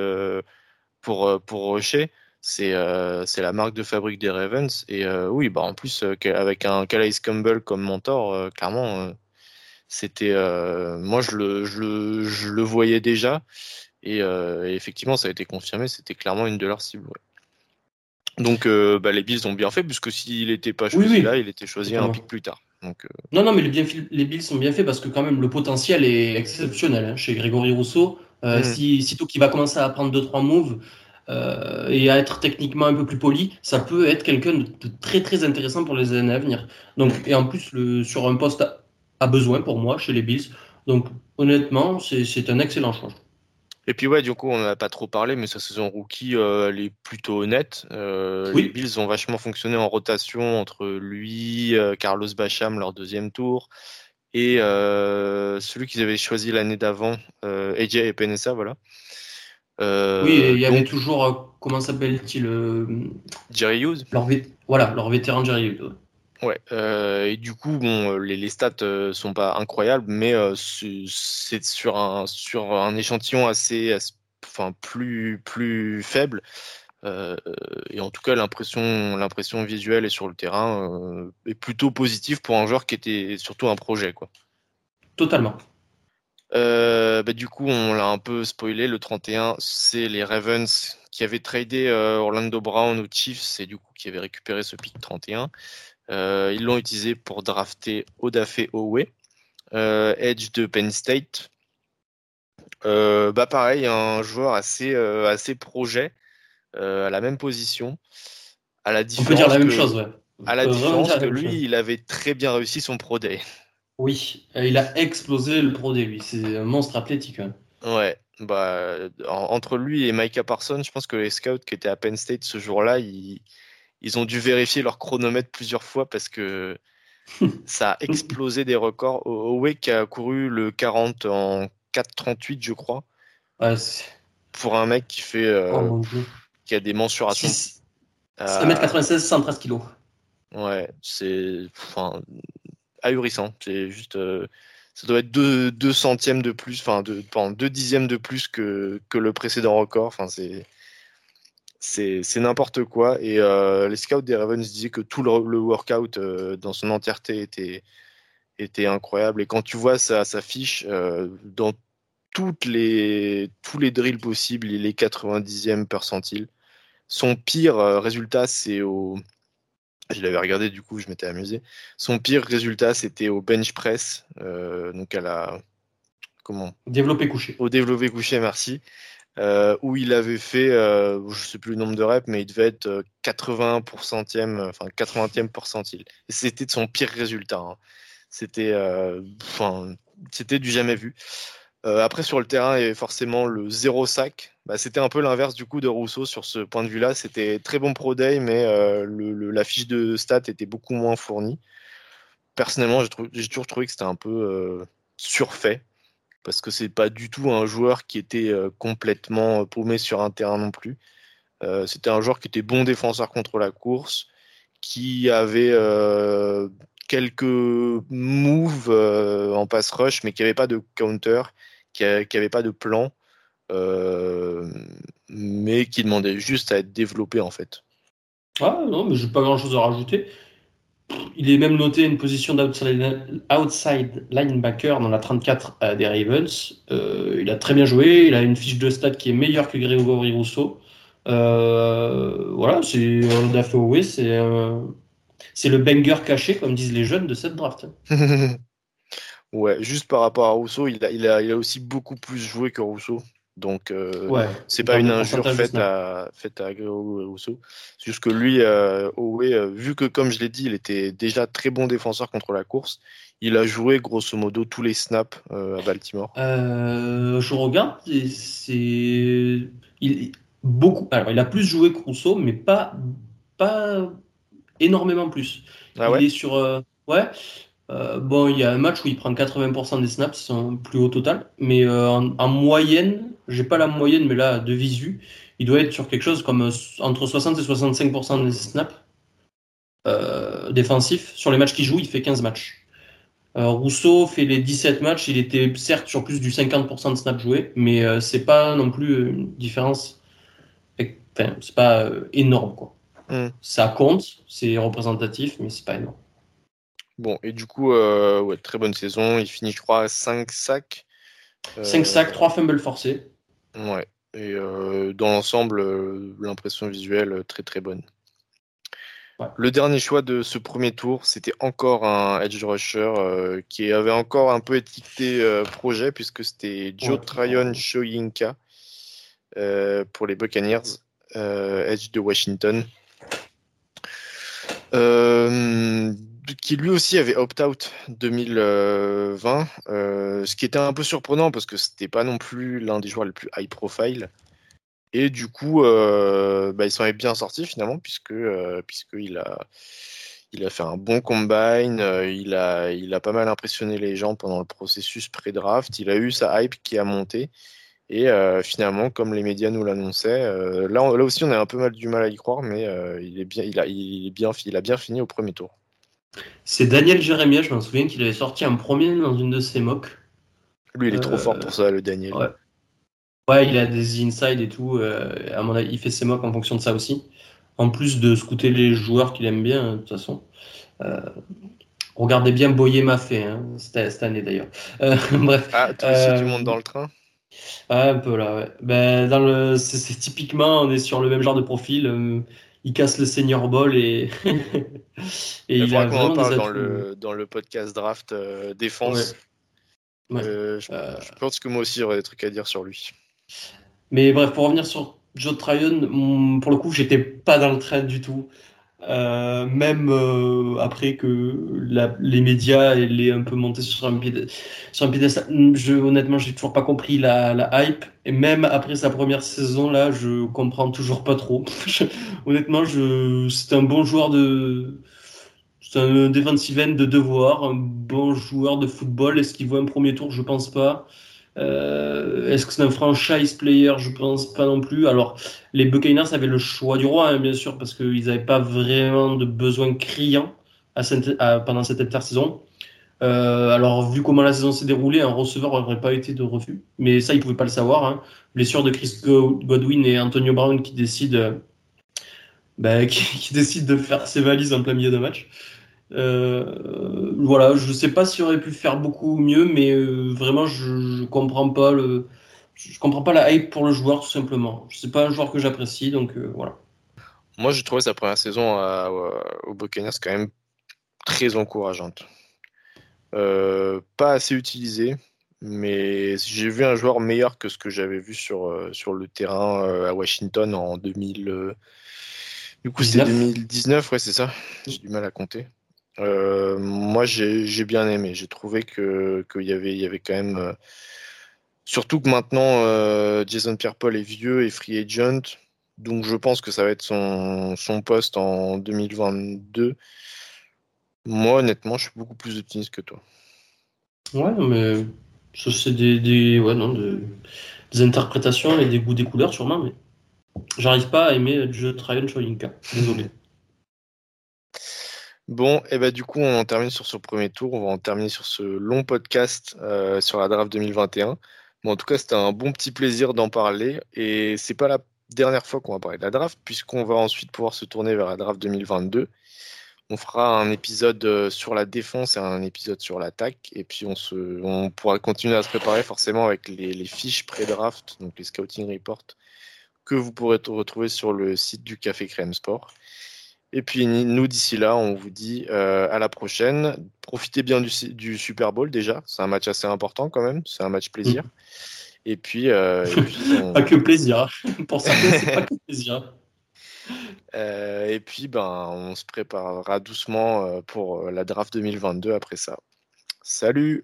pour rusher, c'est la marque de fabrique des Ravens. Et en plus avec un Calais Campbell comme mentor, clairement c'était moi je le voyais déjà et effectivement ça a été confirmé, c'était clairement une de leurs cibles. Donc les Bills ont bien fait puisque s'il n'était pas choisi là, il était choisi un pic plus tard. Donc, Non, mais les Bills sont bien faits parce que quand même le potentiel est exceptionnel chez Grégory Rousseau. Sitôt qu'il va commencer à prendre 2-3 moves et à être techniquement un peu plus poli, ça peut être quelqu'un de très très intéressant pour les années à venir. Donc, et en plus sur un poste à besoin pour moi chez les Bills. Donc honnêtement, c'est un excellent choix. Et puis du coup on n'a pas trop parlé, mais sa saison rookie elle est plutôt honnête. Les Bills ont vachement fonctionné en rotation entre lui, Carlos Bacham, leur deuxième tour, et celui qu'ils avaient choisi l'année d'avant, AJ et Penesa, voilà. Il y avait toujours comment s'appelle-t-il Jerry Hughes. Leur vétéran Jerry Hughes. Ouais, et du coup, les stats sont pas incroyables, mais c'est sur un échantillon assez plus faible. Et en tout cas, l'impression visuelle et sur le terrain est plutôt positive pour un joueur qui était surtout un projet, quoi. Totalement. Du coup, on l'a un peu spoilé. Le 31, c'est les Ravens qui avaient tradé Orlando Brown aux Chiefs et du coup qui avaient récupéré ce pick 31. Ils l'ont utilisé pour drafter Odafe Owe, edge de Penn State. Pareil, un joueur assez projet, à la même position. À la différence, on peut dire la même chose. Ouais. À la différence que lui, il avait très bien réussi son pro day. Oui, il a explosé le pro day, lui. C'est un monstre athlétique. Hein. Ouais. Entre lui et Micah Parsons, je pense que les scouts qui étaient à Penn State ce jour-là, Ils ont dû vérifier leur chronomètre plusieurs fois parce que ça a explosé des records. Owe qui a couru le 40 en 4,38, je crois. Ouais, pour un mec qui fait qui a des mensurations. 1m96, 113 kg. Ouais, c'est ahurissant. C'est juste, ça doit être 2 centièmes de plus, 2 dixièmes de plus que le précédent record. C'est n'importe quoi. Et les scouts des Ravens disaient que tout le workout dans son entièreté était incroyable. Et quand tu vois sa fiche, dans tous les drills possibles, il est 90e percentile. Son pire résultat, je l'avais regardé, du coup, je m'étais amusé. Son pire résultat, c'était au bench press, donc à la... Comment ? Développé couché. Au développé couché, merci. Où il avait fait, je sais plus le nombre de reps, mais il devait être 80e percentile. Et c'était son pire résultat. Hein. C'était du jamais vu. Après, sur le terrain, il y avait forcément le 0 sac. C'était un peu l'inverse du coup de Rousseau sur ce point de vue-là. C'était très bon pro day, mais la fiche de stats était beaucoup moins fournie. Personnellement, j'ai toujours trouvé que c'était un peu surfait. Parce que c'est pas du tout un joueur qui était complètement paumé sur un terrain non plus. C'était un joueur qui était bon défenseur contre la course, qui avait quelques moves en pass rush, mais qui n'avait pas de counter, qui n'avait pas de plan, mais qui demandait juste à être développé en fait. Ah non, mais j'ai pas grand chose à rajouter. Il est même noté une position d'outside linebacker dans la 34 des Ravens. Il a très bien joué. Il a une fiche de stats qui est meilleure que Grégory Rousseau. Voilà, c'est un draft away. C'est le banger caché, comme disent les jeunes, de cette draft. Ouais, juste par rapport à Rousseau, il a aussi beaucoup plus joué que Rousseau. Donc, c'est pas une injure faite à Grégory Rousseau. C'est juste que lui, Owe, vu que, comme je l'ai dit, il était déjà très bon défenseur contre la course, il a joué grosso modo tous les snaps à Baltimore. Je regarde, Alors, il a plus joué que Rousseau, mais pas énormément plus. Est sur. Bon, il y a un match où il prend 80% des snaps, c'est un plus haut total, mais en moyenne, j'ai pas la moyenne, mais là, de visu, il doit être sur quelque chose comme entre 60 et 65% des snaps défensifs. Sur les matchs qu'il joue, il fait 15 matchs. Rousseau fait les 17 matchs, il était certes sur plus du 50% de snaps joués, mais c'est pas non plus une différence, enfin, c'est pas énorme, quoi. Ça compte, c'est représentatif, mais c'est pas énorme. Bon, et du coup, très bonne saison. Il finit, je crois, à 5 sacs. 5 sacs, 3 fumbles forcés. Ouais, et dans l'ensemble, l'impression visuelle, très très bonne. Ouais. Le dernier choix de ce premier tour, c'était encore un edge rusher qui avait encore un peu étiqueté projet, puisque c'était Joe Tryon Shoyinka pour les Buccaneers, edge de Washington. Qui lui aussi avait opt-out 2020, ce qui était un peu surprenant parce que c'était pas non plus l'un des joueurs les plus high profile. Et du coup, il s'en est bien sorti finalement puisqu'il a fait un bon combine, il a pas mal impressionné les gens pendant le processus pré-draft, il a eu sa hype qui a monté. Et finalement, comme les médias nous l'annonçaient, là aussi on a un peu du mal à y croire, mais il a bien fini au premier tour. C'est Daniel Jeremiah, je m'en souviens qu'il avait sorti un premier dans une de ses mocks. Lui, il est trop fort pour ça, le Daniel. Ouais, il a des insides et tout. À mon avis, il fait ses mocks en fonction de ça aussi. En plus de scouter les joueurs qu'il aime bien, de toute façon. Regardez bien Boyer Maffé, hein, cette année d'ailleurs. Bref. Ah, toi aussi, tu montes dans le train ? Ah, un peu là, ouais. Ben, c'est typiquement, on est sur le même genre de profil. Il casse le senior ball et il a vraiment des atouts. Dans le podcast draft défense. Ouais. Je pense que moi aussi j'aurais des trucs à dire sur lui. Mais bref, pour revenir sur Joe Tryon, pour le coup j'étais pas dans le train du tout. Même après que les médias l'aient un peu monté sur un piédestal, honnêtement j'ai toujours pas compris la hype, et même après sa première saison là je comprends toujours pas trop. Honnêtement, c'est un bon joueur c'est un defensive end de devoir, un bon joueur de football. Est-ce qu'il vaut un premier tour? Je pense pas. Est-ce que c'est un franchise player? Je pense pas non plus. Alors, les Buccaneers avaient le choix du roi, hein, bien sûr, parce qu'ils n'avaient pas vraiment de besoin criant pendant cette intersaison. Alors, vu comment la saison s'est déroulée, un receveur n'aurait pas été de refus. Mais ça, ils ne pouvaient pas le savoir. Hein. Blessure de Chris Godwin et Antonio Brown qui décident de faire ses valises en plein milieu d'un match. Voilà, je sais pas si j'aurais pu faire beaucoup mieux, mais vraiment je comprends pas la hype pour le joueur, tout simplement. C'est pas un joueur que j'apprécie, donc voilà. Moi, j'ai trouvé sa première saison au Buccaneers quand même très encourageante. Pas assez utilisée, mais j'ai vu un joueur meilleur que ce que j'avais vu sur le terrain à Washington en 2000. Du coup, c'est 2019, ouais, c'est ça. J'ai du mal à compter. Moi, j'ai bien aimé. J'ai trouvé qu'il y avait quand même... surtout que maintenant, Jason Pierre-Paul est vieux et free agent. Donc, je pense que ça va être son poste en 2022. Moi, honnêtement, je suis beaucoup plus optimiste que toi. Ouais, mais ça, c'est des interprétations et des goûts des couleurs, sûrement, mais... J'arrive pas à aimer Joe Tryon Shoyinka, désolé. Bon, et du coup, on en termine sur ce premier tour. On va en terminer sur ce long podcast sur la draft 2021. Mais en tout cas, c'était un bon petit plaisir d'en parler. Et c'est pas la dernière fois qu'on va parler de la draft, puisqu'on va ensuite pouvoir se tourner vers la draft 2022. On fera un épisode sur la défense et un épisode sur l'attaque. Et puis, on pourra continuer à se préparer forcément avec les fiches pré-draft, donc les scouting reports, que vous pourrez retrouver sur le site du Café Crème Sport. Et puis, nous, d'ici là, on vous dit à la prochaine. Profitez bien du Super Bowl, déjà. C'est un match assez important, quand même. C'est un match plaisir. Et puis, pas que plaisir. Pour certains, c'est pas que plaisir. Et puis, on se préparera doucement pour la draft 2022 après ça. Salut!